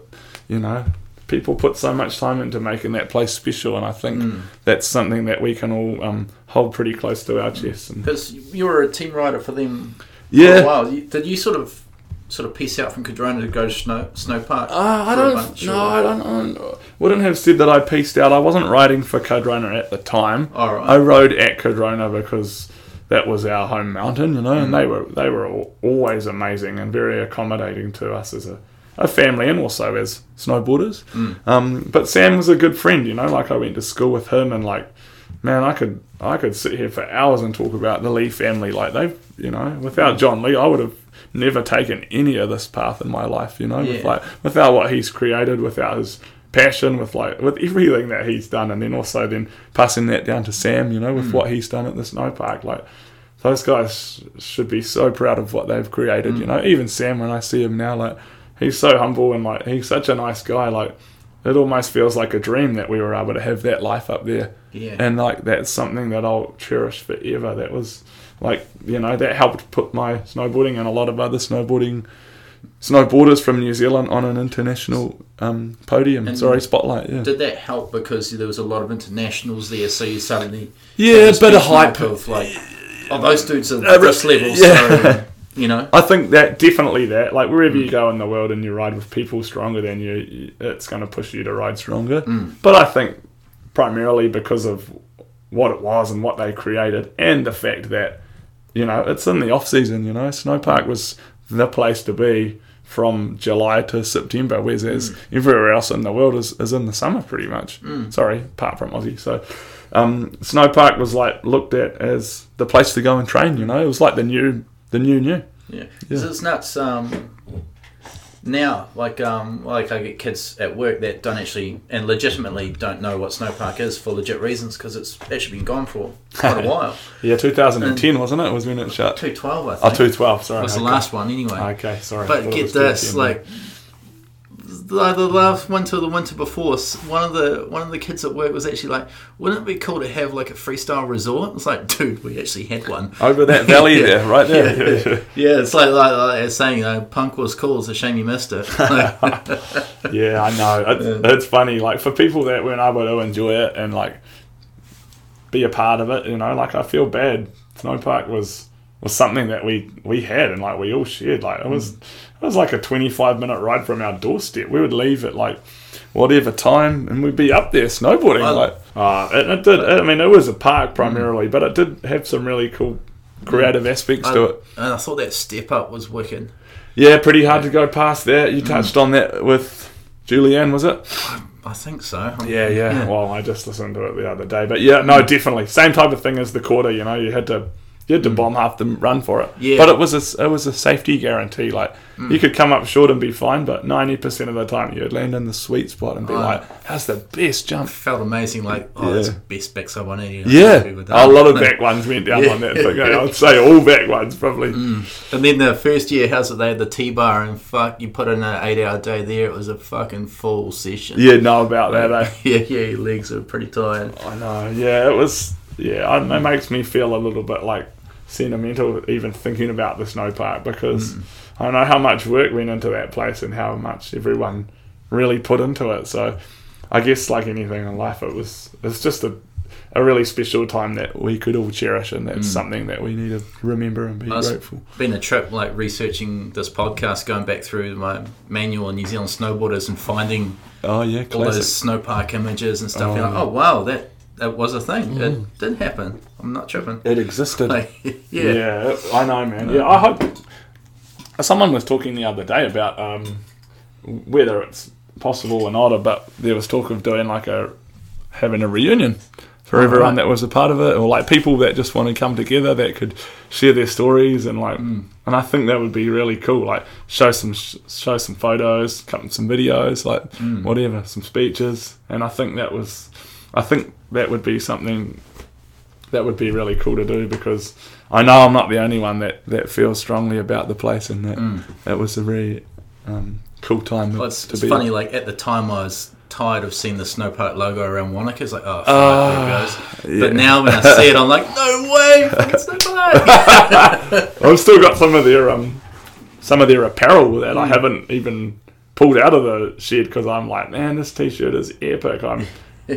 you know, people put so much time into making that place special, and I think mm. that's something that we can all um, hold pretty close to our chests. Because you were a team rider for them yeah. for a while. Did you sort of sort of piece out from Cadrona to go to Snow Snow Park? Uh, I don't. Bunch, no, or? I don't. I wouldn't have said that I pieced out. I wasn't riding for Cadrona at the time. All right. I rode at Cadrona because that was our home mountain, you know, mm. and they were they were all, always amazing and very accommodating to us as a, a family and also as snowboarders. Mm. Um, but Sam was a good friend, you know. Like I went to school with him, and like, man, I could I could sit here for hours and talk about the Lee family. Like they, you know, without John Lee, I would have. Never taken any of this path in my life, you know, yeah. with like without what he's created, without his passion, with like with everything that he's done, and then also then passing that down to Sam, you know, with mm. what he's done at the snowpark. Like those guys should be so proud of what they've created, mm. you know. Even Sam, when I see him now, like he's so humble and like he's such a nice guy. Like it almost feels like a dream that we were able to have that life up there, yeah. and like that's something that I'll cherish forever. That was. Like, you know, that helped put my snowboarding and a lot of other snowboarding snowboarders from New Zealand on an international um, podium. And Sorry, spotlight. Yeah. Did that help because there was a lot of internationals there, so you suddenly yeah, a bit of hype of like, oh, those dudes are at this level. Yeah. So, you know, I think that definitely that like wherever mm. you go in the world and you ride with people stronger than you, it's going to push you to ride stronger. Mm. But I think primarily because of what it was and what they created, and the fact that. You know, it's in the off-season, you know. Snowpark was the place to be from July to September, whereas mm. everywhere else in the world is, is in the summer pretty much. Mm. Sorry, apart from Aussie. So um, Snowpark was, like, looked at as the place to go and train, you know. It was like the new, the new, new. Yeah. Because yeah. it's nuts um, now. Like, um, like I get kids at work that don't actually, and legitimately don't know what Snowpark is for legit reasons, because it's actually been gone for quite a while. yeah, two thousand ten, and wasn't it? It was when it shut. two twelve, I think. Oh, two twelve, sorry. It was okay. The last one, anyway. Okay, sorry. But get this, like, the, the last winter or the winter before, one of the one of the kids at work was actually like, wouldn't it be cool to have like a freestyle resort? It's like, dude, we actually had one. Over that valley yeah. there, right there. Yeah, yeah. yeah it's like, like, like I was saying, you know, punk was cool, it's a shame you missed it. yeah, I know. It's, yeah. it's funny, like for people that weren't able to enjoy it and like be a part of it, you know, like I feel bad. Snowpark was... was something that we, we had and like we all shared. Like it was it was like a twenty-five minute ride from our doorstep. We would leave at like whatever time and we'd be up there snowboarding. I, like uh, it, it did. It, I mean, it was a park primarily, mm-hmm. but it did have some really cool creative aspects I, to it. And I thought that step up was wicked. Yeah, pretty hard yeah. to go past that. You touched mm. on that with Julianne, was it? I think so. I mean, yeah, yeah, yeah. Well, I just listened to it the other day, but yeah, no, definitely same type of thing as the quarter. You know, you had to. You had to bomb half the run for it, yeah. but it was a it was a safety guarantee. Like mm. you could come up short and be fine, but ninety percent of the time you'd land in the sweet spot and be oh, like, "That's the best jump." It felt amazing. Like, oh, yeah. that's the best backside I needed. Yeah, a lot of back ones went down yeah. on that thing. I'd say all back ones probably. Mm. And then the first year, how's it? They had the T bar, and fuck, you put in an eight-hour day there. It was a fucking full session. Yeah, know about that, eh? yeah, yeah, your legs were pretty tired. I know. Yeah, it was. Yeah, I, it makes me feel a little bit like. Sentimental even thinking about the snow park because mm. I know how much work went into that place and how much everyone really put into it. So I guess like anything in life, it was it's just a a really special time that we could all cherish, and that's mm. something that we need to remember and be it's grateful. It's been a trip like researching this podcast, going back through my manual on New Zealand snowboarders and finding oh yeah classic. all those snow park images and stuff. Oh, and like, oh wow, that. It was a thing. Mm. It did happen. I'm not tripping. It existed. Like, yeah. Yeah, I know, man. Yeah, I hope... Someone was talking the other day about um, whether it's possible or not, but there was talk of doing like a... having a reunion for oh, everyone right. that was a part of it, or like people that just want to come together that could share their stories and like... Mm. And I think that would be really cool. Like, show some show some photos, come some videos, like mm. whatever, some speeches. And I think that was... I think that would be something that would be really cool to do because I know I'm not the only one that, that feels strongly about the place, and that mm. that was a very um, cool time. Well, it's to it's be funny, there. Like at the time I was tired of seeing the snowpark logo around Wanaka. It's like, oh, fuck, uh, there it goes. Yeah. But now when I see it, I'm like, no way, fucking snowpark. I've still got some of their um, some of their apparel that mm. I haven't even pulled out of the shed because I'm like, man, this t-shirt is epic. I'm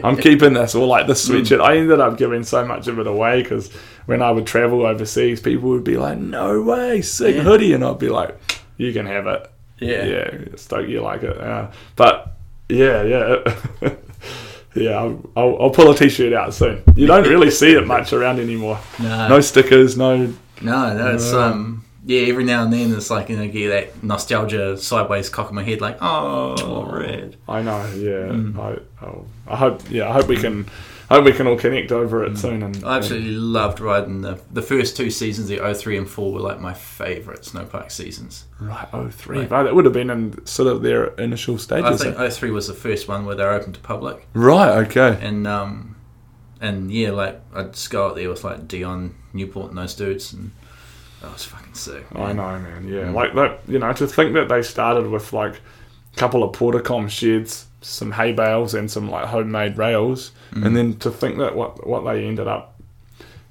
I'm keeping this, or like this sweatshirt. Mm. I ended up giving so much of it away because when I would travel overseas, people would be like, no way, sick yeah. hoodie. And I'd be like, you can have it. Yeah. Yeah, stoked you like it. Uh, but yeah, yeah. yeah, I'll, I'll, I'll pull a t-shirt out soon. You don't really see it much around anymore. No. No stickers, no... No, no, it's... Uh, um, yeah, every now and then it's like, you know, get that nostalgia sideways cock in my head, like, oh, oh red. I know, yeah. Mm. I, oh, I hope, yeah, I hope we can, I hope we can all connect over it mm. soon. And I absolutely and, loved riding the the first two seasons. The oh three and four were like my favourite snowpark seasons. Right, oh three, right. Right, that would have been in sort of their initial stages. I think oh three was the first one where they were open to public. Right, okay. And um, and yeah, like I'd just go out there with like Dion Newport and those dudes and. That was fucking sick, man. I know, man, yeah. Mm. Like, that, you know, to think that they started with, like, a couple of Portacom sheds, some hay bales, and some, like, homemade rails, mm. and then to think that what what they ended up,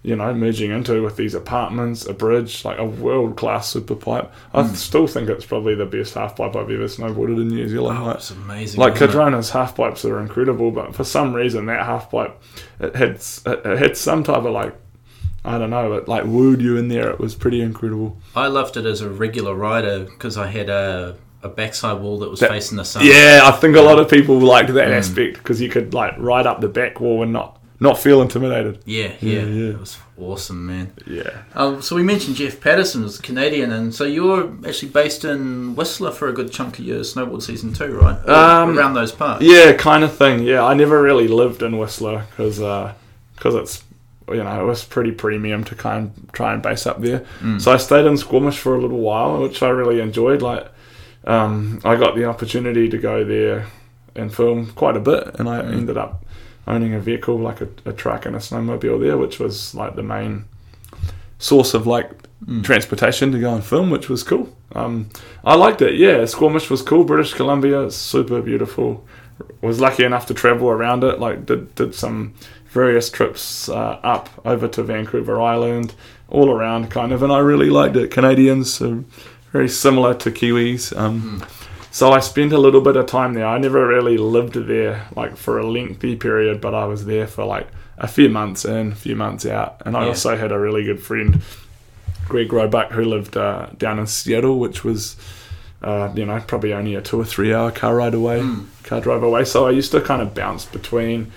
you know, merging into with these apartments, a bridge, like a world-class super pipe. I mm. still think it's probably the best half-pipe I've ever snowboarded in New Zealand. Oh, it's amazing. Like, Cadrona's half-pipes are incredible, but for some reason, that half-pipe, it had, it, it had some type of, like, I don't know, it like wooed you in there. It was pretty incredible. I loved it as a regular rider because I had a, a backside wall that was that, facing the sun. Yeah, I think a lot of people liked that mm. aspect because you could like ride up the back wall and not, not feel intimidated. Yeah, yeah, yeah, yeah. It was awesome, man. Yeah. Um, so we mentioned Jeff Patterson was Canadian, and so you're actually based in Whistler for a good chunk of your snowboard season too, right? Or um, around those parts. Yeah, kind of thing. Yeah, I never really lived in Whistler because uh, it's... you know, it was pretty premium to kind of try and base up there. Mm. So I stayed in Squamish for a little while, which I really enjoyed. Like, um, I got the opportunity to go there and film quite a bit, and I mm. ended up owning a vehicle, like a, a truck and a snowmobile there, which was like the main source of like mm. transportation to go and film, which was cool. Um, I liked it, yeah. Squamish was cool. British Columbia, super beautiful. Was lucky enough to travel around it, like did, did some various trips uh, up over to Vancouver Island, all around kind of, and I really liked it. Canadians are very similar to Kiwis. Um, mm. So I spent a little bit of time there. I never really lived there like for a lengthy period, but I was there for like a few months in, a few months out. And I yeah. also had a really good friend, Greg Roebuck, who lived uh, down in Seattle, which was, uh, you know, probably only a two or three hour car ride away, mm. car drive away. So I used to kind of bounce between,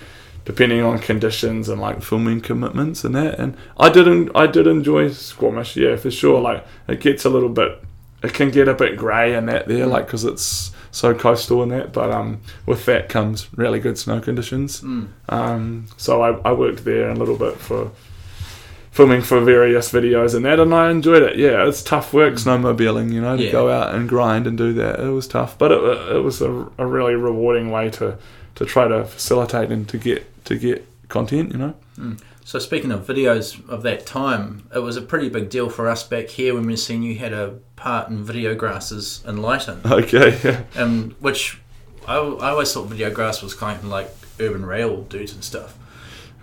depending on conditions and like filming commitments and that. And I did, I did enjoy Squamish, yeah, for sure. Like it gets a little bit, it can get a bit grey and that there, like, because it's so coastal and that, but um, with that comes really good snow conditions. Mm. Um, so I, I worked there a little bit for filming for various videos and that, and I enjoyed it. Yeah, it's tough work, snowmobiling, you know, to yeah. go out and grind and do that. It was tough, but it, it was a, a really rewarding way to, to try to facilitate and to get to get content, you know. Mm. So speaking of videos of that time, it was a pretty big deal for us back here when we seen you had a part in Videograss's in Lytton. Okay, yeah. Um, which I, I always thought Videograss was kind of like urban rail dudes and stuff.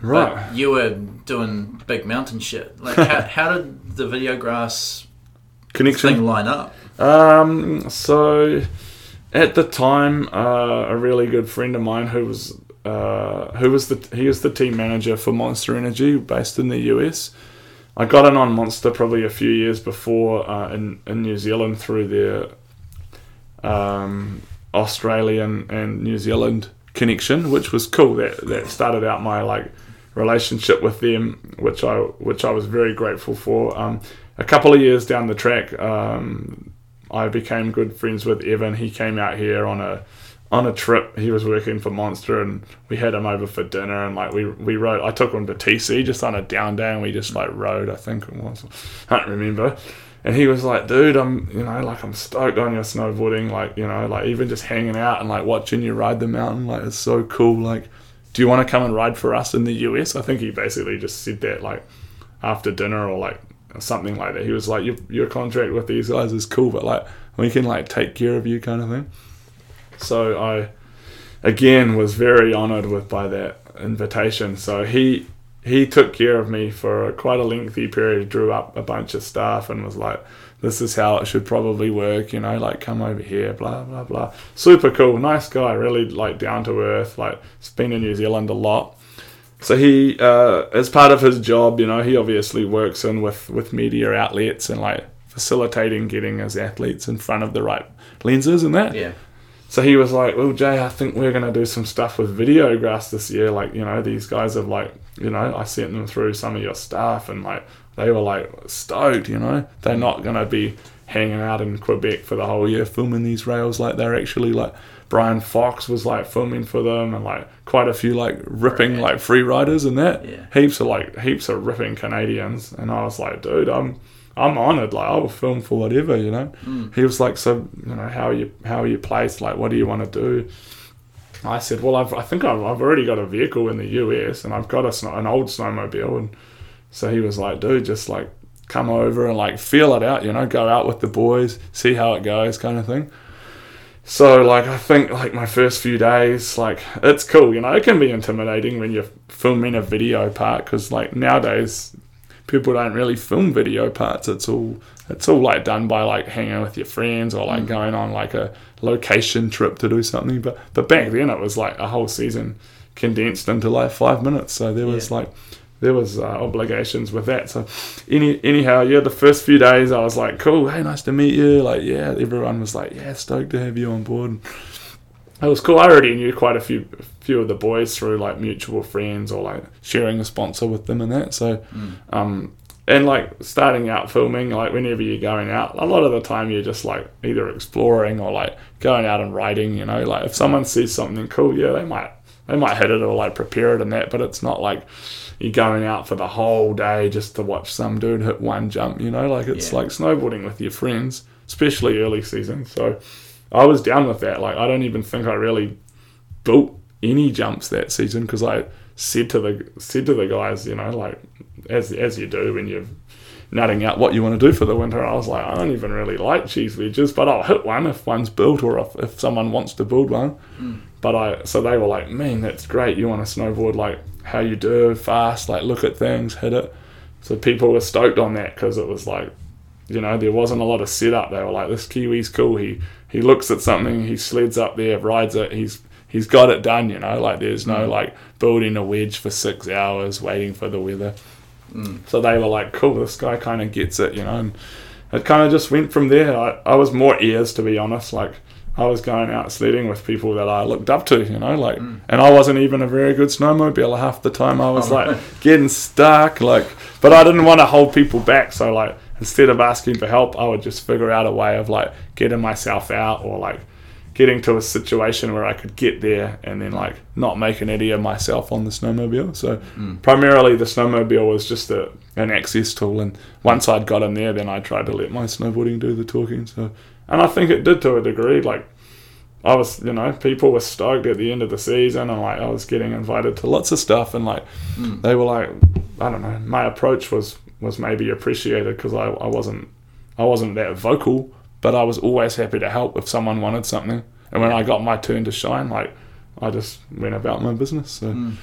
Right. But you were doing big mountain shit. Like, how, how did the Videograss connection thing line up? Um, so at the time, uh, a really good friend of mine who was... Uh, who was the he was the team manager for Monster Energy based in the U S. I got in on Monster probably a few years before uh, in, in New Zealand through their um, Australian and New Zealand connection, which was cool. That that started out my like relationship with them, which I which I was very grateful for. Um, a couple of years down the track, um, I became good friends with Evan. He came out here on a on a trip. He was working for Monster and we had him over for dinner, and like we we rode, I took him to T C just on a down day, and we just like rode, I think it was, I don't remember, and he was like, dude, I'm, you know, like I'm stoked on your snowboarding, like, you know, like even just hanging out and like watching you ride the mountain, like it's so cool, like do you want to come and ride for us in the U S? I think he basically just said that like after dinner or like something like that. He was like, your, your contract with these guys is cool, but like we can like take care of you kind of thing. So I, again, was very honoured with by that invitation. So he he took care of me for a, quite a lengthy period, drew up a bunch of stuff and was like, this is how it should probably work, you know, like come over here, blah, blah, blah. Super cool, nice guy, really like down to earth, like he's been in New Zealand a lot. So he, uh, as part of his job, you know, he obviously works in with, with media outlets and like facilitating getting his athletes in front of the right lenses and that. Yeah. So he was like, well, Jay, I think we're going to do some stuff with Videograss this year. Like, you know, these guys have like, you know, I sent them through some of your stuff and like, they were like stoked, you know. They're not going to be hanging out in Quebec for the whole year filming these rails. Like they're actually like, Brian Fox was like filming for them and like quite a few like ripping right. like free riders and that. Yeah. Heaps of like, heaps of ripping Canadians. And I was like, dude, I'm... I'm honoured, like, I will film for whatever, you know. Mm. He was like, so, you know, how are you, how are you placed? Like, what do you want to do? I said, well, I've, I think I've, I've already got a vehicle in the U S and I've got a snow, an old snowmobile. And so he was like, dude, just, like, come over and, like, feel it out, you know, go out with the boys, see how it goes kind of thing. So, like, I think, like, my first few days, like, it's cool, you know. It can be intimidating when you're filming a video part because, like, nowadays... people don't really film video parts. It's all it's all like done by like hanging with your friends or like going on like a location trip to do something. But but back then it was like a whole season condensed into like five minutes. So there was yeah. like there was uh, obligations with that. So any anyhow, yeah, the first few days I was like, cool, hey, nice to meet you. Like yeah, everyone was like, yeah, stoked to have you on board. And it was cool. I already knew quite a few few of the boys through like mutual friends or like sharing a sponsor with them and that. So, mm. um, and like starting out filming, like whenever you're going out, a lot of the time you're just like either exploring or like going out and riding. You know, like if someone sees something cool, yeah, they might they might hit it or like prepare it and that. But it's not like you're going out for the whole day just to watch some dude hit one jump. You know, like it's yeah. like snowboarding with your friends, especially early season. So. I was down with that. Like, I don't even think I really built any jumps that season because I said to the said to the guys, you know, like as as you do when you've nutting out what you want to do for the winter. And I was like, I don't even really like cheese wedges, but I'll hit one if one's built or if, if someone wants to build one. Mm. But I, so they were like, man, that's great. You want to snowboard, like how you do, fast, like look at things, hit it. So people were stoked on that because it was like, you know, there wasn't a lot of setup. They were like, this Kiwi's cool. He he looks at something, he sleds up there, rides it, he's he's got it done, you know. Like there's no mm. like building a wedge for six hours waiting for the weather. Mm. So they were like, cool, this guy kind of gets it, you know. And it kind of just went from there. I, I was more ears, to be honest. Like I was going out sledding with people that I looked up to, you know, like, mm. and I wasn't even a very good snowmobiler half the time. I was oh, like getting stuck, like, but I didn't want to hold people back. So like, instead of asking for help, I would just figure out a way of like getting myself out or like getting to a situation where I could get there and then like not make an idiot of myself on the snowmobile. So mm. primarily the snowmobile was just a, an access tool. And once I'd got in there, then I tried to let my snowboarding do the talking. So, and I think it did to a degree. Like I was, you know, people were stoked at the end of the season. And like I was getting invited to lots of stuff. And like mm. they were like, I don't know, my approach was, was maybe appreciated because I, I wasn't I wasn't that vocal, but I was always happy to help if someone wanted something. And when I got my turn to shine, like I just went about my business. So mm.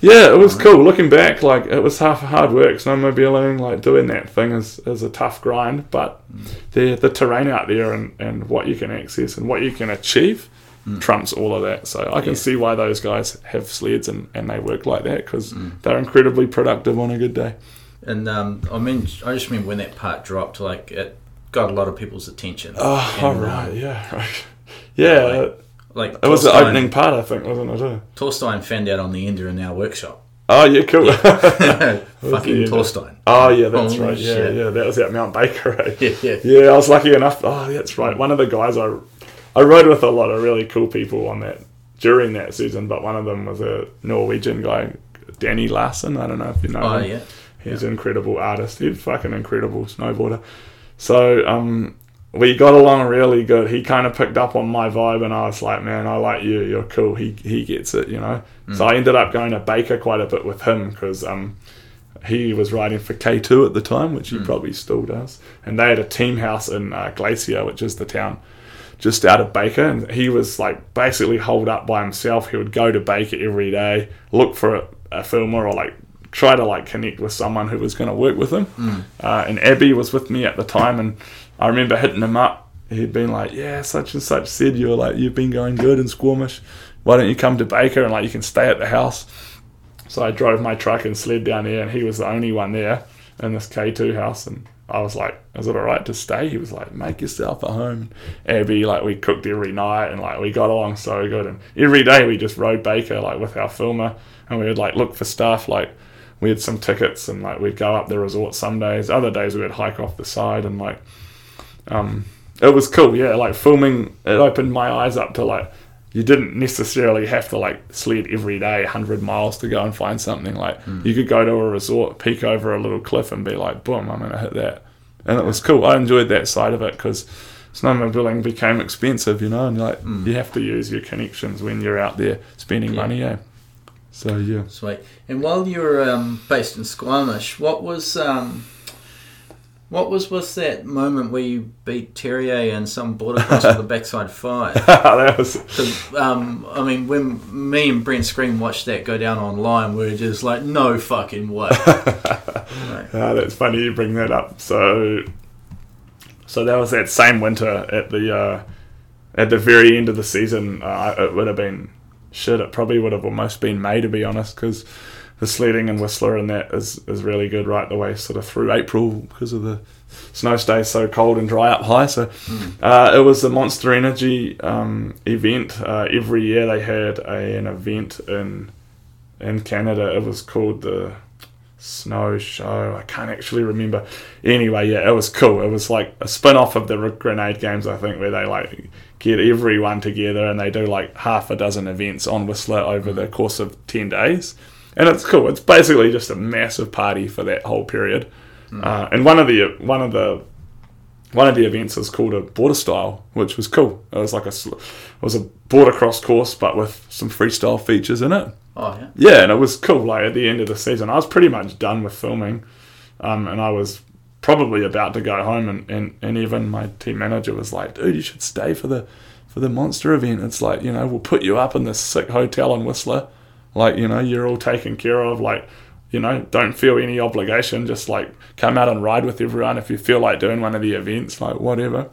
yeah, it was cool. Looking back, like it was half hard work. Snowmobiling, like doing that thing is, is a tough grind, but mm. the the terrain out there and, and what you can access and what you can achieve mm. trumps all of that. So I can yeah. see why those guys have sleds and, and they work like that because mm. they're incredibly productive on a good day. And um, I mean, I just remember when that part dropped, like it got a lot of people's attention. Oh, and, oh right, um, yeah, right. yeah. You know, like, like it Torstein, was the opening part, I think, wasn't it? Torstein found out on the ender in our workshop. Oh yeah, cool. Yeah. Fucking Torstein. Oh yeah, that's oh, right. Yeah, shit. yeah, that was at Mount Baker. Right? Yeah, yeah. Yeah, I was lucky enough. Oh, that's right. One of the guys I, I rode with a lot of really cool people on that during that season, but one of them was a Norwegian guy, Danny Larsen. I don't know if you know. Oh him. yeah. He's an incredible artist. He's a fucking incredible snowboarder. So um, we got along really good. He kind of picked up on my vibe, and I was like, man, I like you. You're cool. He he gets it, you know. Mm. So I ended up going to Baker quite a bit with him because um, he was riding for K two at the time, which he mm. probably still does. And they had a team house in uh, Glacier, which is the town just out of Baker, and he was like basically holed up by himself. He would go to Baker every day, look for a, a filmer or like, try to like connect with someone who was going to work with him. Mm. Uh, and Abby was with me at the time, and I remember hitting him up. He'd been like, yeah, such and such said you're like, you've been going good in Squamish. Why don't you come to Baker and like you can stay at the house? So I drove my truck and sled down there, and he was the only one there in this K two house. And I was like, is it all right to stay? He was like, make yourself at home. Abby, like we cooked every night, and like we got along so good. And every day we just rode Baker like with our filmer, and we would like look for stuff. Like we had some tickets, and like we'd go up the resort some days. Other days we would hike off the side, and like um, it was cool. Yeah, like filming, it opened my eyes up to like you didn't necessarily have to like sled every day one hundred miles to go and find something. Like mm. you could go to a resort, peek over a little cliff, and be like, boom, I'm gonna hit that. And it was cool. I enjoyed that side of it because snowmobiling became expensive, you know, and like mm. you have to use your connections when you're out there spending yeah. money. Yeah. So yeah, sweet. And while you were um, based in Squamish, what was um, what was was that moment where you beat Terrier and some border cross with a backside five? That was. Um, I mean, when me and Brent Scream watched that go down online, we were just like, no fucking way. Right. Oh, that's funny you bring that up. So, so that was that same winter at the uh, at the very end of the season. Uh, it would have been. Shit, it probably would have almost been May, to be honest, because the sledding in Whistler and that is, is really good right the way sort of through April because of the snow stays so cold and dry up high. So mm. uh, it was the Monster Energy um, event. Uh, every year they had a, an event in in Canada. It was called the Snow Show. I can't actually remember. Anyway, yeah, it was cool. It was like a spin-off of the Grenade Games, I think, where they like get everyone together and they do like half a dozen events on Whistler over the course of ten days. And it's cool. It's basically just a massive party for that whole period. Mm. Uh, and one of the one of the one of the events is called a border style, which was cool. It was like a it was a border cross course but with some freestyle features in it. Oh yeah. Yeah, and it was cool. Like at the end of the season, I was pretty much done with filming, um, and I was probably about to go home, and, and, and even my team manager was like, dude, you should stay for the for the monster event. It's like, you know, we'll put you up in this sick hotel in Whistler. Like, you know, you're all taken care of. Like, you know, don't feel any obligation. Just like come out and ride with everyone if you feel like doing one of the events, like whatever.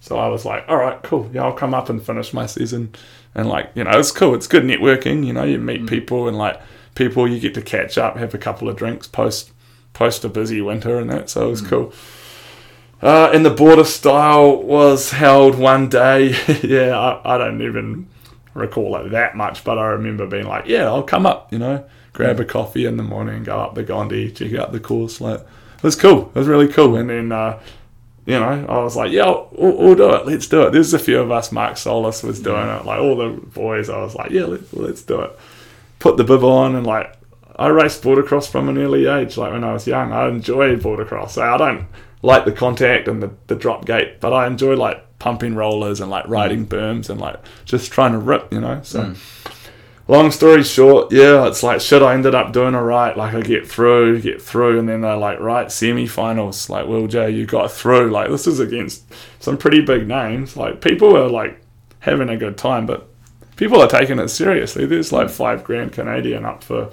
So I was like, all right, cool. Yeah, I'll come up and finish my season. And like, you know, it's cool. It's good networking. You know, you meet people, and like people you get to catch up, have a couple of drinks post post a busy winter and that. So it was mm. cool. Uh, and the border style was held one day. yeah, I, I don't even recall it that much, but I remember being like, yeah, I'll come up, you know, grab a coffee in the morning and go up the Gandhi, check out the course. Like, it was cool. It was really cool. And then, uh, you know, I was like, yeah, we'll, we'll do it. Let's do it. There's a few of us. Mark Solis was doing it. Like, all the boys, I was like, yeah, let's, let's do it. Put the bib on, and like, I raced bordercross from an early age. Like, when I was young, I enjoyed bordercross. So I don't like the contact and the, the drop gate, but I enjoy like pumping rollers and like riding berms and like just trying to rip, you know. So mm. long story short, yeah, it's like shit, I ended up doing all right. Like, I get through, get through, and then they're like, right, semi-finals. Like, Will J, you got through. Like, this is against some pretty big names. Like, people are like having a good time, but people are taking it seriously. There's like five grand Canadian up for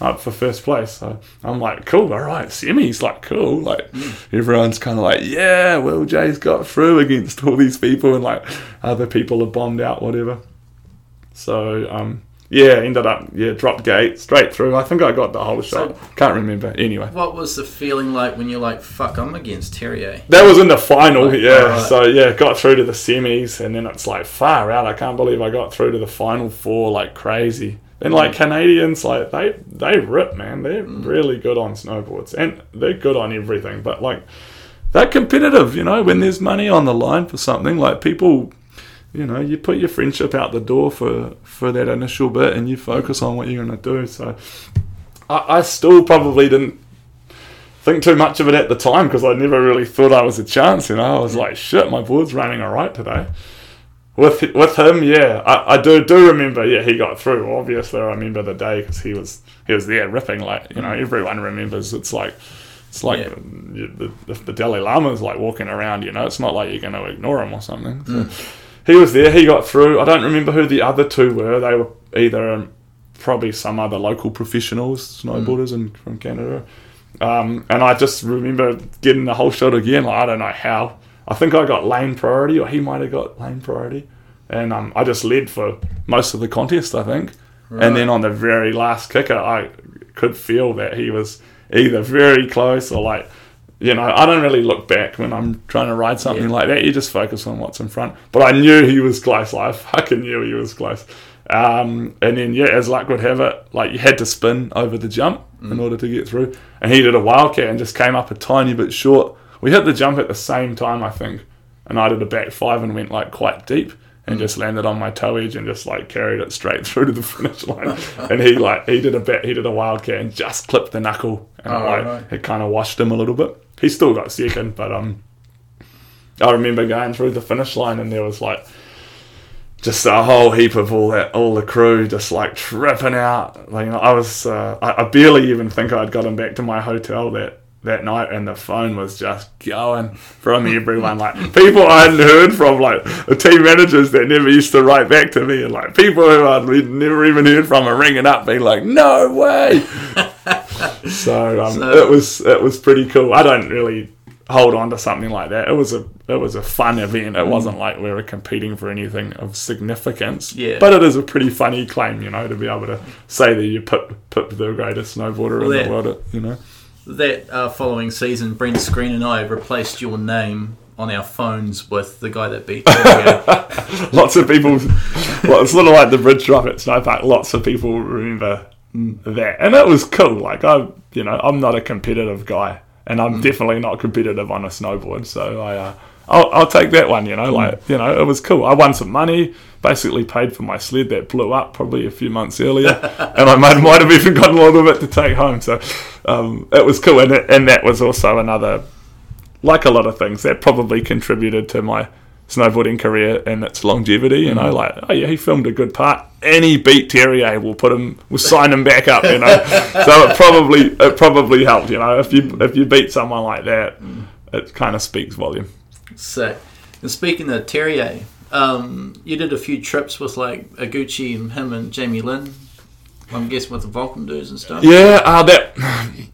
up for first place. So I'm like, cool, all right, semis, like, cool. Like, mm. everyone's kind of like, yeah, Will J's got through against all these people, and like other people are bombed out, whatever. So um yeah, ended up, yeah, drop gate, straight through. I think I got the whole shot. So, can't remember. Anyway. What was the feeling like when you're like, fuck, I'm against Terrier? That was in the final, like, yeah. Right. So, yeah, got through to the semis, and then it's like, far out, I can't believe I got through to the final four, like, crazy. And, like, mm. Canadians, like, they, they rip, man. They're mm. really good on snowboards, and they're good on everything. But, like, they're competitive, you know, when there's money on the line for something. Like, people... You know, you put your friendship out the door for, for that initial bit, and you focus on what you're going to do. So I, I still probably didn't think too much of it at the time, because I never really thought I was a chance, you know. I was like, shit, my board's running all right today. With with him, yeah, I, I do do remember, yeah, he got through. Obviously, I remember the day, because he was, he was there ripping, like, you know, everyone remembers. It's like... It's like yeah. the, the, the Dalai Lama's, like, walking around, you know. It's not like you're going to ignore him or something. So. Mm. He was there, he got through. I don't remember who the other two were. They were either um, probably some other local professionals, snowboarders mm. in, from Canada. Um, and I just remember getting the whole shot again. Like, I don't know how. I think I got lane priority, or he might have got lane priority. And um, I just led for most of the contest, I think. Right. And then on the very last kicker, I could feel that he was either very close or like... You know, I don't really look back when I'm trying to ride something yeah. like that. You just focus on what's in front. But I knew he was close. Like, I fucking knew he was close. Um, and then, yeah, as luck would have it, like, you had to spin over the jump mm. in order to get through. And he did a wildcat and just came up a tiny bit short. We hit the jump at the same time, I think. And I did a back five and went, like, quite deep and mm. just landed on my toe edge and just, like, carried it straight through to the finish line. And he, like, he did a back, he did a wildcat and just clipped the knuckle. And, oh, like, right. it kind of washed him a little bit. He still got second, but um, I remember going through the finish line, and there was like just a whole heap of all that, all the crew just like tripping out. Like, you know, I was, uh, I, I barely even think I'd gotten back to my hotel that, that night, and the phone was just going from everyone. Like, people I hadn't heard from, like the team managers that never used to write back to me, and like people who I'd never even heard from are ringing up, being like, "No way." So, um, so it was it was pretty cool. I don't really hold on to something like that. It was a it was a fun event. It mm. wasn't like we were competing for anything of significance. Yeah. But it is a pretty funny claim, you know, to be able to say that you put put the greatest snowboarder well, in that, the world. You know. That uh, following season, Brent Screen and I replaced your name on our phones with the guy that beat you. Lots of people. Well, it's sort of like the bridge drop at Snowpark. Lots of people remember that, and it was cool. Like, I, you know, I'm not a competitive guy, and I'm mm. definitely not competitive on a snowboard. So I, uh, I'll, I'll take that one. You know, mm. like, you know, it was cool. I won some money, basically paid for my sled that blew up probably a few months earlier, and I might might have even gotten a little bit to take home. So um, it was cool, and it, and that was also another, like a lot of things, that probably contributed to my snowboarding career and its longevity. You know, mm. like, oh yeah, he filmed a good part any beat Terrier, we'll put him, we'll sign him back up, you know. So it probably it probably helped, you know. If you if you beat someone like that, mm. it kind of speaks volume. Sick. And speaking of Terrier, um, you did a few trips with like Iguchi and him and Jamie Lynn. I'm guessing with the Vulcan dudes and stuff. Yeah, uh, that.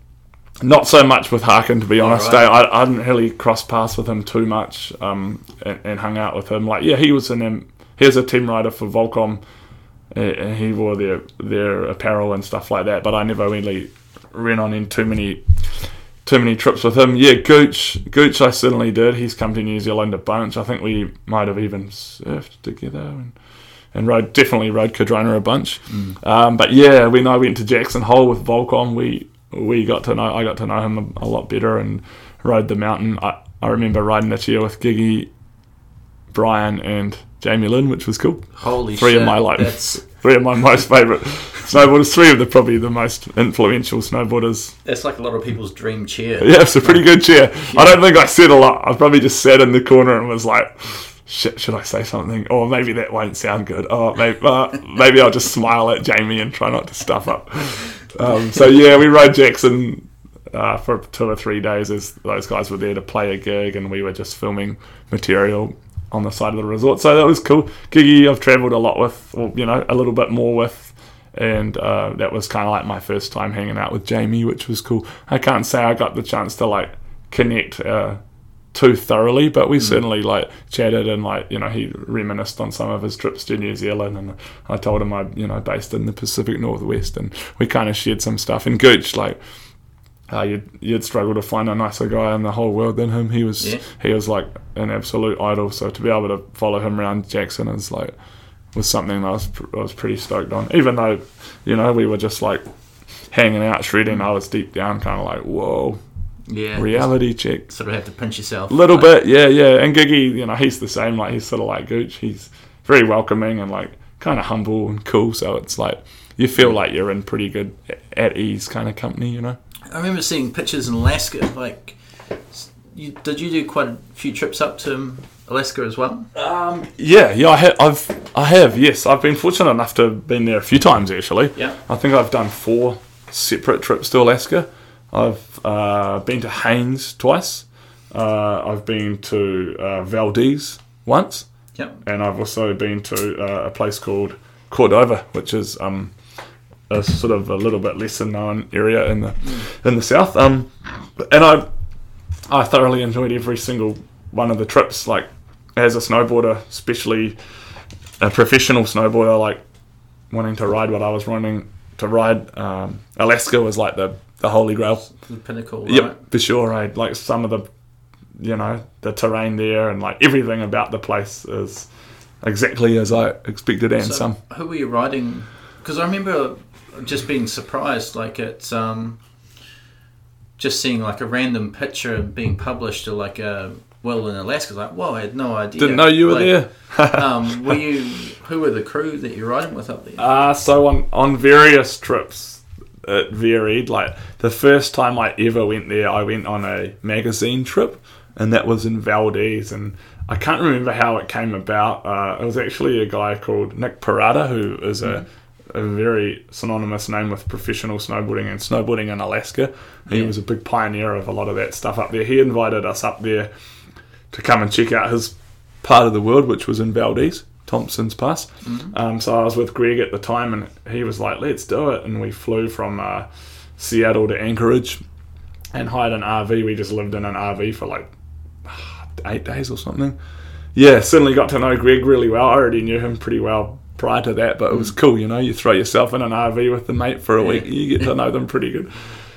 Not so much with Harkin, to be honest. Right. I, I didn't really cross paths with him too much, um, and, and hung out with him. Like, yeah, he was an he was a team rider for Volcom, and he wore their their apparel and stuff like that. But I never really ran on in too many too many trips with him. Yeah, Gooch, Gooch, I certainly did. He's come to New Zealand a bunch. I think we might have even surfed together and and rode definitely rode Cadrona a bunch. Mm. Um, but yeah, when I went to Jackson Hole with Volcom, we. We got to know. I got to know him a, a lot better, and rode the mountain. I, I remember riding this year with Giggy, Brian, and Jamie Lynn, which was cool. Holy three shit! Three of my like, three of my most favourite snowboarders. Three of the probably the most influential snowboarders. That's like a lot of people's dream chair. Yeah, it's a pretty good chair. Yeah. I don't think I said a lot. I probably just sat in the corner and was like, shit, should I say something? Or oh, maybe that won't sound good. Oh, maybe, uh, maybe I'll just smile at Jamie and try not to stuff up. Um, so yeah, we rode Jackson uh, for two or three days as those guys were there to play a gig, and we were just filming material on the side of the resort. So that was cool. Gigi, I've travelled a lot with, or, you know, a little bit more with, and uh, that was kind of like my first time hanging out with Jamie, which was cool. I can't say I got the chance to like connect. Uh, too thoroughly, but we mm. certainly like chatted, and like, you know, he reminisced on some of his trips to New Zealand, and I told him I, you know, based in the Pacific Northwest, and we kind of shared some stuff. And Gooch, like, uh, you'd, you'd struggle to find a nicer guy in the whole world than him. He was yeah. he was like an absolute idol, so to be able to follow him around Jackson is like was something I was I was pretty stoked on, even though, you know, we were just like hanging out shredding. I was deep down kind of like, whoa. Yeah, reality check. Sort of have to pinch yourself. A little like. bit, yeah, yeah. And Giggy, you know, he's the same. Like, he's sort of like Gooch. He's very welcoming and, like, kind of humble and cool. So it's like, you feel like you're in pretty good, at ease kind of company, you know? I remember seeing pictures in Alaska. Like, you, did you do quite a few trips up to Alaska as well? Um, yeah, yeah, I ha- I've, I have, yes. I've been fortunate enough to have been there a few times, actually. Yeah. I think I've done four separate trips to Alaska. I've uh, been to Haines twice. Uh, I've been to uh, Valdez once. Yep. And I've also been to uh, a place called Cordova, which is um, a sort of a little bit lesser known area in the mm. in the south. Um, and I I thoroughly enjoyed every single one of the trips. Like, as a snowboarder, especially a professional snowboarder, like wanting to ride what I was wanting to ride, um, Alaska was like the The Holy Grail. The pinnacle, right? Yep, for sure. I like some of the, you know, the terrain there, and like everything about the place is exactly as I expected, and so some. Who were you riding? Because I remember just being surprised, like it's um, just seeing like a random picture being published to like a Will in Alaska. Like, whoa, I had no idea. Didn't know you were like, there. um, were you? Who were the crew that you're riding with up there? Uh, so on on various trips. It varied. Like the first time I ever went there, I went on a magazine trip, and that was in Valdez, and I can't remember how it came about. Uh, it was actually a guy called Nick Parada, who is a, a very synonymous name with professional snowboarding and snowboarding in Alaska. He yeah. was a big pioneer of a lot of that stuff up there. He invited us up there to come and check out his part of the world, which was in Valdez, Thompson's Pass. Mm-hmm. Um, so I was with Greg at the time, and he was like, let's do it. And we flew from uh, Seattle to Anchorage and hired an R V. We just lived in an R V for like uh, eight days or something. Yeah, certainly got to know Greg really well. I already knew him pretty well prior to that, but it was cool, you know, you throw yourself in an R V with the mate for a yeah. week, you get to know them pretty good.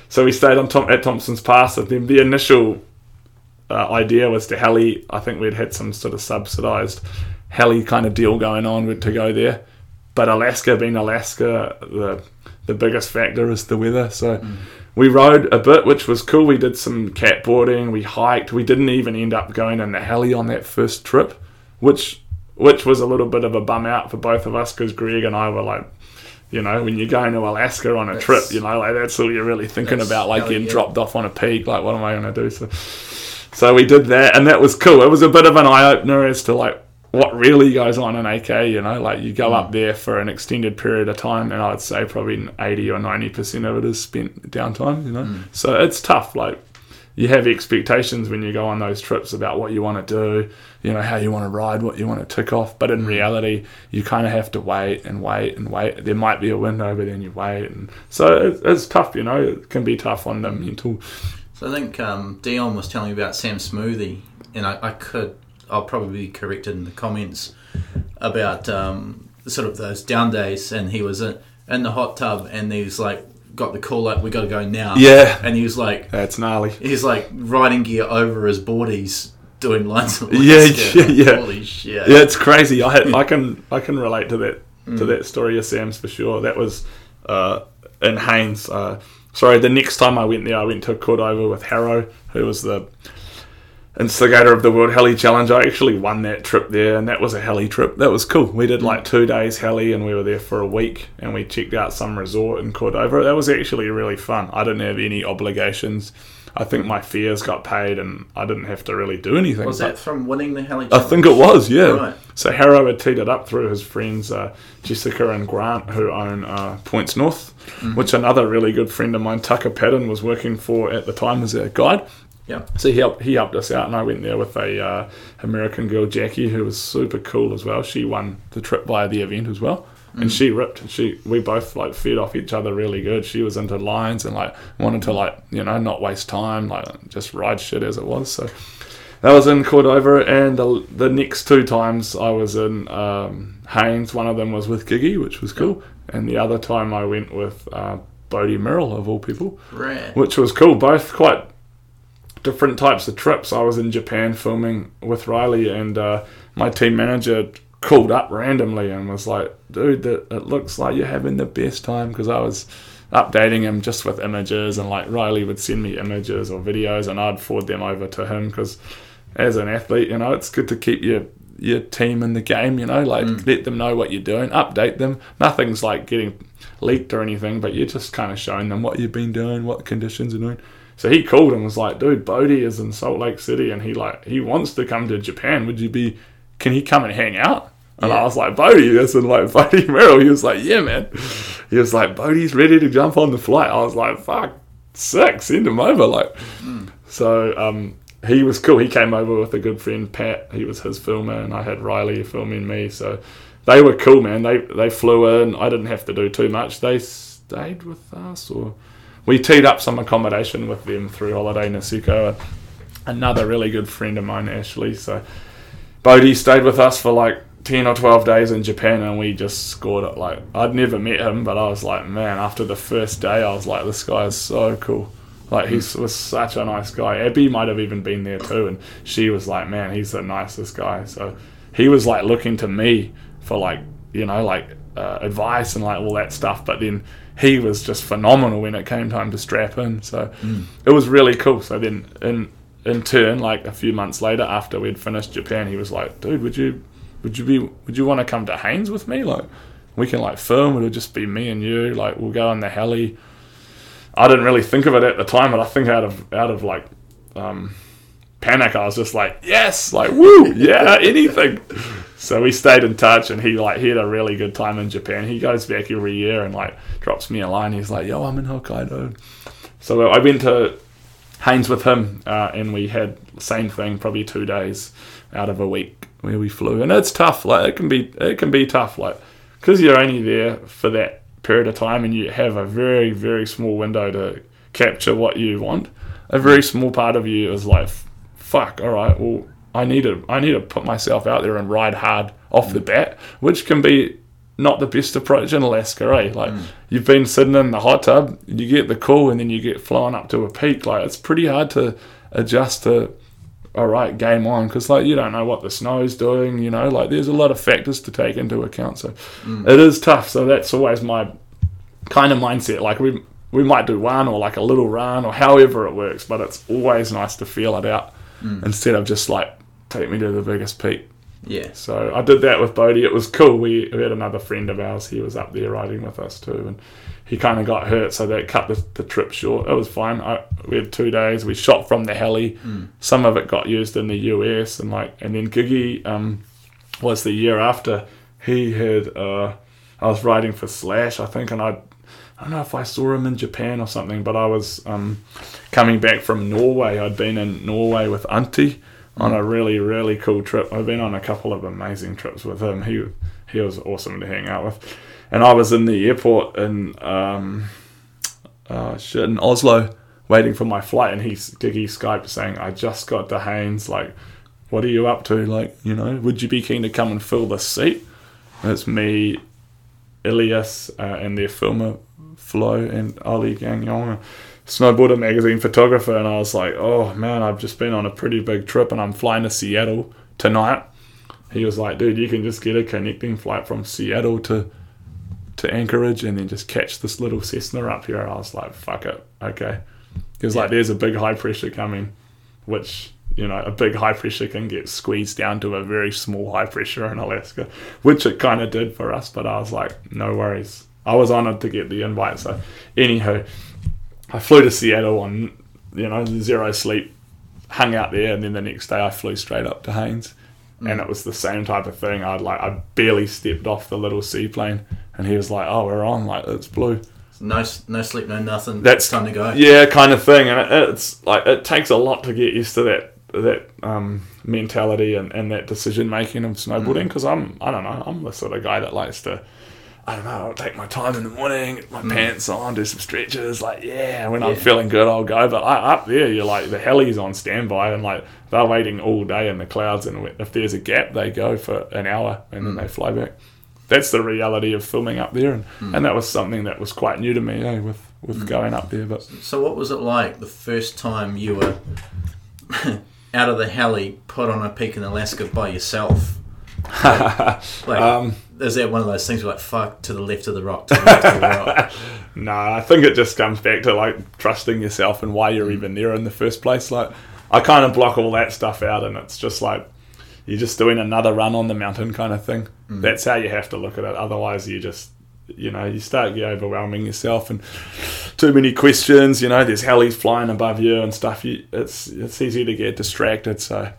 So we stayed on Tom- at Thompson's Pass, and then the initial uh, idea was to heli. I think we'd had some sort of subsidised heli kind of deal going on to go there, but Alaska being Alaska, the the biggest factor is the weather. So mm. we rode a bit, which was cool. We did some catboarding, we hiked. We didn't even end up going in the heli on that first trip, which which was a little bit of a bum out for both of us, because Greg and I were like, you know, when you're going to Alaska on a that's, trip, you know, like that's all you're really thinking about, like getting yeah. dropped off on a peak, like what am I going to do? So so we did that, and that was cool. It was a bit of an eye opener as to like what really goes on in A K, you know, like you go mm. up there for an extended period of time, and I'd say probably eighty or ninety percent of it is spent downtime, you know. Mm. So it's tough. Like, you have expectations when you go on those trips about what you want to do, you know, how you want to ride, what you want to tick off. But in reality, you kind of have to wait and wait and wait. There might be a window, but then you wait. And so it's tough, you know. It can be tough on the mental. So I think um, Dion was telling me about Sam Smoothie, and I, I could, I'll probably be corrected in the comments about um, sort of those down days. And he was in, in the hot tub, and he was like, got the call up, we got to go now. Yeah. And he was like... That's gnarly. He's like riding gear over his boardies, doing lines of yeah, yeah, yeah. Holy shit. Yeah, it's crazy. I had, I can I can relate to that mm. to that story of Sam's for sure. That was uh, in Haynes. Uh, sorry, the next time I went there, I went to Cordova with Harrow, who was the instigator of the World Heli Challenge. I actually won that trip there, and that was a heli trip. That was cool. We did like two days heli, and we were there for a week, and we checked out some resort in Cordova. That was actually really fun. I didn't have any obligations. I think my fares got paid, and I didn't have to really do anything. Was that from winning the heli challenge? I think it was, yeah. Right. So Harrow had teed it up through his friends uh, Jessica and Grant, who own uh, Points North, mm-hmm. which another really good friend of mine, Tucker Patton, was working for at the time as a guide. Yeah. So he helped, he helped us out, and I went there with a uh, American girl, Jackie, who was super cool as well. She won the trip by the event as well, and mm. she ripped. She we both like fed off each other really good. She was into lines and like wanted to like you know not waste time, like just ride shit as it was. So that was in Cordova, and the, the next two times I was in um, Haynes. One of them was with Giggy, which was cool, yeah. and the other time I went with uh, Bodie Merrill of all people, Rad. Which was cool. Both quite. Different types of trips. I was in Japan filming with Riley, and uh, my team manager called up randomly and was like, dude, it looks like you're having the best time, because I was updating him just with images, and like Riley would send me images or videos, and I'd forward them over to him, because as an athlete, you know, it's good to keep your your team in the game, you know, like mm. let them know what you're doing, update them. Nothing's like getting leaked or anything, but you're just kind of showing them what you've been doing, what conditions are doing. So he called and was like, dude, Bodie is in Salt Lake City, and he like he wants to come to Japan. Would you be, can he come and hang out? And yeah. I was like, Bodie, this is like Bodie Merrill. He was like, yeah, man. He was like, Bodie's ready to jump on the flight. I was like, fuck, sick, send him over. Like, mm. So um, he was cool. He came over with a good friend, Pat. He was his filmer, and I had Riley filming me. So they were cool, man. They, they flew in. I didn't have to do too much. They stayed with us, or... We teed up some accommodation with them through Holiday Niseko, another really good friend of mine, Ashley. So Bodie stayed with us for like ten or twelve days in Japan, and we just scored it. Like, I'd never met him, but I was like, man, after the first day, I was like, this guy is so cool. Like, he was such a nice guy. Abby might have even been there too, and she was like, man, he's the nicest guy. So he was like looking to me for like, you know, like uh, advice and like all that stuff, but then... he was just phenomenal when it came time to strap in. So mm. it was really cool. So then in in turn, like a few months later, after we'd finished Japan, he was like, dude, would you would you be would you want to come to Haynes with me? Like, we can like film, it'll just be me and you, like we'll go on the heli. I didn't really think of it at the time, but I think out of out of like um, panic, I was just like, yes, like woo, yeah, anything. So we stayed in touch, and he like he had a really good time in Japan. He goes back every year and like drops me a line. He's like, "Yo, I'm in Hokkaido." So I went to Haynes with him, uh, and we had the same thing, probably two days out of a week where we flew. And it's tough. Like it can be, it can be tough. Like because you're only there for that period of time, and you have a very very small window to capture what you want. A very small part of you is like, "Fuck, all right, well." I need to I need to put myself out there and ride hard off mm. the bat, which can be not the best approach in Alaska, eh? Like, mm. you've been sitting in the hot tub, you get the call, and then you get flown up to a peak. Like, it's pretty hard to adjust to, all right, game on, because, like, you don't know what the snow's doing, you know? Like, there's a lot of factors to take into account, so mm. it is tough. So that's always my kind of mindset. Like, we, we might do one or, like, a little run or however it works, but it's always nice to feel it out mm. instead of just, like, take me to the biggest peak. Yeah. So I did that with Bodie. It was cool. We, we had another friend of ours. He was up there riding with us too, and he kind of got hurt, so that cut the, the trip short. It was fine. I, we had two days. We shot from the heli. Mm. Some of it got used in the U S, and like, and then Giggy um, was the year after he had, uh, I was writing for Slash, I think, and I, I don't know if I saw him in Japan or something, but I was um, coming back from Norway. I'd been in Norway with Antti on a really, really cool trip. I've been on a couple of amazing trips with him. He he was awesome to hang out with. And I was in the airport in, um, uh, shit, in Oslo waiting for my flight, and he, he Skyped saying, I just got to Haynes, like, what are you up to? Like, you know, would you be keen to come and fill this seat? And it's me, Elias, uh, and their filmer, Flo, and Ali Gagnon, snowboarder magazine photographer. And I was like, oh man, I've just been on a pretty big trip and I'm flying to Seattle tonight. He was like, dude, you can just get a connecting flight from Seattle to to Anchorage and then just catch this little Cessna up here. And I was like, fuck it, okay. He was like, there's a big high pressure coming, which, you know, a big high pressure can get squeezed down to a very small high pressure in Alaska, which it kind of did for us. But I was like, no worries, I was honoured to get the invite. So anywho, I flew to Seattle on, you know, zero sleep, hung out there, and then the next day I flew straight up to Haynes. Mm. And it was the same type of thing. I'd like I barely stepped off the little seaplane, and he was like, oh, we're on, like, it's blue. No no sleep, no nothing. That's time to go. Yeah, kind of thing. And it, it's like, it takes a lot to get used to that that um, mentality and, and that decision making of snowboarding, because mm. I'm I don't know, I'm the sort of guy that likes to, I don't know, I'll take my time in the morning, get my mm. pants on, do some stretches, like, yeah, when yeah. I'm feeling good, I'll go. But I, up there, you're like, the heli's on standby, and, like, they're waiting all day in the clouds, and if there's a gap, they go for an hour, and mm. then they fly back. That's the reality of filming up there, and, mm. and that was something that was quite new to me, eh, with, with mm. going up there. But so what was it like the first time you were out of the heli, put on a peak in Alaska by yourself? Like, like um, is that one of those things where, like, fuck, to the left of the rock, to the left of the rock? No, I think it just comes back to, like, trusting yourself and why you're mm. even there in the first place. Like, I kind of block all that stuff out, and it's just like, you're just doing another run on the mountain kind of thing. Mm. That's how you have to look at it. Otherwise, you just, you know, you start you overwhelming yourself, and too many questions, you know, there's helis flying above you and stuff. You, it's, it's easy to get distracted, so...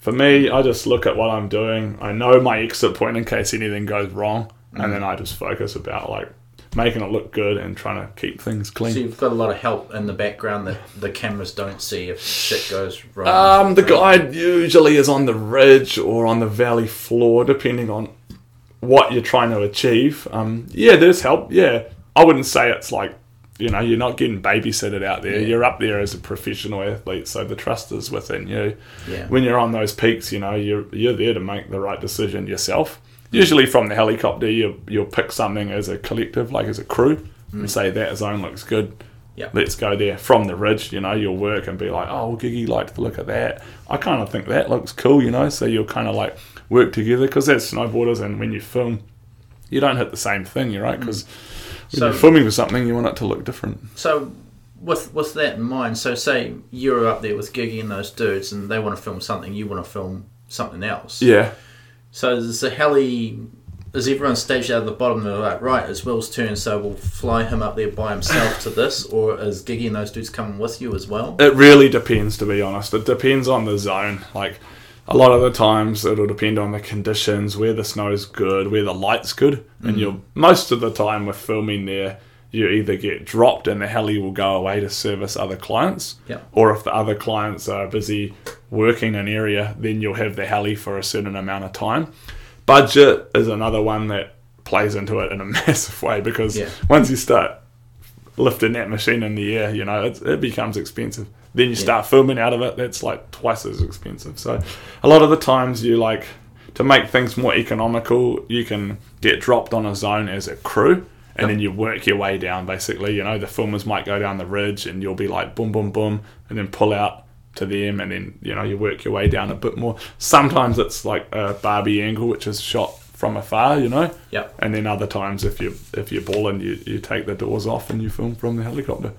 For me, I just look at what I'm doing. I know my exit point in case anything goes wrong, and mm. then I just focus about, like, making it look good and trying to keep things clean. So you've got a lot of help in the background that the cameras don't see if shit goes wrong. Um, the guide usually is on the ridge or on the valley floor, depending on what you're trying to achieve. Um, yeah, there's help. Yeah, I wouldn't say it's like, you know, you're not getting babysitted out there. Yeah. You're up there as a professional athlete, so the trust is within you. Yeah. When you're on those peaks, you know, you're you're there to make the right decision yourself. Yeah. Usually from the helicopter, you, you'll pick something as a collective, like as a crew, mm. and say, that zone looks good. Yep. Let's go there. From the ridge, you know, you'll work and be like, oh, Gigi liked the look of that. I kind of think that looks cool, you know, so you'll kind of, like, work together, because that's snowboarders, and when you film, you don't hit the same thing, you're right, because... Mm. When so, you're filming for something, you want it to look different. So with with that in mind, so say you're up there with Gigi and those dudes, and they want to film something, you want to film something else. Yeah. So is the heli, is everyone staged out of the bottom, they're like, right, it's Will's turn, so we'll fly him up there by himself to this, or is Gigi and those dudes coming with you as well? It really depends, to be honest. It depends on the zone. Like, a lot of the times it'll depend on the conditions, where the snow's good, where the light's good, and mm. you'll most of the time with filming there, you either get dropped and the heli will go away to service other clients, yep. or if the other clients are busy working an area, then you'll have the heli for a certain amount of time. Budget is another one that plays into it in a massive way, because yeah. once you start lifting that machine in the air, you know, it, it becomes expensive. Then you yeah. start filming out of it, that's like twice as expensive. So a lot of the times, you like to make things more economical, you can get dropped on a zone as a crew, and yep. then you work your way down, basically. You know, the filmers might go down the ridge, and you'll be like, boom, boom, boom, and then pull out to them, and then, you know, you work your way down a bit more. Sometimes it's like a Barbie angle, which is shot from afar, you know, yep. and then other times, if you if you're balling, you you take the doors off and you film from the helicopter,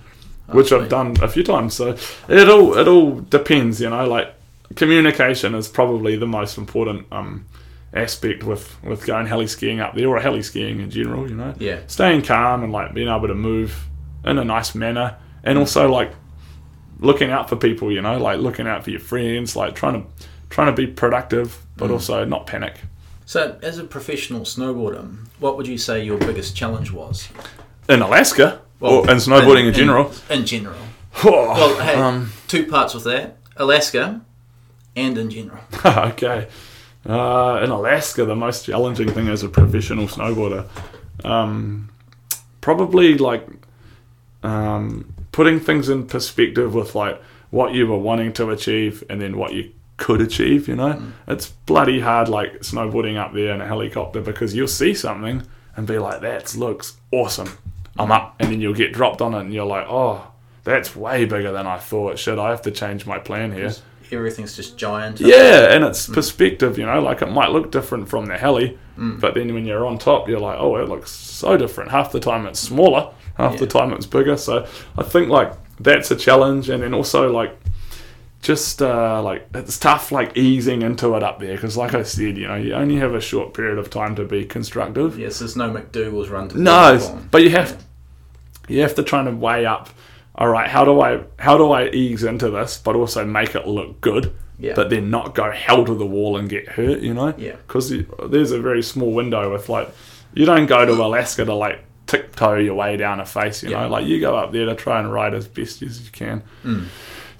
oh, which sweet. I've done a few times. So it all it all depends, you know. Like, communication is probably the most important um aspect with with going heli skiing up there, or heli skiing in general, you know. Yeah, staying calm and, like, being able to move in a nice manner, and also, like, looking out for people, you know, like looking out for your friends, like trying to trying to be productive, but mm. also not panic. So as a professional snowboarder, what would you say your biggest challenge was? In Alaska? Well, or in snowboarding in, in general? In, in general. Oh, well, hey, um, two parts with that. Alaska and in general. Okay. Uh, in Alaska, the most challenging thing as a professional snowboarder, um, probably like um, putting things in perspective with like what you were wanting to achieve and then what you could achieve, you know. Mm. It's bloody hard like snowboarding up there in a helicopter because you'll see something and be like, that looks awesome, I'm up, and then you'll get dropped on it and you're like, oh, that's way bigger than I thought, shit, I have to change my plan here. Everything's just giant. Yeah, and it's mm. perspective, you know, like it might look different from the heli, mm. but then when you're on top, you're like, oh, it looks so different. Half the time it's smaller, half yeah. the time it's bigger. So I think like that's a challenge, and then also like just uh, like it's tough like easing into it up there because like I said, you know, you only have a short period of time to be constructive. Yes, there's no McDougal's run to the No, but you have yeah. you have to try and weigh up, all right, how do I how do I ease into this, but also make it look good, yeah. but then not go hell to the wall and get hurt, you know? Yeah. Because there's a very small window with, like, you don't go to Alaska to, like, tiptoe your way down a face, you yeah. know? Like, you go up there to try and ride as best as you can. Mm.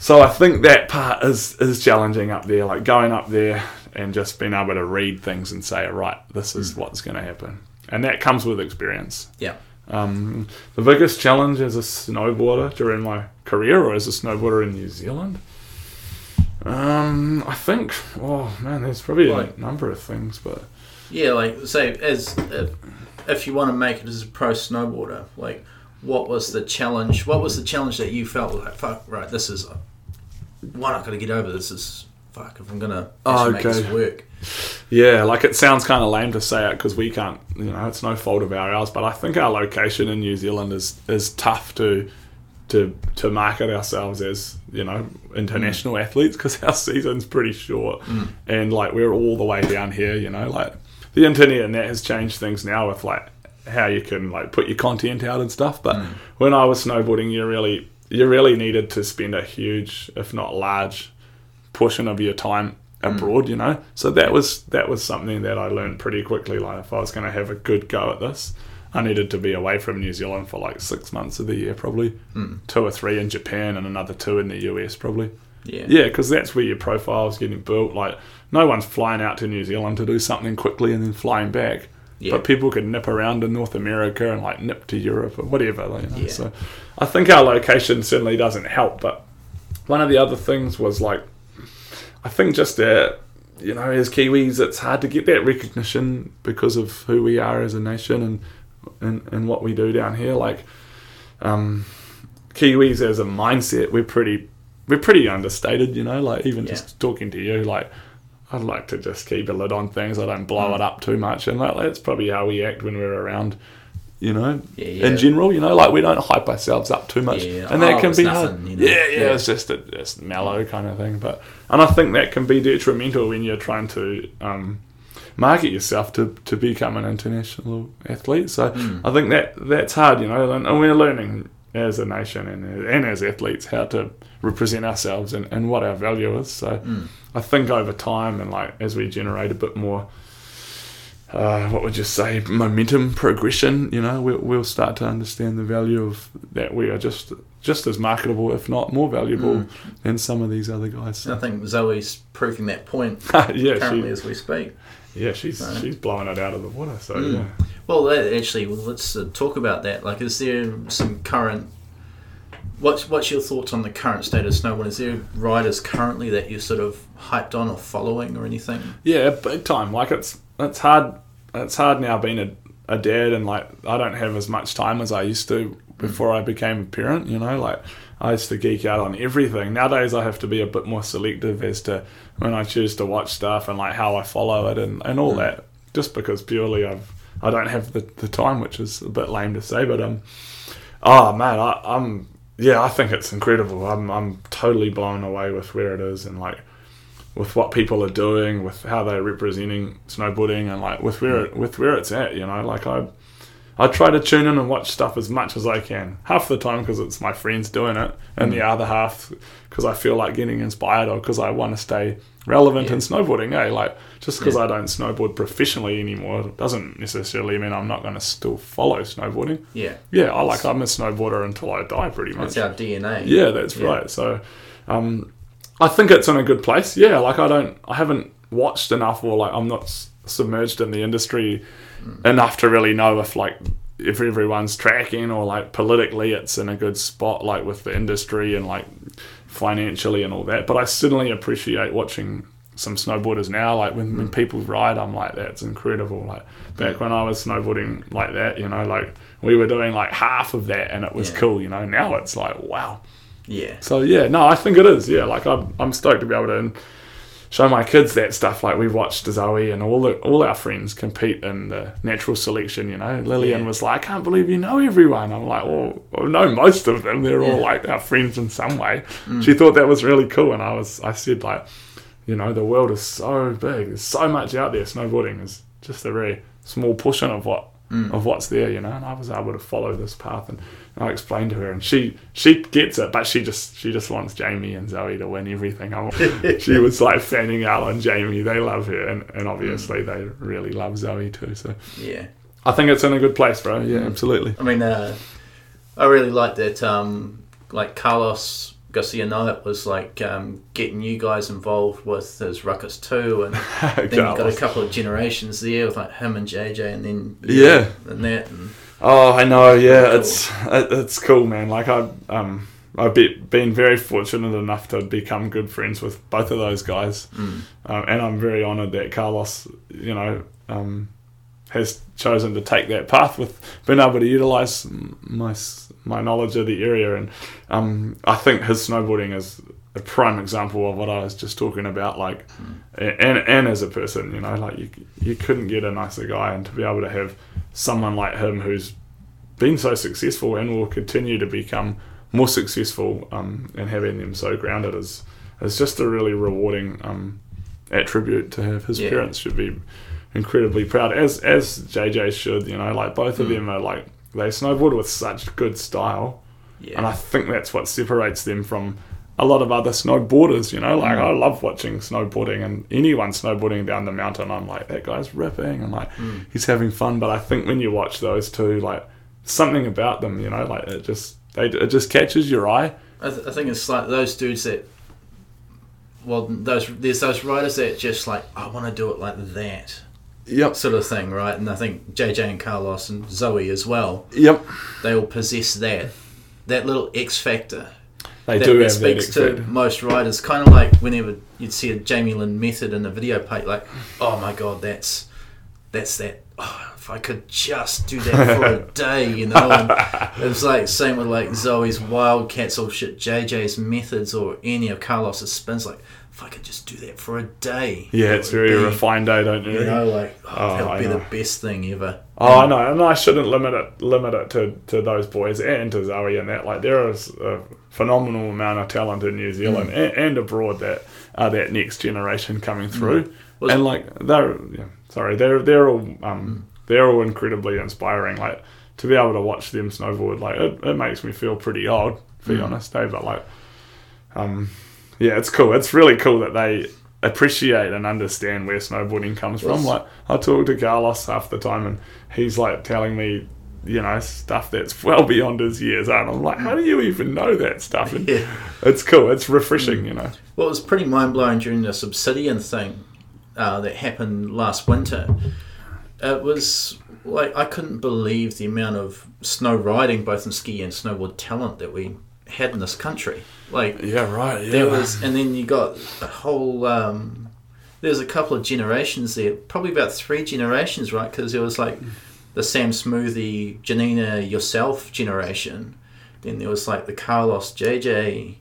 So I think that part is, is challenging up there, like, going up there and just being able to read things and say, all right, this is mm. what's going to happen. And that comes with experience. Yeah. Um, the biggest challenge as a snowboarder during my career, or as a snowboarder in New Zealand, um, I think. Oh man, there's probably like, a number of things, but yeah, like say as if, if you want to make it as a pro snowboarder, like what was the challenge? What was the challenge that you felt like, fuck, right, this is one I've got to get over. This is fuck if I'm gonna actually make this work. Yeah, like it sounds kind of lame to say it because we can't, you know, it's no fault of ours, but I think our location in New Zealand is, is tough to to to market ourselves as, you know, international mm. athletes because our season's pretty short mm. and like we're all the way down here, you know, like the internet and that has changed things now with like how you can like put your content out and stuff, but mm. when I was snowboarding you really you really needed to spend a huge, if not large, portion of your time abroad, you know, so that was that was something that I learned pretty quickly, like if I was going to have a good go at this I needed to be away from New Zealand for like six months of the year probably, mm. two or three in Japan and another two in the U S probably, yeah yeah because that's where your profile's getting built. Like no one's flying out to New Zealand to do something quickly and then flying back, yeah. but people could nip around in North America and like nip to Europe or whatever, you know? yeah. So I think our location certainly doesn't help, but one of the other things was like I think just that, you know, as Kiwis, it's hard to get that recognition because of who we are as a nation and and, and what we do down here. Like, um, Kiwis as a mindset, we're pretty we're pretty understated, you know. Like even yeah. just talking to you, like I'd like to just keep a lid on things. I don't blow mm. it up too much, and like that's probably how we act when we're around, you know. Yeah, yeah. In general, you know, like we don't hype ourselves up too much, yeah. and that oh, can be nothing, hard. You know? Yeah, yeah, yeah, it's just a it's mellow kind of thing, but. And I think that can be detrimental when you're trying to um, market yourself to, to become an international athlete. So mm. I think that that's hard, you know, and we're learning as a nation and, and as athletes how to represent ourselves and, and what our value is. So mm. I think over time and like as we generate a bit more, uh, what would you say, momentum, progression, you know, we, we'll start to understand the value of that we are just... just as marketable, if not more valuable, mm. than some of these other guys. So. I think Zoe's proving that point yeah, currently she, as we speak. Yeah, she's so. she's blowing it out of the water. So mm. yeah. Well, that actually, well, let's uh, talk about that. Like, is there some current? What's what's your thoughts on the current state of snowboarding? Is there riders currently that you're sort of hyped on or following or anything? Yeah, big time. Like it's it's hard. It's hard now being a a dad, and like I don't have as much time as I used to. Before I became a parent, you know, like I used to geek out on everything. Nowadays I have to be a bit more selective as to when I choose to watch stuff and like how I follow it and, and all mm. that, just because purely I've I don't have the, the time, which is a bit lame to say, but um oh man I, I'm yeah I think it's incredible. I'm I'm totally blown away with where it is and like with what people are doing, with how they're representing snowboarding and like with where it, with where it's at, you know, like I I try to tune in and watch stuff as much as I can. Half the time because it's my friends doing it, and mm. the other half because I feel like getting inspired or because I want to stay relevant yeah. in snowboarding. Eh? Like just because yeah. I don't snowboard professionally anymore doesn't necessarily mean I'm not going to still follow snowboarding. Yeah, yeah. I like I'm a snowboarder until I die, pretty much. That's our D N A. Yeah, that's yeah. right. So, um, I think it's in a good place. Yeah, like I don't, I haven't watched enough, or like I'm not s- submerged in the industry enough to really know if like if everyone's tracking, or like politically it's in a good spot, like with the industry and like financially and all that. But I certainly appreciate watching some snowboarders now, like when, mm. when people ride, I'm like, that's incredible. Like back yeah. when I was snowboarding like that, you know, like we were doing like half of that and it was yeah. cool, you know. Now it's like, wow. Yeah, so yeah, no, I think it is. Yeah, like I'm, I'm stoked to be able to show my kids that stuff. Like we've watched Zoe and all the, all our friends compete in the natural selection, you know. Lillian yeah. was like, I can't believe you know everyone. I'm like, well, I know most of them. They're yeah. all like our friends in some way. Mm. She thought that was really cool. And I was, I said like, you know, the world is so big. There's so much out there. Snowboarding is just a very small portion of what mm. of what's there, you know. And I was able to follow this path, and I explained to her, and she she gets it, but she just she just wants Jamie and Zoe to win everything. She was like fanning out on Jamie. They love her, and, and obviously mm. they really love Zoe too. So yeah, I think it's in a good place, bro. Yeah, absolutely. I mean, uh, I really like that. Um, like Carlos Garcia Noit was like um, getting you guys involved with his Ruckus too, and then you got a couple of generations there with like him and J J, and then yeah, know, and that. And, oh, I know. Yeah, it's it's cool, man. Like I um I've been very fortunate enough to become good friends with both of those guys, mm. um, and I'm very honoured that Carlos, you know, um, has chosen to take that path with being able to utilise my my knowledge of the area, and um I think his snowboarding is a prime example of what I was just talking about. Like, mm. and and as a person, you know, like you you couldn't get a nicer guy, and to be able to have someone like him who's been so successful and will continue to become more successful, um, and having them so grounded is is just a really rewarding um, attribute to have. His yeah. parents should be incredibly proud, as as J J should, you know. Like both of mm. them are like, they snowboard with such good style, yeah. and I think that's what separates them from a lot of other snowboarders, you know. Like mm. I love watching snowboarding, and anyone snowboarding down the mountain, I'm like, that guy's ripping, and like mm. he's having fun. But I think when you watch those two, like something about them, you know, like it just they it just catches your eye. I, th- I think it's like those dudes that, well, those there's those riders that just like, I want to do it like that. Yep. Sort of thing, right? And I think J J and Carlos and Zoe as well. Yep. They all possess that that little X factor. They that, do that speaks that to most riders, kind of like whenever you'd see a Jamie Lynn Method in a video pack, like, oh my god, that's that's that. Oh, if I could just do that for a day, you know. And it was like same with like Zoe's Wildcats or shit, J J's methods, or any of Carlos's spins. Like, if I could just do that for a day. Yeah, it's very be, refined, eh? Don't you? You know, like oh, oh, that would be know. the best thing ever. Oh, I know, and I shouldn't limit it limit it to, to those boys and to Zoe and that. Like, there is a phenomenal amount of talent in New Zealand mm. and, and abroad that are that next generation coming through. Mm. Well, and like they're yeah, sorry, they're they're all um they're all incredibly inspiring. Like to be able to watch them snowboard, like it, it makes me feel pretty old, to be mm. honest, eh? But like um yeah, it's cool. It's really cool that they appreciate and understand where snowboarding comes yes. from. Like I talk to Carlos half the time, and he's like telling me, you know, stuff that's well beyond his years, and I'm like, how do you even know that stuff? And yeah. it's cool, it's refreshing, you know. Well, it was pretty mind blowing during this Obsidian thing uh, that happened last winter. It was like I couldn't believe the amount of snow riding, both in ski and snowboard talent, that we had in this country. Like yeah, right. Yeah. There was, and then you got a whole. Um, there's a couple of generations there, probably about three generations, right? Because there was like the Sam Smoothie, Janina, yourself generation. Then there was like the Carlos, J J,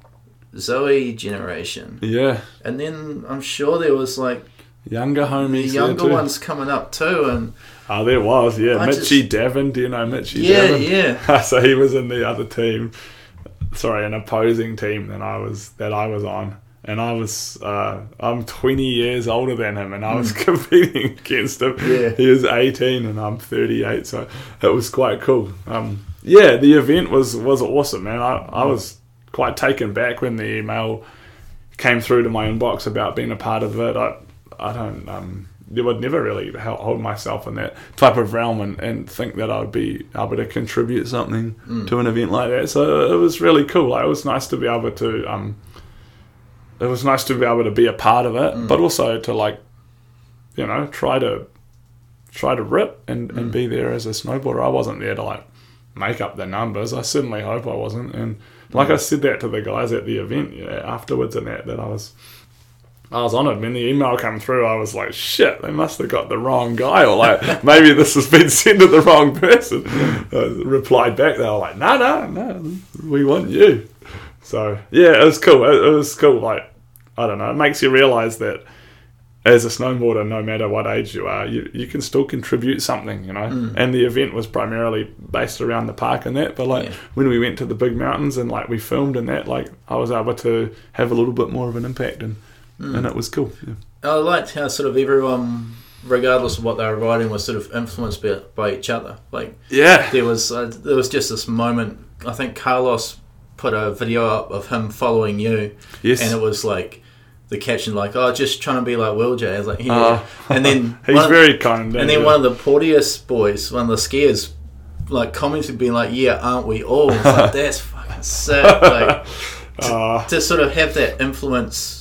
Zoe generation. Yeah. And then I'm sure there was like younger homies, the younger ones coming up too, and oh, there was yeah, I Mitchie just, Davin. Do you know Mitchie? Yeah, Davin? Yeah. So he was in the other team. Sorry, an opposing team than I was that I was on, and I was uh, I'm twenty years older than him, and I was mm. competing against him. Yeah. He was eighteen and I'm thirty-eight, so it was quite cool. Um, yeah, the event was, was awesome, man. I, I was quite taken back when the email came through to my inbox about being a part of it. I I don't um, I would never really hold myself in that type of realm and, and think that I would be able to contribute something mm. to an event like that. So it was really cool. Like, it was nice to be able to. Um, it was nice to be able to be a part of it, mm. but also to, like, you know, try to try to rip and, mm. and be there as a snowboarder. I wasn't there to, like, make up the numbers. I certainly hope I wasn't. And like, mm. I said that to the guys at the event, you know, afterwards, and that that I was. I was on it. When the email came through, I was like, shit, they must have got the wrong guy, or like, maybe this has been sent to the wrong person. I replied back, they were like, no, no, no, we want you. So, yeah, it was cool. It, it was cool. Like, I don't know, it makes you realise that as a snowboarder, no matter what age you are, you, you can still contribute something, you know. Mm. And the event was primarily based around the park and that, but like yeah. when we went to the big mountains and like we filmed and that, like I was able to have a little bit more of an impact and Mm. and it was cool. Yeah. I liked how sort of everyone, regardless of what they were riding, was sort of influenced by, by each other. Like, yeah, there was uh, there was just this moment. I think Carlos put a video up of him following you, yes, and it was like the caption, like, "Oh, just trying to be like Will J." I was like, yeah. uh, and then he's of, very kind. And then yeah. one of the Porteous boys, one of the skiers, like commented, being like, "Yeah, aren't we all?" Like, that's fucking sick. Like, to, uh, to sort of have that influence.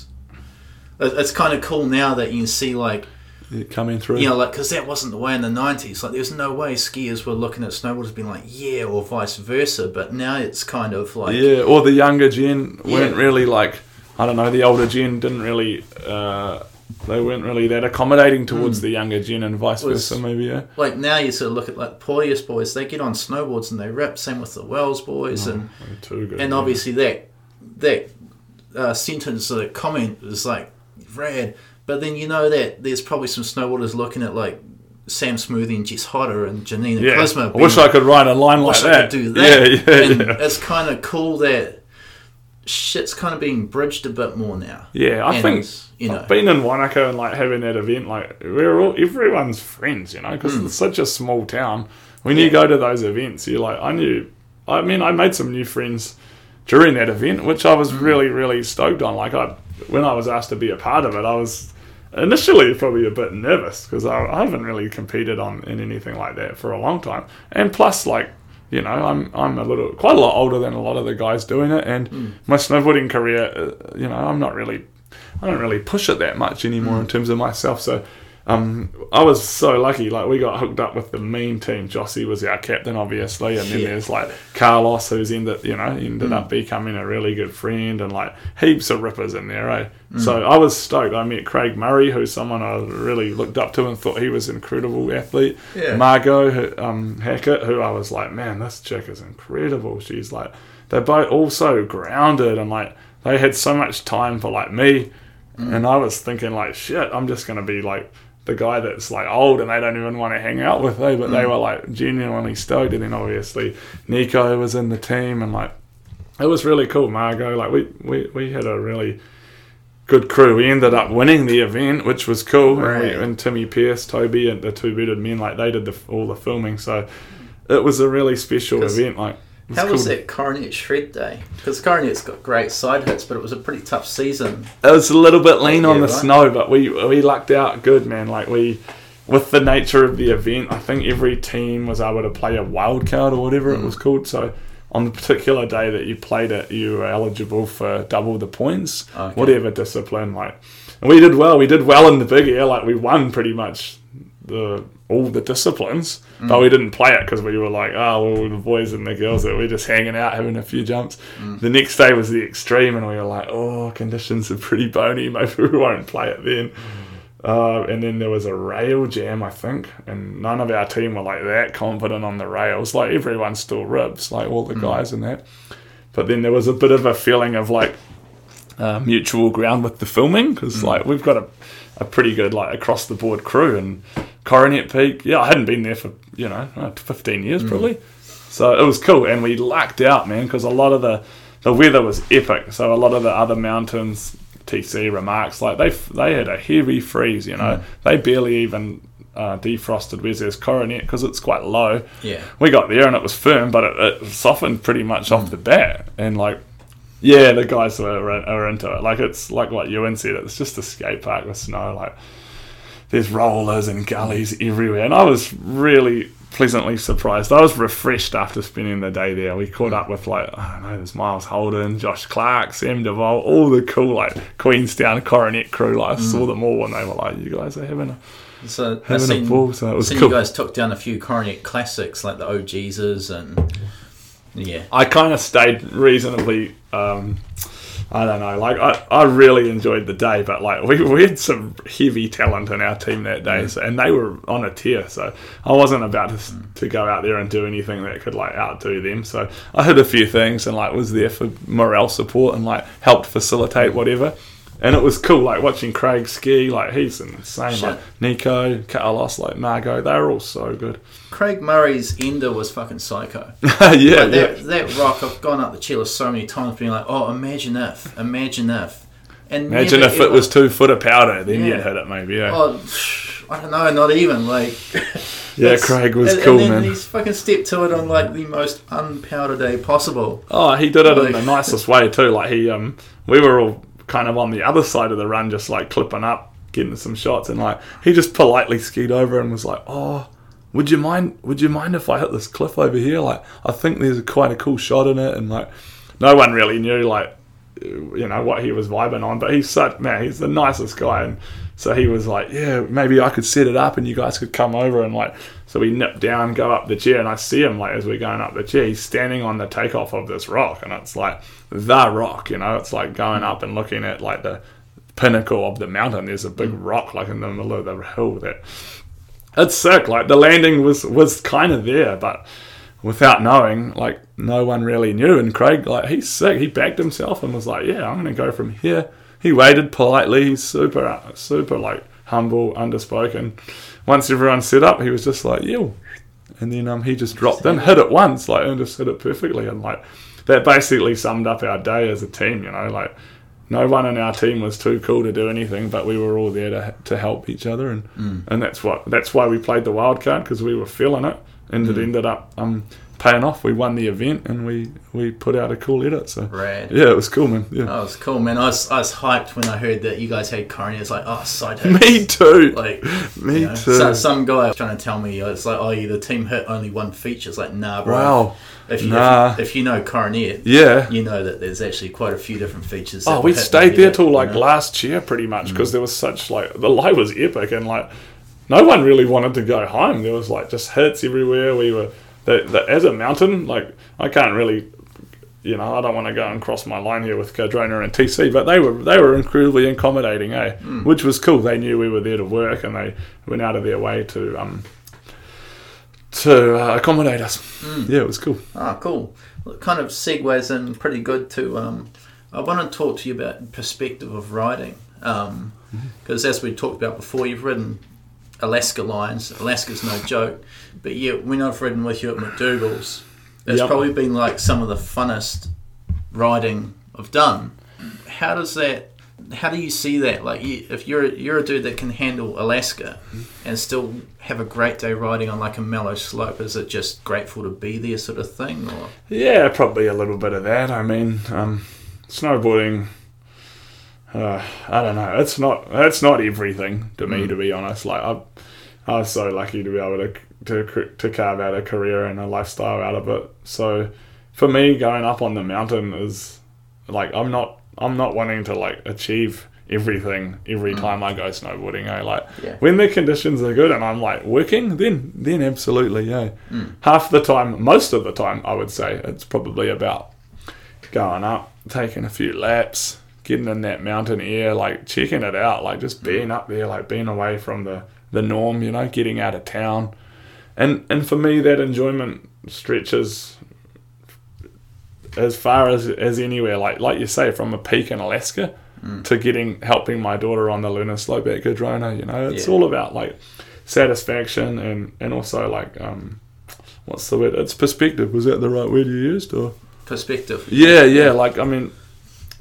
It's kind of cool now that you can see, like, it coming through. You know, like, because that wasn't the way in the nineties. Like, there's no way skiers were looking at snowboarders being like, yeah, or vice versa. But now it's kind of like... Yeah, or the younger gen yeah. weren't really, like, I don't know, the older gen didn't really... Uh, they weren't really that accommodating towards mm. the younger gen and vice was, versa, maybe, yeah. Like, now you sort of look at, like, Porteous boys. They get on snowboards and they rip. Same with the Wells boys. Oh, and too good, and yeah. obviously that, that uh, sentence, the comment is like... rad, but then you know that there's probably some snowboarders looking at like Sam Smoothie and Jess Hodder and Janina yeah. Klesmer. I wish I could ride a line like that. I could do that. Yeah, yeah, and yeah. it's kind of cool that shit's kind of being bridged a bit more now. Yeah, I and, think you know, I've been in Wanaka and like having that event, like we're all everyone's friends, you know, because mm. it's such a small town. When yeah. you go to those events, you're like, I knew. I mean, I made some new friends during that event, which I was mm. really, really stoked on. Like I. When I was asked to be a part of it, I was initially probably a bit nervous because I, I haven't really competed on in anything like that for a long time. And plus, like, you know, I'm I'm a little quite a lot older than a lot of the guys doing it, and mm. my snowboarding career, you know, I'm not really I don't really push it that much anymore mm. in terms of myself. So um, I was so lucky. Like, we got hooked up with the mean team. Jossie was our captain, obviously, and then yeah. there's like Carlos, who's ended you know ended mm. up becoming a really good friend, and like heaps of rippers in there, eh? Mm. So I was stoked. I met Craig Murray, who's someone I really looked up to and thought he was an incredible athlete. Yeah. Margot who, um, Hackett, who I was like, man, this chick is incredible. She's like, they're both also grounded, and like they had so much time for like me, mm. and I was thinking like, shit, I'm just gonna be like the guy that's like old and they don't even want to hang out with me, but mm. they were like genuinely stoked. And then obviously Nico was in the team, and like it was really cool. Margot, like we, we, we had a really good crew. We ended up winning the event, which was cool. Right. And, we, and Timmy Pearce, Toby, and the Two Bearded Men, like they did the, all the filming. So it was a really special event. Like was how cool. was that Coronet Shred Day? Because Coronet's got great side hits, but it was a pretty tough season. It was a little bit lean yeah, on the right? snow, but we we lucked out good, man. Like we, with the nature of the event, I think every team was able to play a wild card or whatever mm. it was called. So on the particular day that you played it, you were eligible for double the points, okay. whatever discipline. Like, and we did well. We did well in the big air. Like we won pretty much the. all the disciplines, mm. but we didn't play it because we were like, oh, well, the boys and the girls that we're just hanging out having a few jumps. Mm. The next day was the extreme, and we were like, oh, conditions are pretty bony, maybe we won't play it then. Mm. Uh, and then there was a rail jam, I think, and none of our team were like that confident on the rails. Like everyone still rips, like all the mm. guys and that. But then there was a bit of a feeling of like uh, mutual ground with the filming because mm. like we've got a, a pretty good like across the board crew and. Coronet Peak, yeah, I hadn't been there for, you know, fifteen years probably. Mm. So it was cool, and we lucked out, man, because a lot of the, the weather was epic. So a lot of the other mountains T C remarks, like they they had a heavy freeze, you know. Mm. They barely even uh, defrosted Wesley's coronet because it's quite low. Yeah. We got there and it was firm, but it, it softened pretty much mm. off the bat. And like, yeah, the guys were, are into it. Like, it's like what Ewan said, it's just a skate park with snow. Like, there's rollers and gullies everywhere. And I was really pleasantly surprised. I was refreshed after spending the day there. We caught up with, like, I don't know, there's Miles Holden, Josh Clark, Sam Duvall, all the cool, like, Queenstown Coronet crew. Like, I mm. saw them all and they were like, you guys are having a... So having seen, a ball, so it was cool. You guys took down a few Coronet classics, like the O Jesus and... Yeah. I kind of stayed reasonably... Um, I don't know, like, I, I really enjoyed the day, but, like, we, we had some heavy talent in our team that day, mm. so, and they were on a tear, so I wasn't about to, mm. to go out there and do anything that could, like, outdo them, so I hit a few things and, like, was there for morale support and, like, helped facilitate whatever, and it was cool, like, watching Craig ski, like, he's insane, Shit. like, Nico, Carlos, like, Margot, they were all so good. Craig Murray's ender was fucking psycho. yeah, like yeah. That, that rock, I've gone up the Chela so many times, being like, oh, imagine if, imagine if, and imagine never, if ever, it was two foot of powder, then yeah. you'd hit it maybe. Yeah. Oh, I don't know, not even like. yeah, Craig was and, cool, and then man. He's fucking stepped to it on like the most unpowdered day possible. Oh, he did it like, in the nicest way too. Like he, um, we were all kind of on the other side of the run, just like clipping up, getting some shots, and like he just politely skied over and was like, oh. Would you mind? Would you mind if I hit this cliff over here? Like, I think there's quite a cool shot in it, and like, no one really knew, like, you know, what he was vibing on. But he's such man. He's the nicest guy, and so he was like, yeah, maybe I could set it up, and you guys could come over, and like, so we nip down, go up the chair, and I see him like as we're going up the chair, he's standing on the takeoff of this rock, and it's like the rock, you know, it's like going up and looking at like the pinnacle of the mountain. There's a big rock like in the middle of the hill that. It's sick, like, the landing was, was kind of there, but without knowing, like, no one really knew, and Craig, like, he's sick, he backed himself and was like, yeah, I'm going to go from here. He waited politely, he's super, super, like, humble, underspoken. Once everyone set up, he was just like, yeah, and then um, he just dropped in, hit it once, like, and just hit it perfectly, and, like, that basically summed up our day as a team, you know, like, no one in our team was too cool to do anything, but we were all there to to help each other, and mm. and that's what that's why we played the wild card, because we were feeling it, and mm. it ended up um paying off. We won the event, and we, we put out a cool edit. So Rad. yeah, it was cool, man. Yeah, oh, it was cool, man. I was I was hyped when I heard that you guys had Coronet. It's like, oh, side hits. Me too. Like me you know, too. So, some guy was trying to tell me it's like, oh, yeah, the team hit only one feature. It's like, nah, bro. Wow. If you, nah. if, you, if you know Coronet, yeah. you know that there's actually quite a few different features. That oh, we stayed there till like you know? last year pretty much because mm. there was such like, the light was epic and like no one really wanted to go home. There was like just hits everywhere. We were, the, the, as a mountain, like I can't really, you know, I don't want to go and cross my line here with Cadrona and T C, but they were they were incredibly accommodating, eh? Mm. Which was cool. They knew we were there to work and they went out of their way to... um. to uh, accommodate us. Mm. Yeah, it was cool. Ah, cool. Well, it kind of segues in pretty good to... Um, I want to talk to you about perspective of riding. Because um, mm-hmm. as we talked about before, you've ridden Alaska lines. Alaska's no joke. But yet, when I've ridden with you at McDougall's, it's yep. probably been like some of the funnest riding I've done. How does that... How do you see that? Like, you, if you're you're a dude that can handle Alaska and still have a great day riding on like a mellow slope, is it just grateful to be there sort of thing? Or yeah, probably a little bit of that. I mean, um, snowboarding. Uh, I don't know. It's not that's not everything to me, mm. to be honest. Like, I, I was so lucky to be able to, to to carve out a career and a lifestyle out of it. So, for me, going up on the mountain is like I'm not. I'm not wanting to, like, achieve everything every mm. time I go snowboarding, eh? Like, yeah. when the conditions are good and I'm, like, working, then then absolutely, yeah. Mm. Half the time, most of the time, I would say, it's probably about going up, taking a few laps, getting in that mountain air, like, checking it out, like, just being up there, like, being away from the, the norm, you know, getting out of town. And, and for me, that enjoyment stretches... as far as as anywhere, like like you say, from a peak in Alaska mm. to getting helping my daughter on the lunar slope at Cadrona, you know, it's yeah. all about like satisfaction and, and also like um, what's the word? It's perspective. Was that the right word you used or perspective? Yeah, yeah. Like I mean,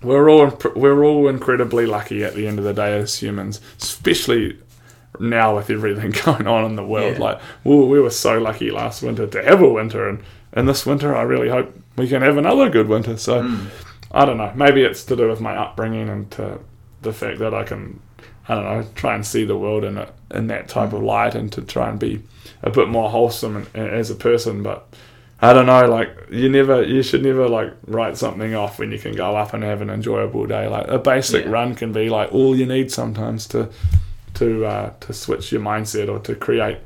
we're all we're all incredibly lucky at the end of the day as humans, especially now with everything going on in the world. Yeah. Like, ooh, we were so lucky last winter to have a winter, and, and this winter I really hope we can have another good winter. So mm. I don't know. Maybe it's to do with my upbringing and to the fact that I can, I don't know, try and see the world in a, in that type mm. of light, and to try and be a bit more wholesome and, and, as a person. But I don't know, like, you never, you should never, like, write something off when you can go up and have an enjoyable day. Like, a basic yeah. run can be, like, all you need sometimes to to uh, to switch your mindset or to create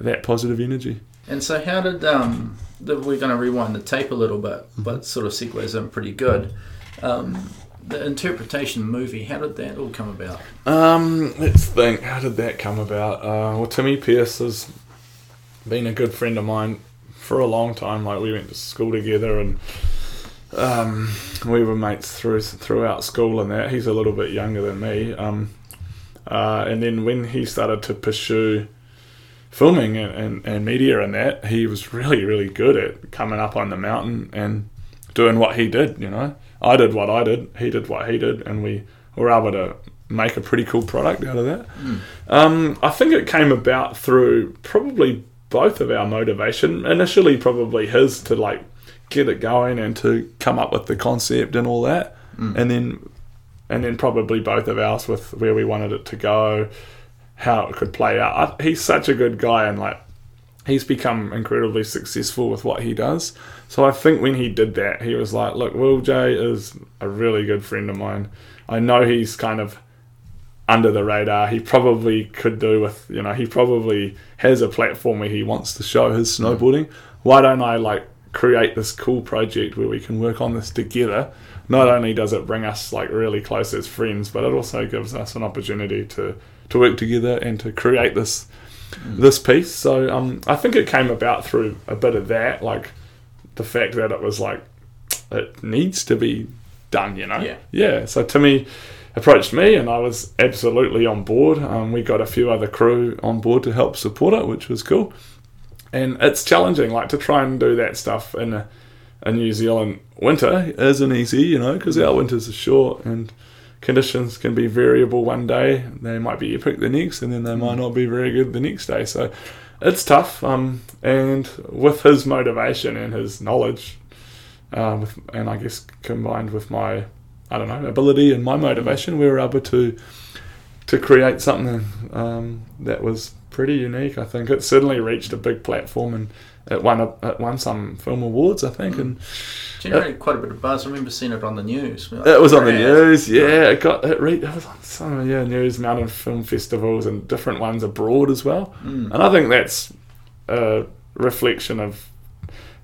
that positive energy. And so how did, um, the, we're going to rewind the tape a little bit, but sort of segues in pretty good. Um, the Interpretation movie, how did that all come about? Um, let's think, how did that come about? Uh, well, Timmy Pearce has been a good friend of mine for a long time. Like, we went to school together, and um, we were mates through throughout school and that. He's a little bit younger than me, um, uh, and then when he started to pursue filming and, and, and media and that, he was really really good at coming up on the mountain and doing what he did. You know, I did what I did, he did what he did, and we were able to make a pretty cool product out of that. Mm. Um, I think it came about through probably both of our motivation. Initially probably his to like get it going and to come up with the concept and all that, mm. and then and then probably both of ours with where we wanted it to go, how it could play out. I, he's such a good guy, and like he's become incredibly successful with what he does. So I think when he did that, he was like, look, Will J is a really good friend of mine. I know he's kind of under the radar. He probably could do with, you know, he probably has a platform where he wants to show his snowboarding. Why don't I like create this cool project where we can work on this together? Not only does it bring us like really close as friends, but it also gives us an opportunity to to work together and to create this this piece. So um I think it came about through a bit of that, like the fact that it was like it needs to be done, you know. Yeah. Yeah. So Timmy approached me, and I was absolutely on board. Um, we got a few other crew on board to help support it, which was cool. And it's challenging, like to try and do that stuff in a, a New Zealand winter isn't easy, you know, because our winters are short and conditions can be variable. One day they might be epic the next, and then they might not be very good the next day. So it's tough. Um, and with his motivation and his knowledge, uh, with, and I guess combined with my I don't know, ability and my motivation, we were able to to create something um, that was pretty unique, I think. It certainly reached a big platform, and it won, a, it won some film awards, I think. And generated it, quite a bit of buzz. I remember seeing it on the news. Like, it was on the news, yeah. It got it, re- it was on some yeah, news, mountain film festivals and different ones abroad as well. Mm. And I think that's a reflection of,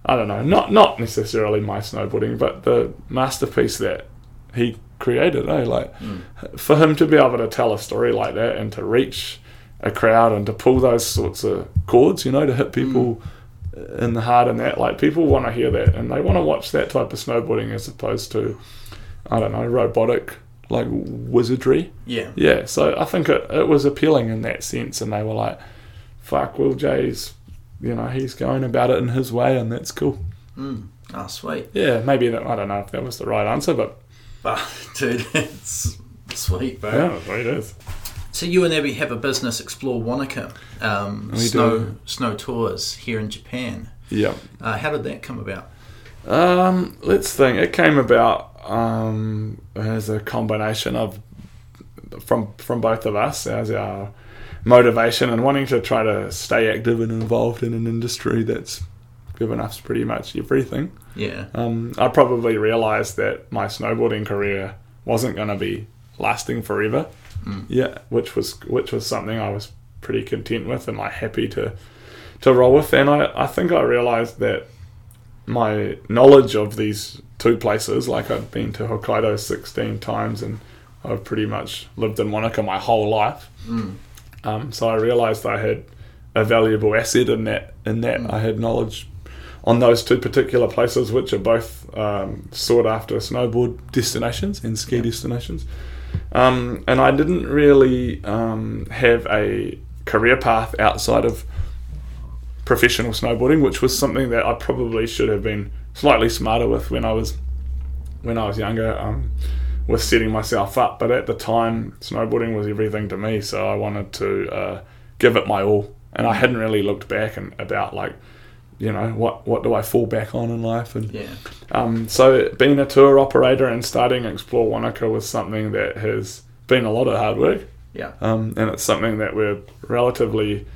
I don't know, not, not necessarily my snowboarding, but the masterpiece that he created, eh? Like, mm. for him to be able to tell a story like that and to reach a crowd and to pull those sorts of chords, you know, to hit people mm. in the heart and that. Like, people want to hear that, and they want to watch that type of snowboarding as opposed to, I don't know, robotic like wizardry. Yeah, yeah. So I think it, it was appealing in that sense, and they were like, "Fuck, Will J's, you know, he's going about it in his way, and that's cool." Mm. Oh, sweet. Yeah, maybe that. I don't know if that was the right answer, but. Dude, it's sweet, bro. Yeah, that's what it is. So you and Abby have a business, Explore Wanaka, um, snow do. snow tours here in Japan. Yeah. Uh, how did that come about? Um, let's think. It came about um, as a combination of from from both of us as our motivation and wanting to try to stay active and involved in an industry that's given us pretty much everything. Yeah. Um, I probably realised that my snowboarding career wasn't going to be lasting forever. Mm. Yeah, which was which was something I was pretty content with and like happy to to roll with. And I, I think I realised that my knowledge of these two places, like I've been to Hokkaido sixteen times and I've pretty much lived in Wanaka my whole life. Mm. Um, so I realised I had a valuable asset in that. In that mm. I had knowledge on those two particular places, which are both um, sought after snowboard destinations and ski yeah. destinations. Um, and I didn't really um, have a career path outside of professional snowboarding, which was something that I probably should have been slightly smarter with when I was when I was younger. Um, with setting myself up. But at the time, snowboarding was everything to me, so I wanted to uh, give it my all. And I hadn't really looked back and about, like, you know, what, what do I fall back on in life? And yeah. um, so being a tour operator and starting Explore Wanaka was something that has been a lot of hard work. Yeah. Um, and it's something that we're relatively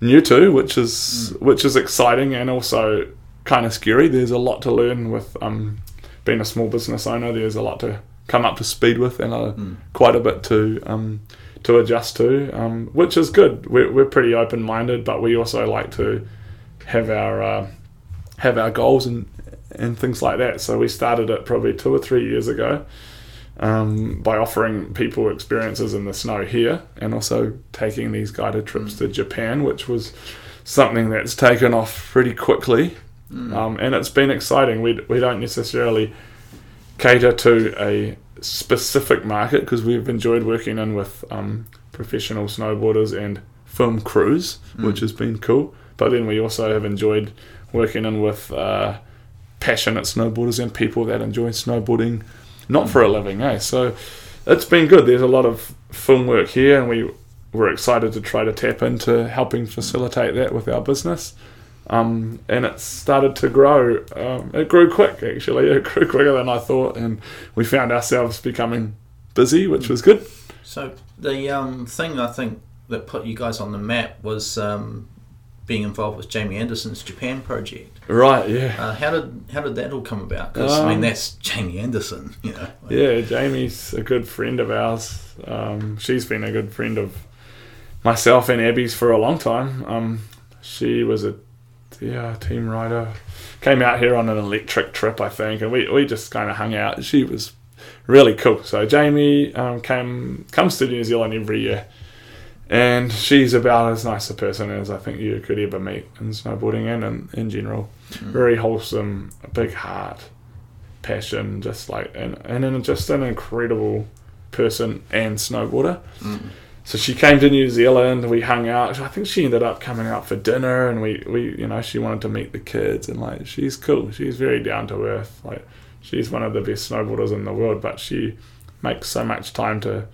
new to, which is mm. which is exciting and also kind of scary. There's a lot to learn with um, being a small business owner. There's a lot to come up to speed with, and a, mm. quite a bit to um, to adjust to, um, which is good. We're, we're pretty open-minded, but we also like to have our uh, have our goals and and things like that. So we started it probably two or three years ago um, by offering people experiences in the snow here, and also taking these guided trips mm. to Japan, which was something that's taken off pretty quickly. Mm. Um, and it's been exciting. We we don't necessarily cater to a specific market, because we've enjoyed working in with um, professional snowboarders and film crews, mm. which has been cool. But then we also have enjoyed working in with uh, passionate snowboarders and people that enjoy snowboarding, not mm. for a living, eh? So it's been good. There's a lot of film work here, and we we're excited to try to tap into helping facilitate that with our business. Um, and it started to grow. Um, it grew quick, actually. It grew quicker than I thought, and we found ourselves becoming busy, which was good. So the um, thing I think that put you guys on the map was um, being involved with Jamie Anderson's Japan project. Right, yeah. Uh, how did how did that all come about? Because, um, I mean, that's Jamie Anderson, you know. Like, yeah, Jamie's a good friend of ours. Um, she's been a good friend of myself and Abby's for a long time. Um, she was a Yeah, team rider. Came out here on an electric trip, I think, and we, we just kind of hung out. She was really cool. So Jamie um, came comes to New Zealand every year, and she's about as nice a person as I think you could ever meet in snowboarding and in, in general. Mm-hmm. Very wholesome, a big heart, passion, just like, and, and then just an incredible person and snowboarder. Mm-hmm. So she came to New Zealand, we hung out. I think she ended up coming out for dinner, and we, we you know, she wanted to meet the kids, and like, she's cool. She's very down to earth. Like, she's one of the best snowboarders in the world, but she makes so much time to,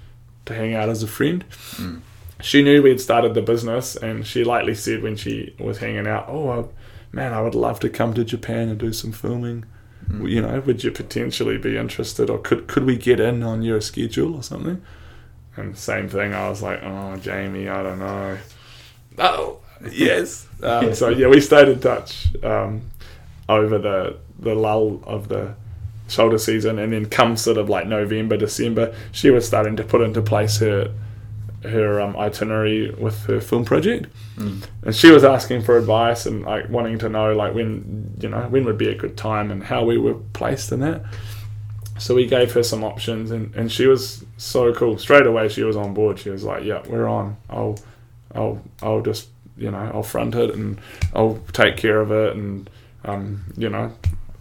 to hang out as a friend. Mm. She knew we'd started the business, and she lightly said when she was hanging out, oh, man, I would love to come to Japan and do some filming. Mm. You know, would you potentially be interested, or could could we get in on your schedule or something? And same thing, I was like, oh, Jamie, I don't know. Oh, yes. Um, so, yeah, we stayed in touch um, over the the lull of the shoulder season. And then come sort of like November, December, she was starting to put into place her her um, itinerary with her film project. Mm. And she was asking for advice and like wanting to know, like, when, you know, when would be a good time and how we were placed in that. So we gave her some options, and, and she was so cool. Straight away, she was on board. She was like, yeah, we're on. I'll I'll, I'll just, you know, I'll front it, and I'll take care of it. And, um, you know,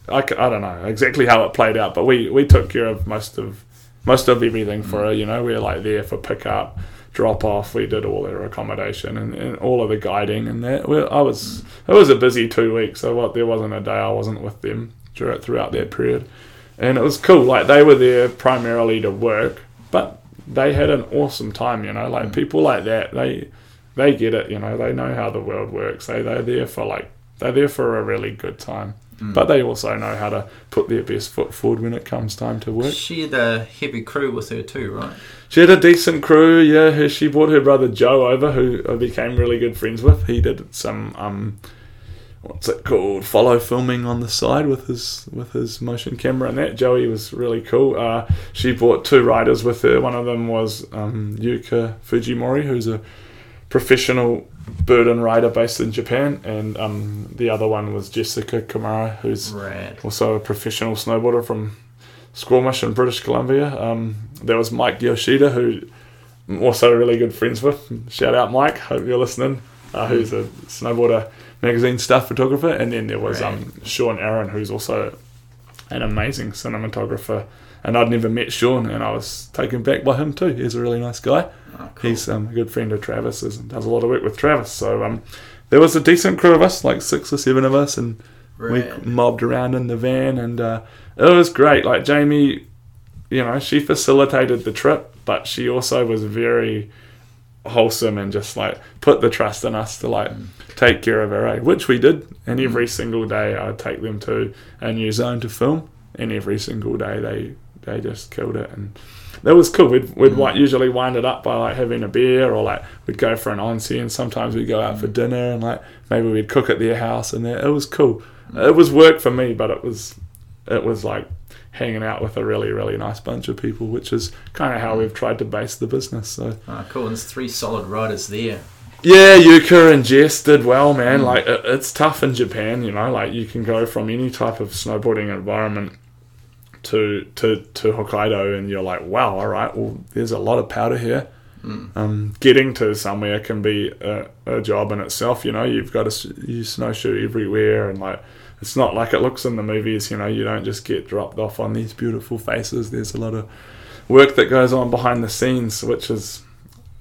I, I don't know exactly how it played out, but we, we took care of most of most of everything for her. You know, we were like there for pick up, drop off. We did all her accommodation and, and all of the guiding and that. We, I was, it was a busy two weeks, so what, there wasn't a day I wasn't with them throughout that period. And it was cool, like, they were there primarily to work, but they had an awesome time, you know, like, mm. people like that, they they get it, you know, they know how the world works, they, they're there for, like, they're there for a really good time, mm. but they also know how to put their best foot forward when it comes time to work. She had a heavy crew with her too, right? She had a decent crew, yeah, her, she brought her brother Joe over, who I became really good friends with. He did some... um. what's it called, follow filming on the side with his with his motion camera and that. Joey was really cool. Uh, she brought two riders with her. One of them was um, Yuka Fujimori, who's a professional burden rider based in Japan, and um, the other one was Jessica Kamara, who's Rad. also a professional snowboarder from Squamish in British Columbia. Um, there was Mike Yoshida, who I'm also really good friends with. Shout out, Mike. Hope you're listening. Uh, who's a snowboarder magazine staff photographer, and then there was um, Sean Aaron, who's also an amazing cinematographer, and I'd never met Sean, and I was taken back by him too. He's a really nice guy. Oh, cool. He's um, a good friend of Travis's and does a lot of work with Travis. So um, there was a decent crew of us, like six or seven of us, and Rad. we mobbed around in the van, and uh, it was great. Like Jamie, you know, she facilitated the trip, but she also was very wholesome and just like put the trust in us to like mm. take care of our aid, which we did. And every mm. single day I'd take them to a new zone to film, and every single day they they just killed it. And that was cool. We'd, we'd mm. like usually wind it up by like having a beer, or like we'd go for an onsen. Sometimes we'd go out mm. for dinner, and like maybe we'd cook at their house, and that, it was cool. Mm. It was work for me, but it was it was like hanging out with a really, really nice bunch of people, which is kind of how we've tried to base the business. So ah, cool. And there's three solid riders there. Yeah, Yuka and Jess did well, man. Mm. Like it, it's tough in Japan, you know. Like you can go from any type of snowboarding environment to to to Hokkaido, and you're like, wow, all right, well, there's a lot of powder here. Mm. Um, getting to somewhere can be a, a job in itself, you know. You've got to you snowshoe everywhere, and like, it's not like it looks in the movies, you know. You don't just get dropped off on these beautiful faces. There's a lot of work that goes on behind the scenes, which is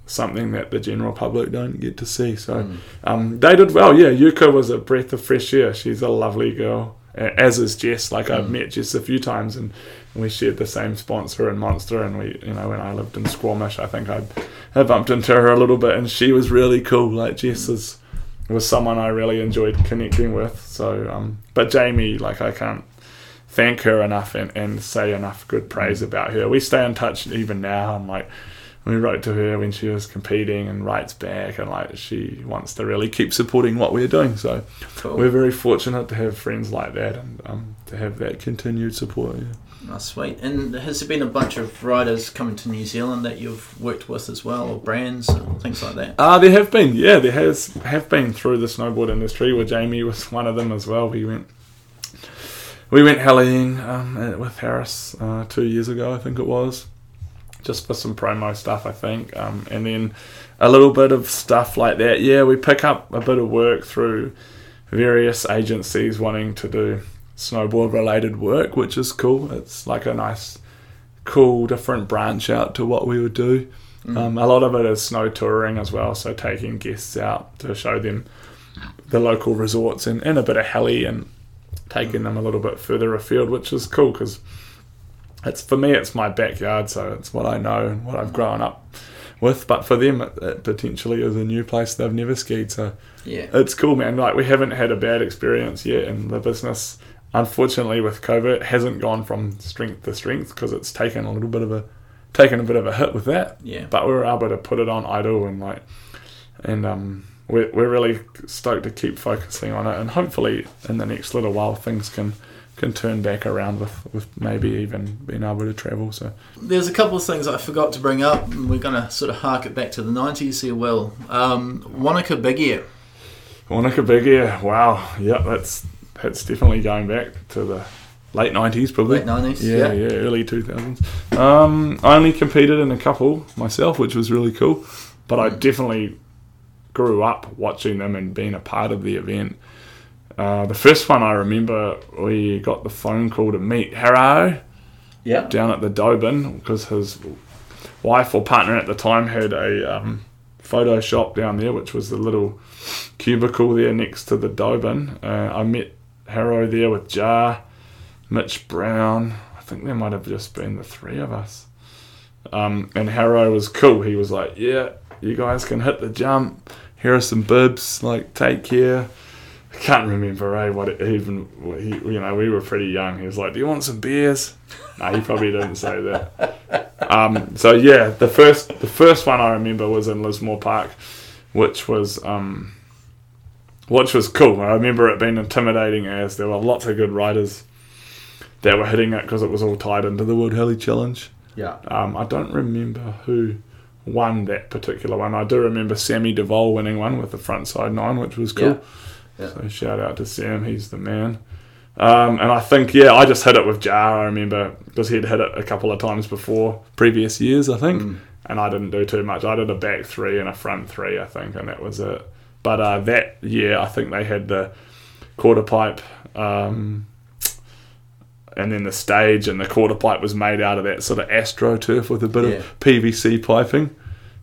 something that the general public don't get to see. So mm. um, they did well. Yeah, Yuka was a breath of fresh air. She's a lovely girl, as is Jess. Like mm. I've met Jess a few times, and we shared the same sponsor in Monster, and we, you know, when I lived in Squamish, I think I, I bumped into her a little bit, and she was really cool. Like Jess mm. is. was someone I really enjoyed connecting with. So um but Jamie, like, I can't thank her enough and, and say enough good praise about her. We stay in touch even now, and like we wrote to her when she was competing and writes back, and like she wants to really keep supporting what we're doing. So cool. We're very fortunate to have friends like that, and um to have that continued support. Yeah. Oh, sweet. And has there been a bunch of riders coming to New Zealand that you've worked with as well, or brands and things like that? Uh, there have been, yeah. There has have been through the snowboard industry, where Jamie was one of them as well. We went we went heli-ing um, with Harris uh, two years ago, I think it was, just for some promo stuff, I think. Um, and then a little bit of stuff like that. Yeah, we pick up a bit of work through various agencies wanting to do snowboard related work, which is cool. It's like a nice, cool, different branch out to what we would do. Mm. Um, a lot of it is snow touring as well, so taking guests out to show them the local resorts, and, and a bit of heli, and taking mm. them a little bit further afield, which is cool because it's, for me, it's my backyard, so it's what I know and what I've grown up with. But for them, it, it potentially is a new place they've never skied, so yeah, it's cool, man. Like, we haven't had a bad experience yet, and the business, unfortunately, with COVID, it hasn't gone from strength to strength, because it's taken a little bit of a taken a bit of a hit with that. Yeah. But we were able to put it on idle, and like, and um, we're we're really stoked to keep focusing on it, and hopefully in the next little while things can can turn back around with, with maybe even being able to travel. So there's a couple of things I forgot to bring up, and we're gonna sort of hark it back to the nineties here. Will um, Wanaka Big Air. Wanaka Big Air. Wow. Yeah, that's. It's definitely going back to the late nineties, probably. Late nineties, yeah, yeah, yeah, early two thousands. Um, I only competed in a couple myself, which was really cool. But I definitely grew up watching them and being a part of the event. Uh, the first one I remember, we got the phone call to meet Harrow, yeah, down at the Dobin, because his wife or partner at the time had a um, photo shop down there, which was the little cubicle there next to the Dobin. Uh, I met Harrow there with Jar, Mitch Brown. I think there might have just been the three of us. Um, and Harrow was cool. He was like, yeah, you guys can hit the jump. Here are some bibs. Like, take care. I can't remember, eh, what it even, he, you know, we were pretty young. He was like, do you want some beers? No, he probably didn't say that. Um, so, yeah, the first the first one I remember was in Lismore Park, which was... Um, Which was cool. I remember it being intimidating, as there were lots of good riders that were hitting it, because it was all tied into the World Heli Challenge. Yeah. Um, I don't remember who won that particular one. I do remember Sammy Duvall winning one with the frontside nine, which was cool. Yeah. Yeah. So shout out to Sam, he's the man. Um, and I think, yeah, I just hit it with Jar, I remember, because he'd hit it a couple of times before, previous years, I think. Mm. And I didn't do too much. I did a back three and a front three, I think, and that was it. But uh, that year, I think they had the quarter pipe, um, and then the stage, and the quarter pipe was made out of that sort of AstroTurf with a bit yeah. of P V C piping.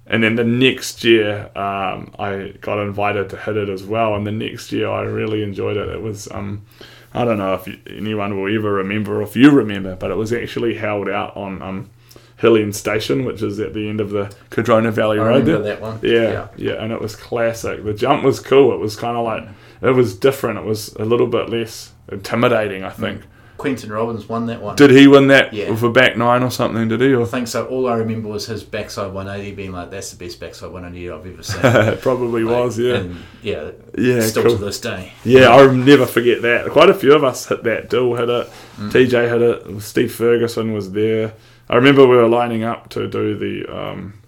And then the next year, um, I got invited to hit it as well, and the next year I really enjoyed it. It was um, I don't know if anyone will ever remember, or if you remember, but it was actually held out on um, Hill End Station, which is at the end of the Codrona Valley Road. I remember that one. Yeah, yeah, yeah, and it was classic. The jump was cool. It was kind of like, it was different. It was a little bit less intimidating, I think. Quentin Robbins won that one. Did he win that yeah. with a back nine or something, did he? Or? I think so. All I remember was his backside one eighty being like, that's the best backside one eighty I've ever seen. It probably like, was, yeah. And yeah, yeah, still cool. to this day. Yeah, I'll never forget that. Quite a few of us hit that. Dill hit it, mm. T J hit it, Steve Ferguson was there. I remember we were lining up to do the um,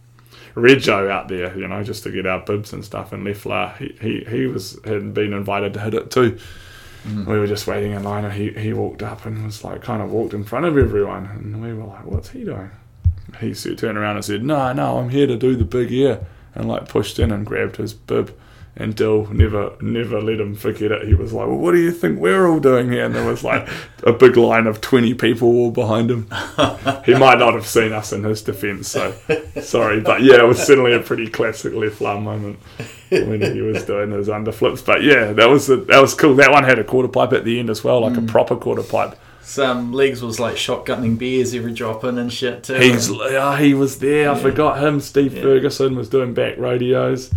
rego out there, you know, just to get our bibs and stuff. And Lefler, he he, he was had been invited to hit it too. Mm. We were just waiting in line, and he, he walked up and was like, kind of walked in front of everyone. And we were like, what's he doing? He said, turned around and said, no, no, I'm here to do the big air. And like pushed in and grabbed his bib. And Dill never, never let him forget it. He was like, well, what do you think we're all doing here? And there was like a big line of twenty people all behind him. He might not have seen us in his defence, so sorry. But yeah, it was certainly a pretty classic Lefler moment when he was doing his underflips. But yeah, that was a, that was cool. That one had a quarter pipe at the end as well, like mm. a proper quarter pipe. Some legs was like shotgunning beers every drop in and shit too. He's, oh, he was there. Yeah. I forgot him. Steve yeah. Ferguson was doing back rodeos.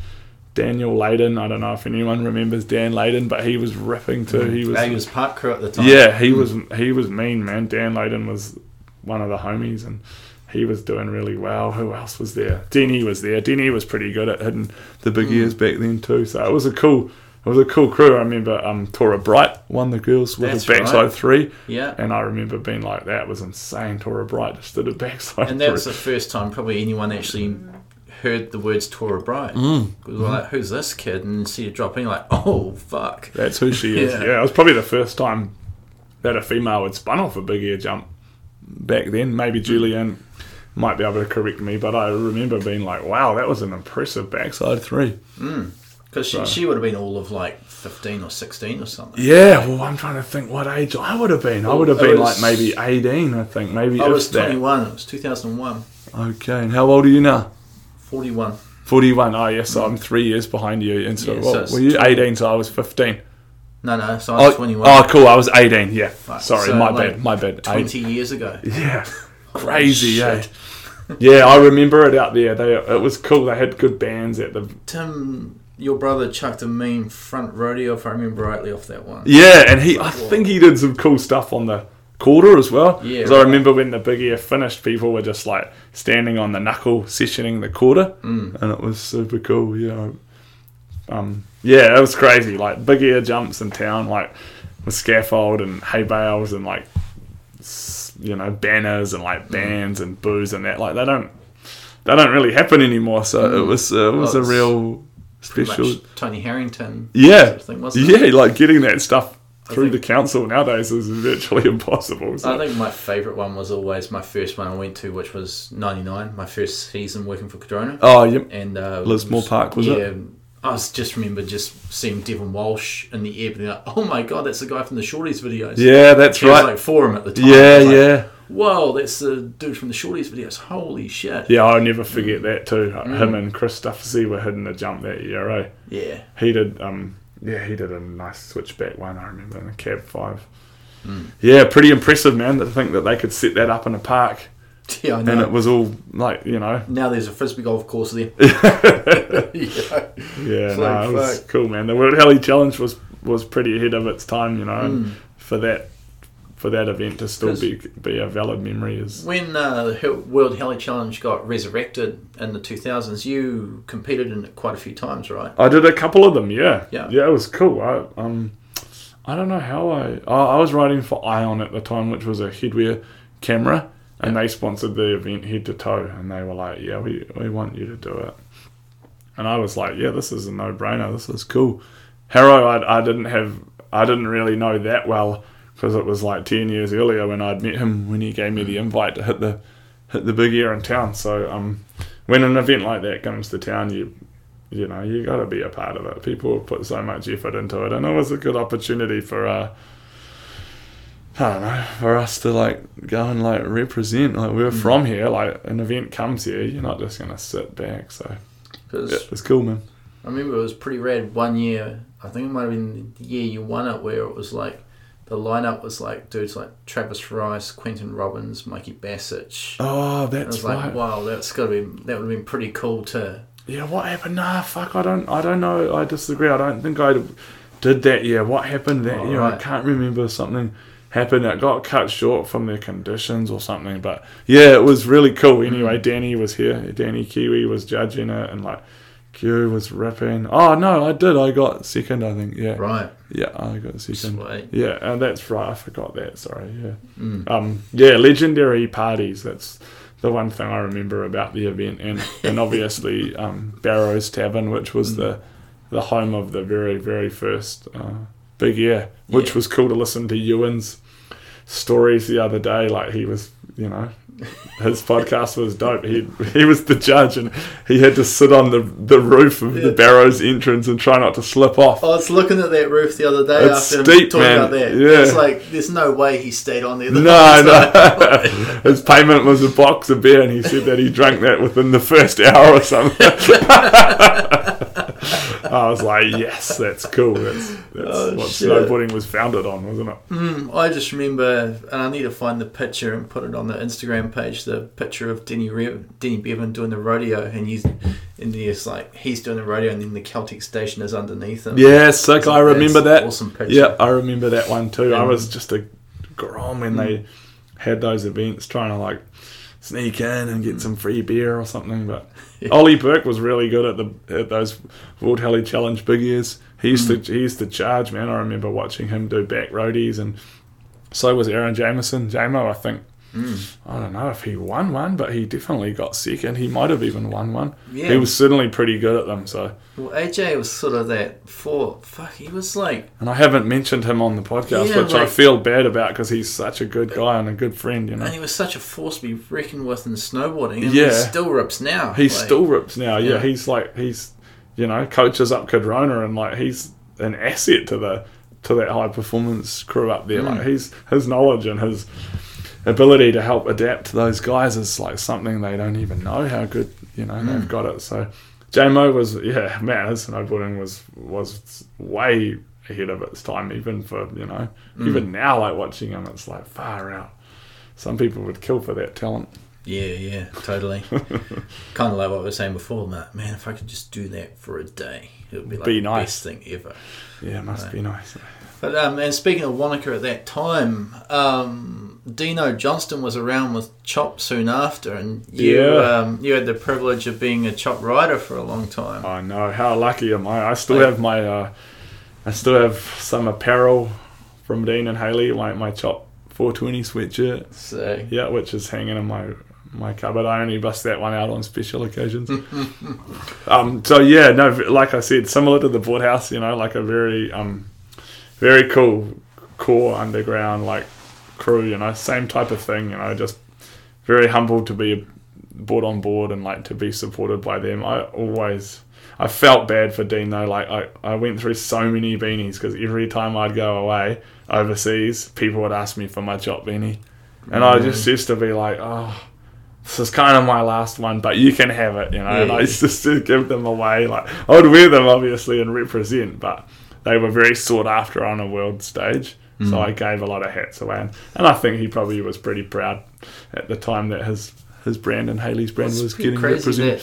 Daniel Layden, I don't know if anyone remembers Dan Layden, but he was ripping too. He was, he was park crew at the time. Yeah, he mm. was he was mean, man. Dan Layden was one of the homies, and he was doing really well. Who else was there? Denny was there. Denny was pretty good at hitting the big mm. ears back then too. So it was a cool, it was a cool crew. I remember um, Tora Bright won the girls with That's a backside right. three. Yeah, and I remember being like, that was insane. Tora Bright just did a backside. And that three. was the first time probably anyone actually heard the words Tora Bright. Mm. We were like, who's this kid? And see it dropping, like, oh, fuck. That's who she is. Yeah. yeah, it was probably the first time that a female had spun off a big air jump back then. Maybe Julianne might be able to correct me, but I remember being like, wow, that was an impressive backside three. Mm. Because she, so. she would have been all of like fifteen or sixteen or something. Yeah, well, I'm trying to think what age I would have been. Well, I would have been was, like maybe eighteen, I think. Maybe I was twenty-one. That. It was two thousand one. Okay, and how old are you now? Forty-one. Forty-one. Oh, yes. Yeah, so mm. I'm three years behind you. And so, yeah, what, so were you eighteen? So I was fifteen. No, no. So I was oh, twenty-one. Oh, cool. I was eighteen. Yeah. Right. Sorry. So my like bad. My bad. Twenty eight. Years ago. Yeah. Crazy. Oh, yeah. Yeah, I remember it out there. They it was cool. They had good bands at the. Tim, your brother chucked a mean front rodeo, if I remember rightly, off that one. Yeah, and he, I think he did some cool stuff on the quarter as well, because yeah, right. I remember when the big air finished, people were just like standing on the knuckle sessioning the quarter, mm. and it was super cool. Yeah, um, yeah, it was crazy. Like big air jumps in town, like with scaffold and hay bales and like you know banners and like bands mm. and booze and that. Like they don't they don't really happen anymore. So mm. it was uh, it was well, a real special Tony Harrington. Yeah, sort of thing, wasn't yeah, it? Like getting that stuff through the council nowadays is virtually impossible. So. I think my favourite one was always my first one I went to, which was ninety-nine, my first season working for Codrona. Oh, yep. And uh, Lismore was, Park, was yeah, it? Yeah. I was just remember just seeing Devon Walsh in the air, being like, oh my God, that's the guy from the Shorties videos. Yeah, that's he right. He was like for him at the time. Yeah, like, yeah. Whoa, that's the dude from the Shorties videos. Holy shit. Yeah, I'll never forget mm. that too. Like, mm. Him and Chris Duffy were hitting the jump that year, eh? Yeah. He did... Um, Yeah, he did a nice switchback one, I remember, in a cab five. Mm. Yeah, pretty impressive, man, to think that they could set that up in a park. Yeah, I know. And it was all, like, you know. Now there's a Frisbee golf course there. yeah, yeah no, it was cool, man. The World Rally Challenge was, was pretty ahead of its time, you know, mm. and for that for that event to still be be a valid memory is... When uh, the World Rally Challenge got resurrected in the two thousands, you competed in it quite a few times, right? I did a couple of them, yeah. Yeah, yeah it was cool. I um, I don't know how I... Oh, I was riding for Ion at the time, which was a headwear camera, and yeah. they sponsored the event head to toe, and they were like, yeah, we, we want you to do it. And I was like, yeah, this is a no-brainer. This is cool. Harrow, I, I didn't have... I didn't really know that well... because it was like ten years earlier when I'd met him when he gave me the invite to hit the hit the big air in town. So um, when an event like that comes to town, you you know, you got to be a part of it. People have put so much effort into it, and it was a good opportunity for, uh, I don't know, for us to like go and like represent. Like we're from here, like an event comes here, you're not just going to sit back. So yeah, it's cool, man. I remember it was pretty rad one year, I think it might have been the year you won it, where it was like, the lineup was like dudes like Travis Rice, Quentin Robbins, Mikey Bassich. Oh, that's right. I was like, right. wow, that's gotta be that would have been pretty cool too. Yeah, what happened? Nah, fuck, I don't, I don't know. I disagree. I don't think I did that year. What happened that oh, year? Right. I can't remember. Something happened that got cut short from their conditions or something. But yeah, it was really cool. Anyway, Danny was here. Danny Kiwi was judging it, and like Q was ripping. Oh no, I did. I got second, I think. Yeah. Right. Yeah, I got second. Sweet. Yeah, and that's right. I forgot that. Sorry. Yeah. Mm. Um. Yeah, legendary parties. That's the one thing I remember about the event, and, and obviously um, Barrow's Tavern, which was mm. the the home of the very, very first uh, Big Air, which yeah. was cool to listen to Ewan's stories the other day. Like he was, you know, his podcast was dope. He he was the judge, and he had to sit on the, the roof of yeah. the Barrow's entrance and try not to slip off. I was looking at that roof the other day it's after steep, him talking man. about that. Yeah. It's like there's no way he stayed on there. The no, no. His payment was a box of beer, and he said that he drank that within the first hour or something. I was like, yes, that's cool. That's, that's oh, what shit. snowboarding was founded on, wasn't it? Mm, I just remember, and I need to find the picture and put it on the Instagram page, the picture of Denny Re- Denny Bevan doing the rodeo, and he's in there's like he's doing the rodeo, and then the Celtic station is underneath him. Yeah, sick. Like, I remember that. Awesome picture. Yeah, I remember that one too. Mm. I was just a grom when mm. they had those events, trying to like sneak in and get some free beer or something. But yeah. Ollie Burke was really good at the at those World Heli Challenge Big Ears. He used mm. to he used to charge, man. I remember watching him do back roadies, and so was Aaron Jameson. Jamo, I think. Mm. I don't know if he won one, but he definitely got second. He might have even won one. Yeah. He was certainly pretty good at them. So well, A J was sort of that for fuck. He was like, and I haven't mentioned him on the podcast, yeah, which like, I feel bad about because he's such a good guy and a good friend, you know. And he was such a force to be reckoned with in snowboarding. And yeah, he still rips now. He like, still rips now. Yeah. yeah, he's like he's, you know, coaches up Cadrona, and like he's an asset to the to that high performance crew up there. Mm. Like he's his knowledge and his ability to help adapt to those guys is like something they don't even know how good, you know, mm. they've got it. So Jamo was, yeah, man, his snowboarding was was way ahead of its time, even for, you know, mm. even now, like watching him, it's like far out. Some people would kill for that talent. Yeah, yeah, totally. Kind of like what we were saying before, Matt. Man, if I could just do that for a day, it would be like be nice. the best thing ever. Yeah, it must right. be nice. But um, and speaking of Wanaka at that time, um, Dino Johnston was around with Chop soon after, and you yeah. um, you had the privilege of being a Chop rider for a long time. I know. How lucky am I? I still have my, uh, I still have some apparel from Dean and Haley, like my Chop four twenty sweatshirt. Sick. Yeah, which is hanging in my. my cupboard. I only bust that one out on special occasions. um, so yeah, no, like I said, similar to the boardhouse, you know, like a very, um, very cool core underground like crew, you know, same type of thing, you know, just very humbled to be brought on board and like to be supported by them. I always, I felt bad for Dean though. Like I, I went through so many beanies because every time I'd go away overseas, people would ask me for my Chop beanie, and mm. I just used to be like, oh. This is kind of my last one, but you can have it, you know. Yeah. And I used to just give them away. Like I would wear them, obviously, and represent, but they were very sought after on a world stage. Mm. So I gave a lot of hats away. And, and I think he probably was pretty proud at the time that his, his brand and Haley's brand it's was getting represented.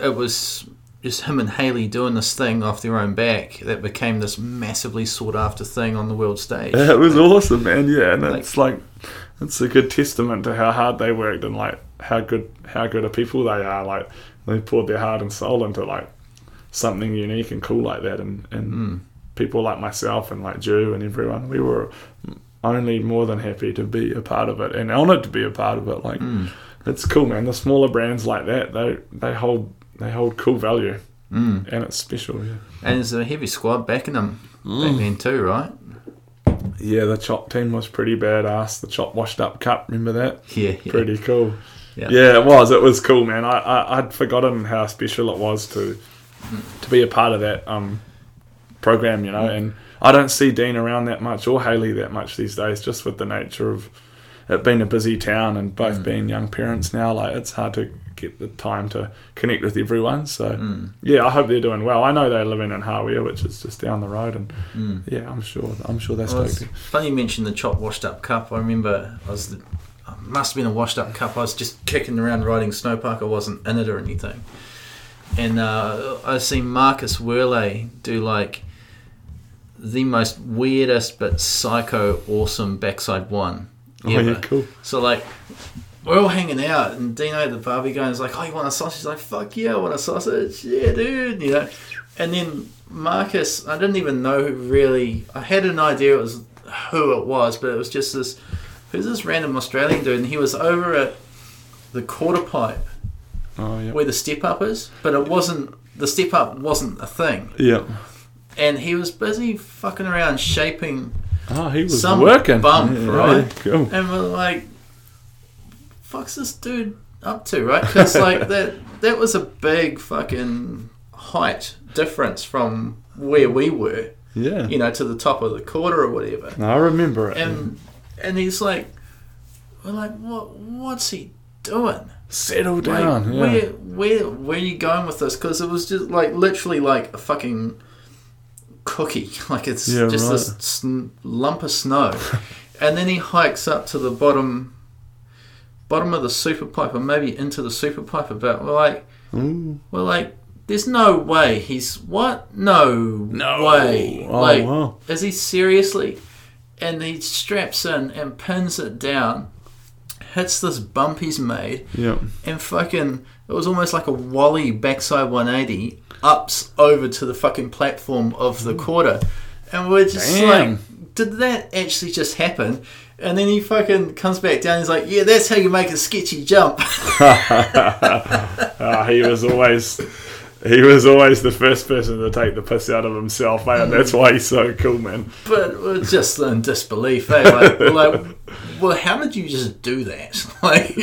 It was just him and Haley doing this thing off their own back that became this massively sought after thing on the world stage. Yeah, it was like, awesome, man. Yeah, and like, it's like it's a good testament to how hard they worked and like. how good how good of people they are. Like they poured their heart and soul into like something unique and cool like that, and, and mm. people like myself and like Drew and everyone, we were only more than happy to be a part of it and honoured to be a part of it. Like mm. it's cool, man. The smaller brands like that, they they hold they hold cool value mm. and it's special. Yeah. And there's a heavy squad backing them mm. back then too, right? Yeah, the Chop team was pretty badass. The Chop Washed Up Cup, remember that? Yeah, yeah. Pretty cool. Yeah. yeah, it was. It was cool, man. I, I, I'd forgotten how special it was to to be a part of that um, program, you know. And I don't see Dean around that much or Haley that much these days, just with the nature of it being a busy town and both mm. being young parents now, like it's hard to get the time to connect with everyone. So mm. yeah, I hope they're doing well. I know they're living in Hawea, which is just down the road, and mm. yeah, I'm sure I'm sure that's well, funny you mentioned the Chop Washed Up Cup. I remember I was the, I must have been a washed up cup. I was just kicking around riding snowpark. I wasn't in it or anything. And uh, I seen Marcus Werle do like the most weirdest but psycho awesome backside one. Ever. Oh yeah, cool. So like we're all hanging out, and Dino the Barbie guy is like, "Oh, you want a sausage?" He's like, "Fuck yeah, I want a sausage, yeah, dude." You know. And then Marcus, I didn't even know who really. I had an idea it was who it was, but it was just this. Who's this random Australian dude? And he was over at the Quarter Pipe. Oh, yep. Where the step up is, but it wasn't the step up wasn't a thing. Yeah, and he was busy fucking around shaping. Oh, he was some working bump, yeah, right? Yeah, cool. And we're like, "Fuck's this dude up to?" Right? Because like that that was a big fucking height difference from where we were. Yeah, you know, to the top of the quarter or whatever. No, I remember it. And yeah. and he's like, "We're like, what? What's he doing?" Settle down. Like, yeah. Where, where, where are you going with this? Because it was just like literally like a fucking cookie. Like it's yeah, just right. this sn- lump of snow, and then he hikes up to the bottom, bottom of the super pipe, or maybe into the super pipe. About we're like, mm. we're like, there's no way he's what? No, no way. Oh, like, wow. Is he seriously? And he straps in and pins it down. Hits this bump he's made, yep. and fucking, it was almost like a Wally backside one eighty, ups over to the fucking platform of the quarter. And we're just Damn. like, did that actually just happen? And then he fucking comes back down and he's like, yeah, that's how you make a sketchy jump. oh, he was always... He was always the first person to take the piss out of himself, mate, and that's why he's so cool, man. But we're just in disbelief, eh? Like, like, well, how did you just do that? Like,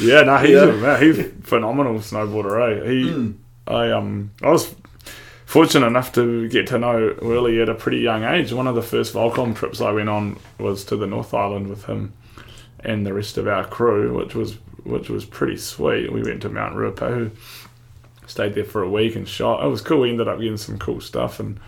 yeah, no, he's yeah. a he's a phenomenal snowboarder, eh? He, mm. I, um, I was fortunate enough to get to know Willie at a pretty young age. One of the first Volcom trips I went on was to the North Island with him and the rest of our crew, which was which was pretty sweet. We went to Mount Ruapehu. Stayed there for a week and shot. It was cool. We ended up getting some cool stuff, and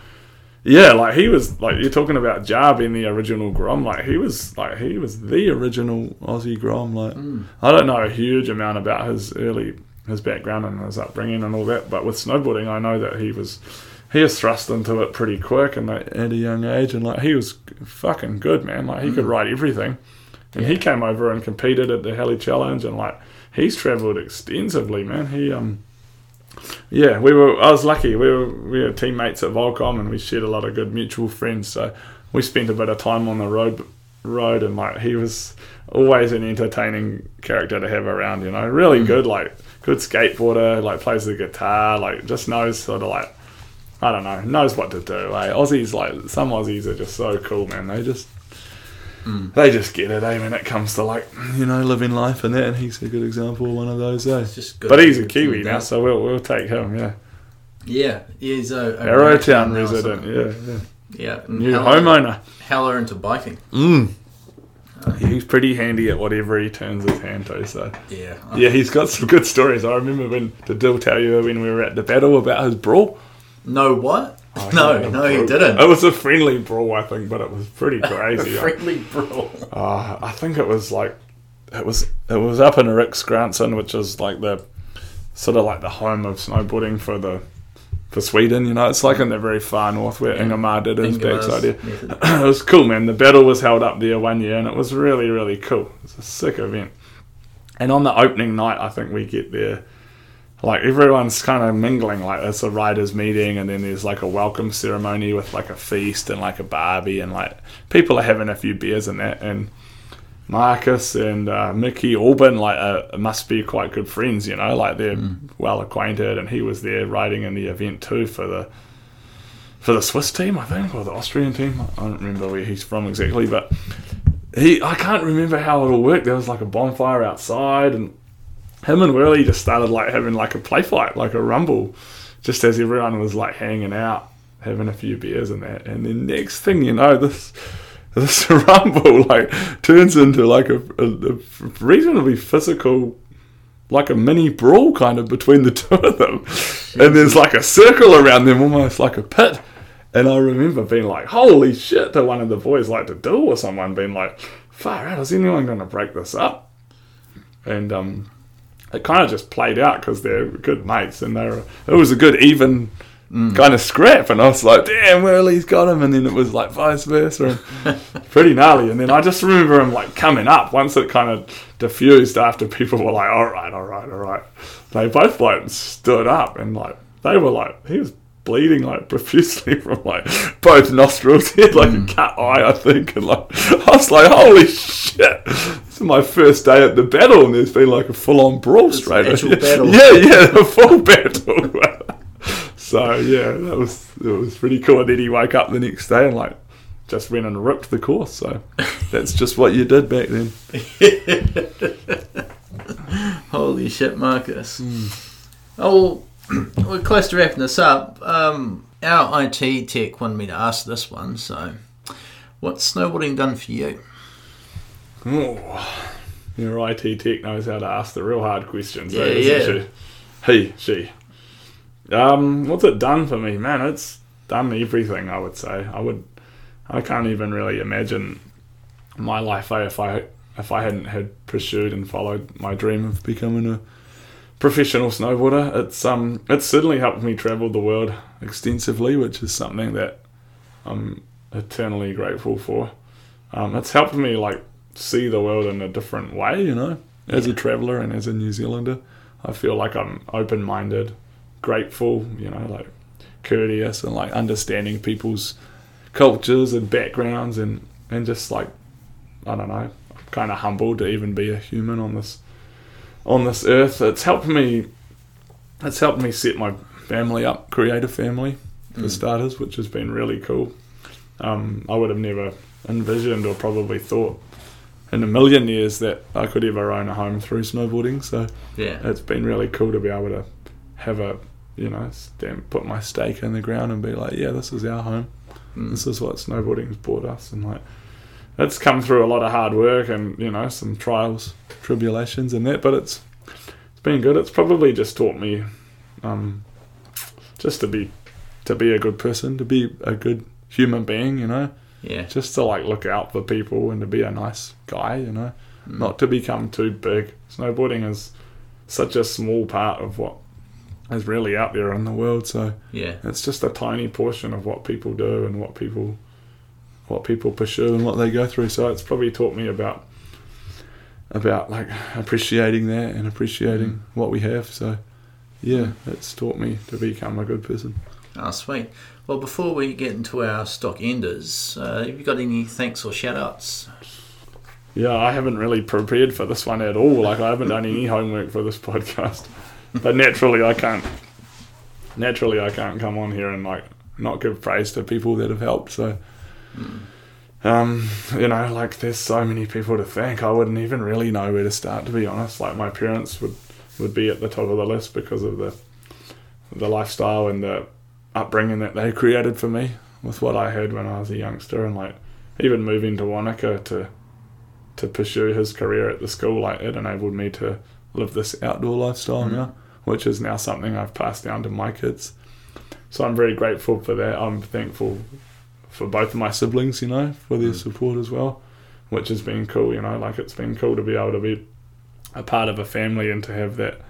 yeah, like he was like you're talking about Jar being the original Grom. Like he was like he was the original Aussie Grom. Like mm. I don't know a huge amount about his early his background and his upbringing and all that, but with snowboarding, I know that he was he was thrust into it pretty quick and like at a young age, and like he was fucking good, man. Like he mm. could ride everything, and yeah. he came over and competed at the Heli Challenge, and like he's travelled extensively, man. He um. Yeah, we were. I was lucky. We were we were teammates at Volcom, and we shared a lot of good mutual friends. So we spent a bit of time on the road, road, and like he was always an entertaining character to have around. You know, really mm. good, like good skateboarder. Like plays the guitar. Like just knows sort of like I don't know, knows what to do. Like Aussies, like some Aussies are just so cool, man. They just mm. they just get it. Eh, when it comes to like you know living life and that, and he's a good example of one of those. Eh? But he's a Kiwi now, so we'll we'll take him. Yeah, yeah, he's a, a Arrowtown resident. Yeah, yeah, yeah. New homeowner. Heller into biking. Mm. Uh, he's pretty handy at whatever he turns his hand to. So yeah, I'm yeah, he's got some good stories. I remember when did Dill tell you when we were at the battle about his brawl? No what? Oh, no, no, he didn't. It was a friendly brawl, I think, but it was pretty crazy. a friendly brawl. Uh, I think it was like, it was it was up in Riksgränsen, which is like the sort of like the home of snowboarding for the for Sweden. You know, it's like in the very far north where yeah. Ingemar did his Ingemar's backside here. It was cool, man. The battle was held up there one year, and it was really, really cool. It's a sick event. And on the opening night, I think we get there. Like, everyone's kind of mingling, like, it's a writers' meeting, and then there's, like, a welcome ceremony with, like, a feast and, like, a barbie, and, like, people are having a few beers and that, and Marcus and uh, Mickey Alban, like, uh, must be quite good friends, you know, like, they're mm. well acquainted, and he was there riding in the event, too, for the for the Swiss team, I think, or the Austrian team. I don't remember where he's from exactly, but he, I can't remember how it all worked. There was, like, a bonfire outside, and him and Whirly just started like having like a play fight, like a rumble, just as everyone was like hanging out, having a few beers and that. And then next thing you know, this this Rambo like turns into like a, a, a reasonably physical, like a mini brawl kind of between the two of them. And there's like a circle around them, almost like a pit. And I remember being like, holy shit, to one of the boys, like to deal with someone, being like, far out, is anyone going to break this up? And um, it kind of just played out because they're good mates, and they were, it was a good even mm. kind of scrap. And I was like, damn, Whirly's got him. And then it was like vice versa. And pretty gnarly. And then I just remember him like coming up once it kind of diffused after people were like, all right, all right, all right. They both like stood up and like, they were like, he was bleeding like profusely from like both nostrils. He had like mm. a cut eye, I think, and like I was like, holy shit, this is my first day at the battle and there's been like a full on brawl it's straight an actual battle. yeah yeah a full battle. So yeah, that was it was pretty cool. And then he woke up the next day and like just went and ripped the course, so that's just what you did back then. Holy shit, Marcus. mm. oh We're close to wrapping this up. Um, our I T tech wanted me to ask this one. So, what's snowboarding done for you? Oh, your I T tech knows how to ask the real hard questions. Yeah, eh, yeah. She? He, she. Um, what's it done for me, man? It's done everything. I would say. I would. I can't even really imagine my life eh, if I if I hadn't had pursued and followed my dream of becoming a professional snowboarder. It's um it's certainly helped me travel the world extensively, which is something that I'm eternally grateful for. Um, it's helped me like see the world in a different way, you know, as yeah. a traveller and as a New Zealander. I feel like I'm open-minded, grateful, you know, like courteous and like understanding people's cultures and backgrounds, and, and just like, I don't know, kind of humbled to even be a human on this on this earth. It's helped me it's helped me set my family up, creative family for mm. starters, which has been really cool. um, I would have never envisioned or probably thought in a million years that I could ever own a home through snowboarding, so yeah, it's been really cool to be able to have a, you know, stand, put my stake in the ground and be like, yeah, this is our home. mm. This is what snowboarding's brought us, and like it's come through a lot of hard work and, you know, some trials, tribulations and that, but it's it's been good. It's probably just taught me um, just to be to be a good person, to be a good human being, you know. Yeah. Just to like look out for people and to be a nice guy, you know. Mm. Not to become too big. Snowboarding is such a small part of what is really out there in the world, so yeah, it's just a tiny portion of what people do and what people what people pursue and what they go through. So it's probably taught me about about like appreciating that and appreciating mm. what we have. So yeah, it's taught me to become a good person. Ah, oh, sweet. Well, before we get into our stock enders, uh, have you got any thanks or shout outs? Yeah, I haven't really prepared for this one at all. Like I haven't done any homework for this podcast, but naturally I can't naturally I can't come on here and like not give praise to people that have helped. So Mm. Um, you know, like there's so many people to thank. I wouldn't even really know where to start, to be honest. Like my parents would, would be at the top of the list because of the the lifestyle and the upbringing that they created for me with what I had when I was a youngster, and like even moving to Wanaka to to pursue his career at the school, like it enabled me to live this outdoor lifestyle mm-hmm. now, which is now something I've passed down to my kids. So I'm very grateful for that. I'm thankful for both of my siblings, you know, for their support as well, which has been cool, you know, like it's been cool to be able to be a part of a family and to have that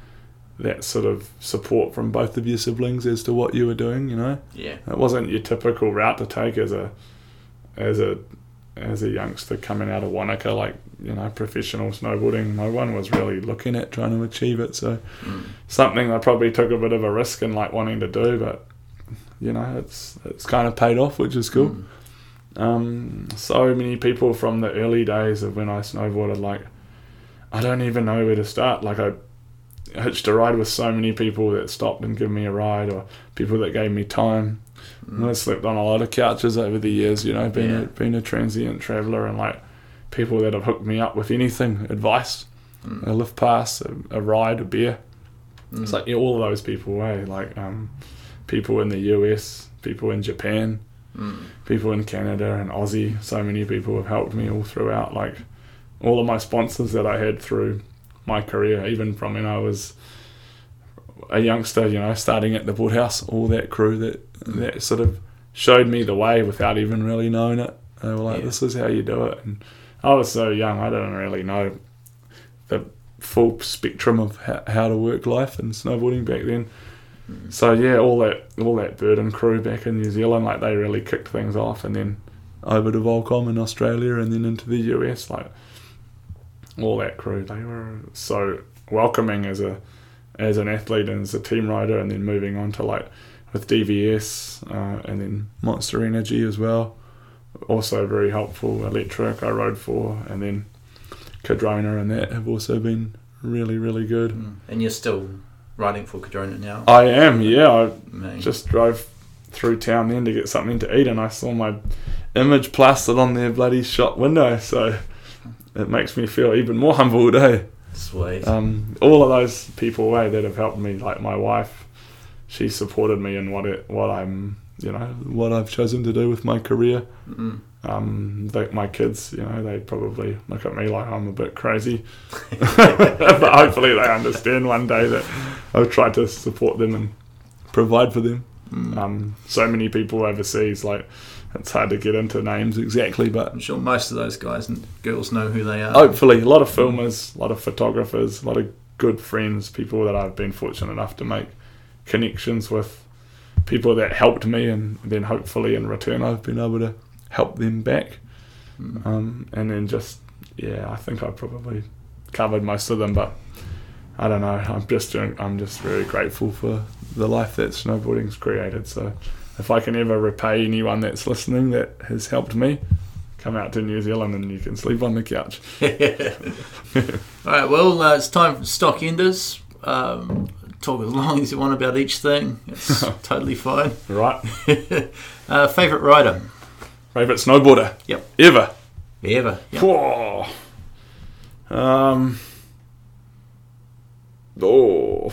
that sort of support from both of your siblings as to what you were doing, you know. Yeah. It wasn't your typical route to take as a as a as a youngster coming out of Wanaka, like, you know, professional snowboarding. No one was really looking at trying to achieve it, so mm. something I probably took a bit of a risk in like wanting to do, but you know, it's it's kind of paid off, which is cool. Mm. Um, so many people from the early days of when I snowboarded, like, I don't even know where to start. Like, I hitched a ride with so many people that stopped and gave me a ride, or people that gave me time. Mm. And I slept on a lot of couches over the years, you know, being, yeah. a, being a transient traveller, and, like, people that have hooked me up with anything, advice, mm. a lift pass, a, a ride, a beer. Mm. It's like, yeah, all of those people, eh? Like, um... people in the U S, people in Japan, mm. people in Canada and Aussie. So many people have helped me all throughout, like all of my sponsors that I had through my career, even from when I was a youngster, you know, starting at the Woodhouse, all that crew that that sort of showed me the way without even really knowing it. They were like, yeah. this is how you do it. And I was so young, I didn't really know the full spectrum of how, how to work life and snowboarding back then. Mm. So yeah, all that all that Bird and crew back in New Zealand, like they really kicked things off, and then over to Volcom in Australia and then into the U S, like all that crew, they were so welcoming as a as an athlete and as a team rider, and then moving on to like with D V S uh, and then Monster Energy as well. Also very helpful. Electric I rode for, and then Cadrona and that have also been really, really good. Mm. And you're still riding for Cadrona now? I am, yeah. I Man. just drove through town then to get something to eat, and I saw my image plastered on their bloody shop window, so it makes me feel even more humbled, eh? Sweet. Um, all of those people, eh, that have helped me, like my wife, she supported me in what it, what I'm, you know, what I've chosen to do with my career. Mm. Um, they, my kids, you know, they probably look at me like I'm a bit crazy, but hopefully they understand one day that I've tried to support them and provide for them. Mm. Um, so many people overseas, like, it's hard to get into names exactly, but I'm sure most of those guys and girls know who they are. Hopefully. A lot of filmers, a lot of photographers, a lot of good friends, people that I've been fortunate enough to make connections with, people that helped me, and then hopefully in return I've been able to help them back. Mm. Um, and then just, yeah, I think I probably covered most of them, but I don't know. I'm just doing, I'm just very grateful for the life that snowboarding's created, so... If I can ever repay anyone that's listening that has helped me, come out to New Zealand and you can sleep on the couch. All right, well, uh, it's time for Stock Enders. Um, talk as long as you want about each thing. It's totally fine. Right. uh, favourite rider? Favourite snowboarder? Yep. Ever? Ever, yep. Whoa. Um. Oh...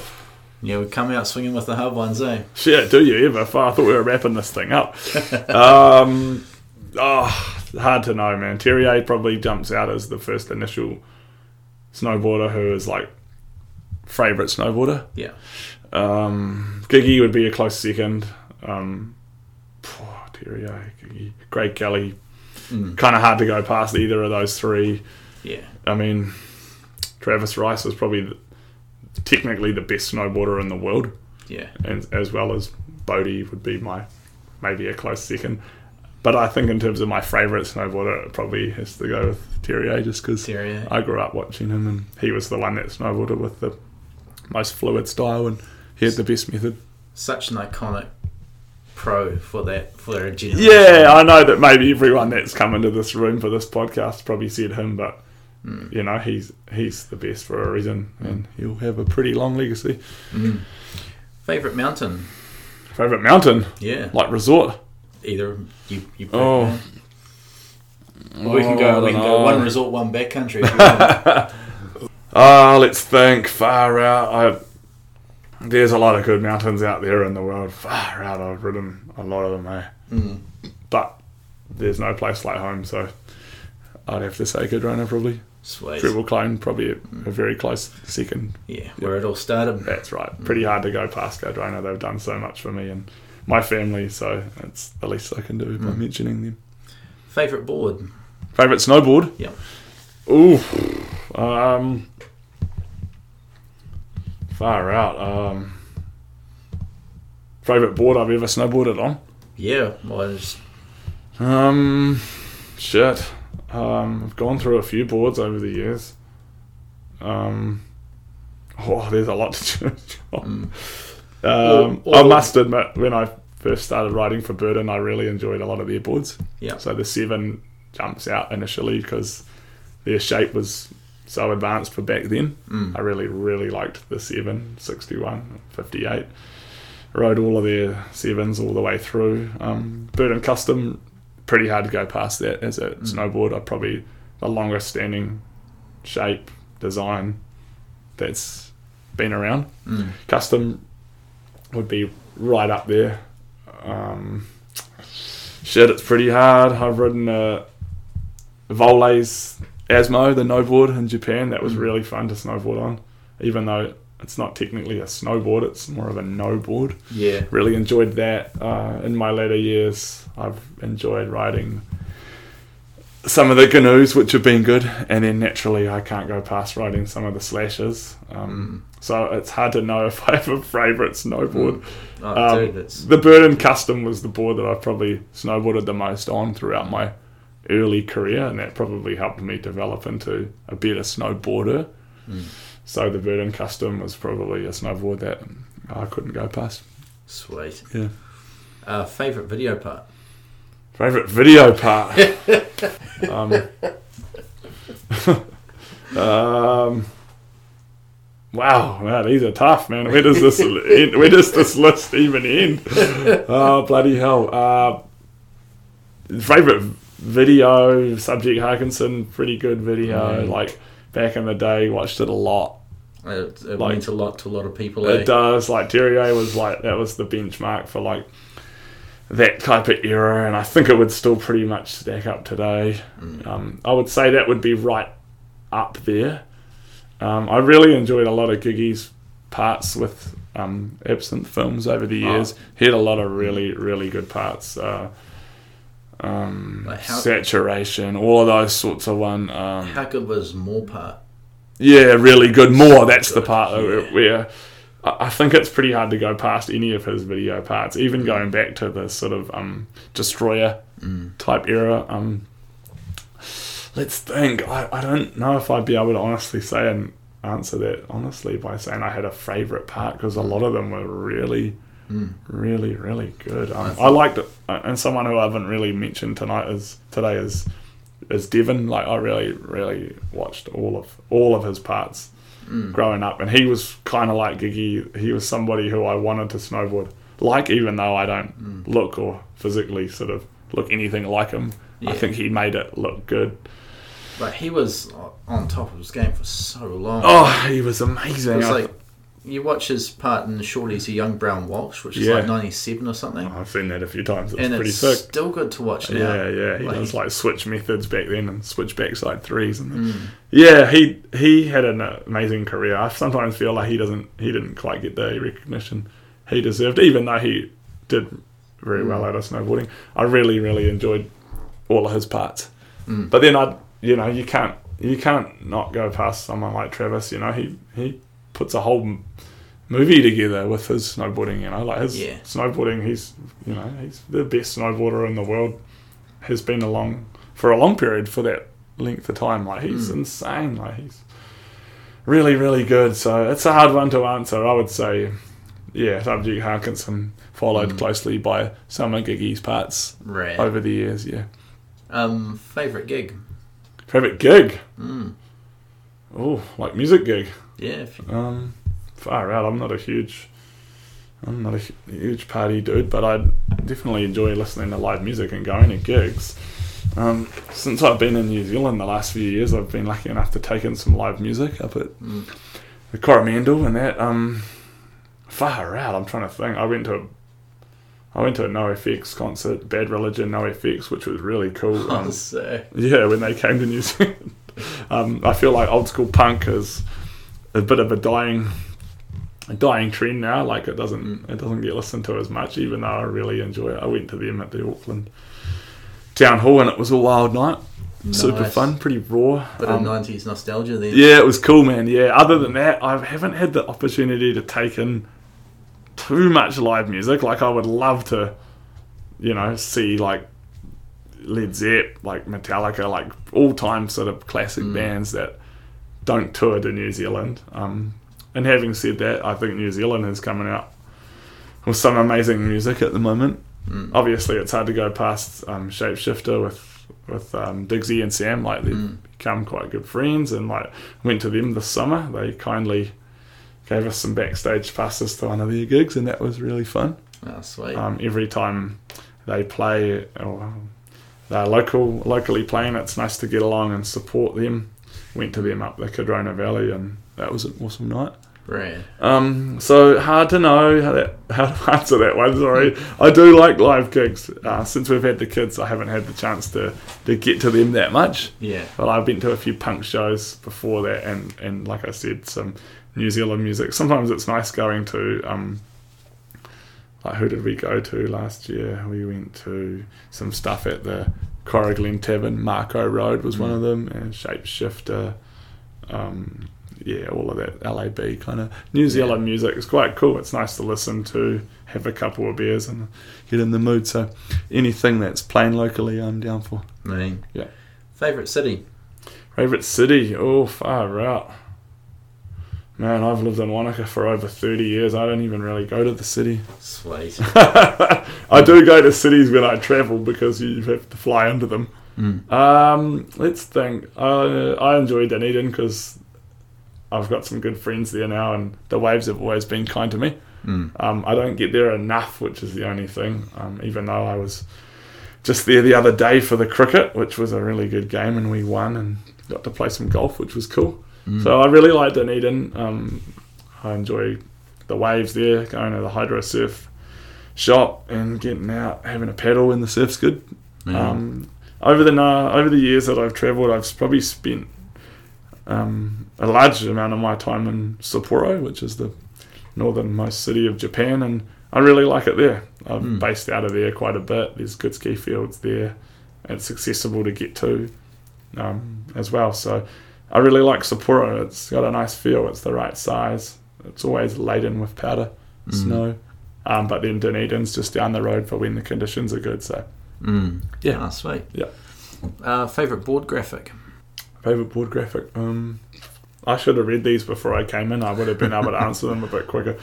Yeah, we come out swinging with the hard ones, eh? Shit, do you ever? I thought we were wrapping this thing up. um, oh, hard to know, man. Terrier probably jumps out as the first initial snowboarder who is, like, favourite snowboarder. Yeah. Um, Gigi would be a close second. Um, oh, Terrier, Gigi, Greg Kelly. Mm. Kind of hard to go past either of those three. Yeah. I mean, Travis Rice is probably... The, technically the best snowboarder in the world, yeah, and as well as Bodhi would be my maybe a close second, but I think in terms of my favourite snowboarder it probably has to go with Terrier, just because I grew up watching him and he was the one that snowboarded with the most fluid style and he had the best method. Such an iconic pro for that, for a generation. Yeah, I know that maybe everyone that's come into this room for this podcast probably said him, but Mm. you know, he's he's the best for a reason, and he'll have a pretty long legacy. Mm. Favourite mountain? Favourite mountain? Yeah. Like resort? Either you you pick. Oh. Well, we can go, we can go one resort, one backcountry if you want. Ah, oh, let's think. Far out. I, there's a lot of good mountains out there in the world. Far out. I've ridden a lot of them, eh? Mm. But there's no place like home, so I'd have to say Cadrona probably. Sweet. Triple Clone, probably a, a very close second. Yeah, yep. Where it all started. That's right. Mm. Pretty hard to go past Cadrona. They've done so much for me and my family, so it's the least I can do mm. by mentioning them. Favourite board? Favourite snowboard? Yep. Ooh. Um, far out. Um, favourite board I've ever snowboarded on? Yeah. Well, just... Um, shit. Um, I've gone through a few boards over the years. Um, oh, there's a lot to choose from. Mm. Um, or, or, I must admit, when I first started riding for Burden, I really enjoyed a lot of their boards. Yeah. So the seven jumps out initially because their shape was so advanced for back then. Mm. I really, really liked the seven, sixty-one, fifty-eight. Rode all of their sevens all the way through. Um, Burden Custom... pretty hard to go past that as a mm. snowboard. I probably the longest standing shape design that's been around. Mm. Custom would be right up there. Um, shit, it's pretty hard. I've ridden a Vole's Asmo, the snowboard in Japan. That was really fun to snowboard on, even though it's not technically a snowboard, it's more of a no-board. Yeah. Really enjoyed that. Uh, in my later years, I've enjoyed riding some of the canoes, which have been good, and then naturally I can't go past riding some of the slashes. Um, mm. So it's hard to know if I have a favourite snowboard. Mm. Oh, um, dude, that's... The Burden Custom was the board that I probably snowboarded the most on throughout my early career, and that probably helped me develop into a better snowboarder. Mm. So the Burden Custom was probably a snowboard that I couldn't go past. Sweet. Yeah. Uh, favourite video part? Favourite video part? um, um, wow, wow, these are tough, man. Where does this end? Where does this list even end? Oh, bloody hell. Uh, favourite video, Subject Harkinson, pretty good video. Mm. Like, back in the day, watched it a lot. It, it like, means a lot to a lot of people. It eh? does. Like, Derriere was like, that was the benchmark for like that type of era, and I think it would still pretty much stack up today. Mm. Um, I would say that would be right up there. Um, I really enjoyed a lot of Giggy's parts with um, Absinthe Films over the years. Oh. He had a lot of really, really good parts. Uh, Um, like how, Saturation, all of those sorts of one. Um, how good was More part? Yeah, really good. More, that's good, the part yeah. where I think it's pretty hard to go past any of his video parts, even mm. going back to the sort of um, Destroyer mm. type era. Um, let's think. I, I don't know if I'd be able to honestly say and answer that honestly by saying I had a favourite part, because a lot of them were really... Mm. Really, really good. Um, I liked it, and someone who I haven't really mentioned tonight is today is is Devon. Like I really, really watched all of all of his parts mm. growing up, and he was kind of like Giggy. He was somebody who I wanted to snowboard like, even though I don't mm. look or physically sort of look anything like him. Yeah. I think he made it look good. But he was on top of his game for so long. Oh, he was amazing. It was like. You watch his part in Shorty's A Young Brown Walsh, which is yeah. like ninety-seven or something. Oh, I've seen that a few times. It's and pretty it's sick. Still good to watch now. Yeah, yeah. He like, does like switch methods back then and switch backside threes. And mm. yeah, he he had an amazing career. I sometimes feel like he doesn't he didn't quite get the recognition he deserved, even though he did very mm. well out of snowboarding. I really, really enjoyed all of his parts. Mm. But then I, you know, you can't you can't not go past someone like Travis. You know, he he. puts a whole movie together with his snowboarding, you know, like his yeah. snowboarding. He's, you know, he's the best snowboarder in the world. Has been along for a long period for that length of time. Like he's mm. insane. Like he's really, really good. So it's a hard one to answer. I would say, yeah, Subject Harkinson, followed mm. closely by some of Giggy's parts Rare. over the years. Yeah. Um, favorite gig. Favorite gig. Mm. Oh, like music gig. Yeah. Um, far out. I'm not a huge, I'm not a huge party dude, but I definitely enjoy listening to live music and going to gigs. Um, since I've been in New Zealand the last few years, I've been lucky enough to take in some live music up at mm. the Coromandel and that. Um, far out. I'm trying to think. I went to, a, I went to a NoFX concert, Bad Religion, NoFX, which was really cool. Um, oh, sick. Yeah, when they came to New Zealand. Um, I feel like old school punk is a bit of a dying, a dying trend now. Like it doesn't, it doesn't get listened to as much. Even though I really enjoy it. I went to them at the Auckland Town Hall, and it was a wild night. Nice. Super fun, pretty raw. Bit um, of nineties nostalgia then. Yeah, it was cool, man. Yeah. Other than that, I haven't had the opportunity to take in too much live music. Like I would love to, you know, see like Led Zepp, like Metallica, like all-time sort of classic mm. bands that don't tour to New Zealand. Um, and having said that, I think New Zealand is coming out with some amazing music at the moment. Mm. Obviously, it's hard to go past um, Shapeshifter with with um, Diggsy and Sam. Like they've mm. become quite good friends, and like went to them this summer. They kindly gave us some backstage passes to one of their gigs, and that was really fun. Oh, sweet! Um, every time they play. Oh, They're local, locally playing. It's nice to get along and support them. Went to them up the Cadrona Valley, and that was an awesome night. Right. Um, so hard to know how to, how to answer that one. Sorry, I do like live gigs. Uh, since we've had the kids, I haven't had the chance to, to get to them that much. Yeah. But I've been to a few punk shows before that, and, and like I said, some New Zealand music. Sometimes it's nice going to. Um, like who did we go to last year? We went to some stuff at the Corriglen Tavern. Marco Road was mm. one of them, and Shapeshifter. Um, yeah, all of that L A B kind of New Zealand yeah. music is quite cool. It's nice to listen to, have a couple of beers and get in the mood. So anything that's playing locally, I'm down for. Man. Yeah. Favourite city? Favourite city? Oh, far out. Man, I've lived in Wanaka for over thirty years. I don't even really go to the city. Sweet. I do go to cities when I travel because you have to fly into them. Mm. Um, let's think. Uh, I enjoy Dunedin because I've got some good friends there now, and the waves have always been kind to me. Mm. Um, I don't get there enough, which is the only thing, um, even though I was just there the other day for the cricket, which was a really good game, and we won and got to play some golf, which was cool. Mm. So I really like Dunedin. Um, I enjoy the waves there, going to the hydro surf shop and getting out, having a paddle when the surf's good. Mm. Um, over the uh, over the years that I've travelled, I've probably spent... Um, a large amount of my time in Sapporo, which is the northernmost city of Japan, and I really like it there. I'm mm. based out of there quite a bit. There's good ski fields there. It's accessible to get to um, as well. So I really like Sapporo. It's got a nice feel. It's the right size. It's always laden with powder, mm. snow. Um, but then Dunedin's just down the road for when the conditions are good. So mm. yeah, oh, sweet. Yeah. Uh, favorite board graphic. Favourite board graphic? Um, I should have read these before I came in. I would have been able to answer them a bit quicker.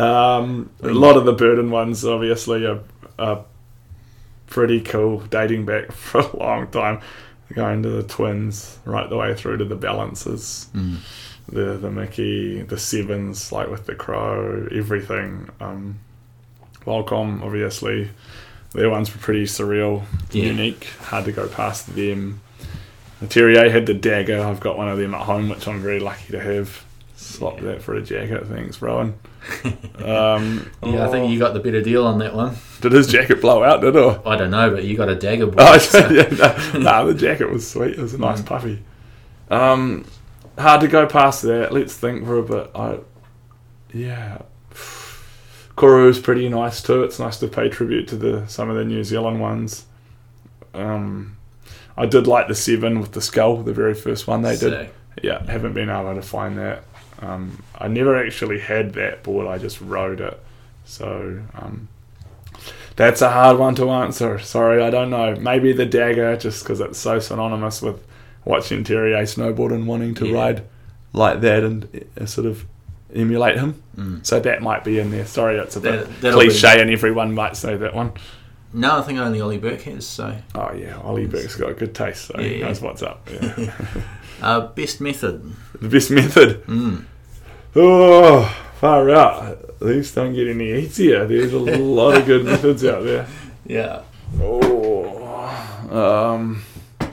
Um, a lot of the Burden ones, obviously, are, are pretty cool, dating back for a long time. Going to the Twins, right the way through to the Balances, mm. the the Mickey, the Sevens, like with the Crow, everything. Um, Welcome, obviously. Their ones were pretty surreal, yeah. unique, hard to go past them. The Terrier had the dagger. I've got one of them at home, which I'm very lucky to have. Swapped yeah. that for a jacket. Thanks, Rowan. Um, yeah, I think you got the better deal on that one. Did his jacket blow out, did it? I don't know, but you got a dagger. Boy, oh, so. yeah, no, no, the jacket was sweet. It was a nice mm. puffy. Um, hard to go past that. Let's think for a bit. I, yeah. Koru's pretty nice too. It's nice to pay tribute to the some of the New Zealand ones. Um... I did like the Seven with the skull, the very first one they did. So, yeah, haven't been able to find that. Um, I never actually had that board, I just rode it. So um, that's a hard one to answer. Sorry, I don't know. Maybe the dagger, just because it's so synonymous with watching Terrier snowboard and wanting to yeah. ride like that and uh, sort of emulate him. Mm. So that might be in there. Sorry, it's a that, bit cliche be... and everyone might say that one. No, I think only Ollie Burke has, so... Oh, yeah, Ollie Burke's got a good taste, so yeah, he knows yeah. what's up. Yeah. uh, best method. The best method? Mm. Oh, far out. These don't get any easier. There's a lot of good methods out there. Yeah. Oh. Um,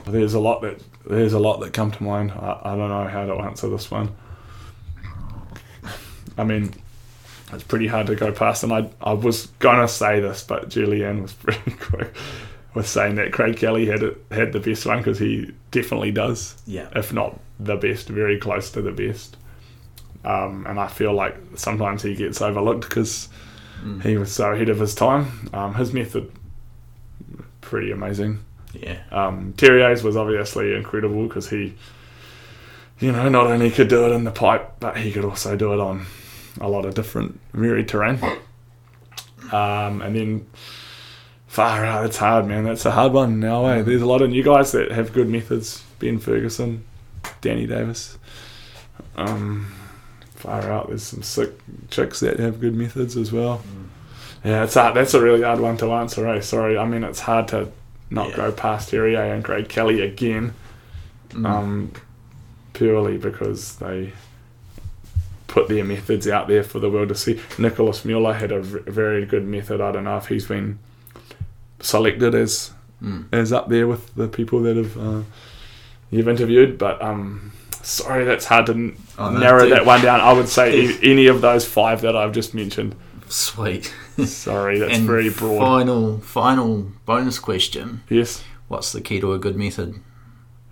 there's a lot that there's a lot that come to mind. I, I don't know how to answer this one. I mean... It's pretty hard to go past, and I I was gonna say this, but Julianne was pretty quick with saying that Craig Kelly had it, had the best one, because he definitely does, yeah. if not the best, very close to the best. Um, and I feel like sometimes he gets overlooked because mm. he was so ahead of his time. Um, his method, pretty amazing. Yeah. Um, Terrier's was obviously incredible because he, you know, not only could do it in the pipe, but he could also do it on a lot of different varied terrain. Um, and then far out, it's hard, man. That's a hard one now, eh? There's a lot of new guys that have good methods. Ben Ferguson, Danny Davis. Um, far out, there's some sick chicks that have good methods as well. Mm. Yeah, it's hard. That's a really hard one to answer, eh? Sorry, I mean, it's hard to not yeah. go past Terrier and Craig Kelly again, mm. um, purely because they... put their methods out there for the world to see. Nicholas Mueller had a v- very good method. I don't know if he's been selected as mm. as up there with the people that have uh, you've interviewed, but um, Sorry, that's hard to oh, no, narrow dude. that one down. I would say e- any of those five that I've just mentioned. Sweet. Sorry, that's and very broad. Final, final bonus question. Yes. What's the key to a good method?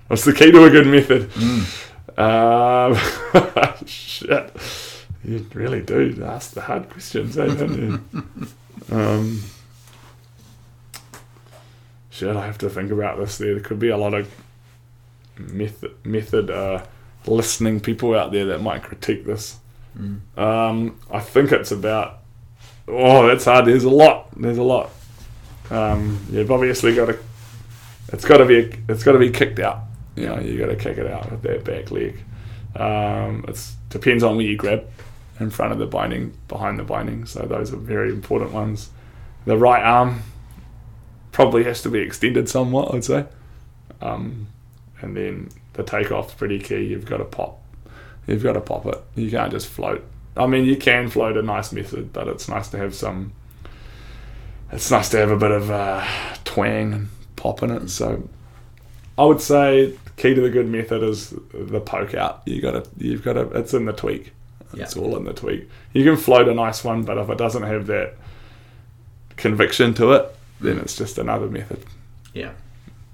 What's the key to a good method? Mm. Um, shit. You really do ask the hard questions, eh, don't you? um, shit, I have to think about this. There, there could be a lot of method, method uh, listening people out there that might critique this. Mm. Um, I think it's about... Oh, that's hard. There's a lot. There's a lot. Um, you've obviously got to... It's got to be. It's got to be kicked out. You know, you got to kick it out with that back leg. Um, it depends on where you grab, in front of the binding, behind the binding. So those are very important ones. The right arm probably has to be extended somewhat, I'd say. Um, and then the takeoff's pretty key. You've got to pop. You've got to pop it. You can't just float. I mean, you can float a nice method, but it's nice to have some. It's nice to have a bit of uh, twang and pop in it. So, I would say key to the good method is the poke out. You got to. You've got to. It's in the tweak. It's yep. all in the tweak. You can float a nice one, but if it doesn't have that conviction to it, then it's just another method. Yeah.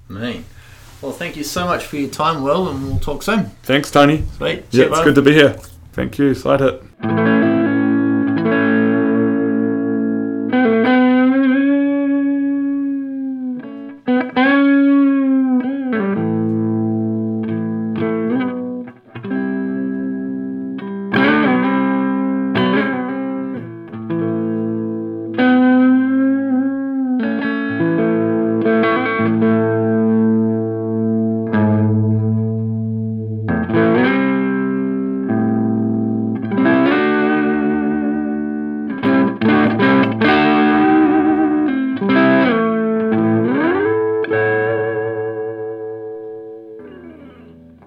Mean. Well, thank you so much for your time, Will, and we'll talk soon. Thanks, Tony. Sweet. Yeah, it's good to be here. Thank you. Slide it.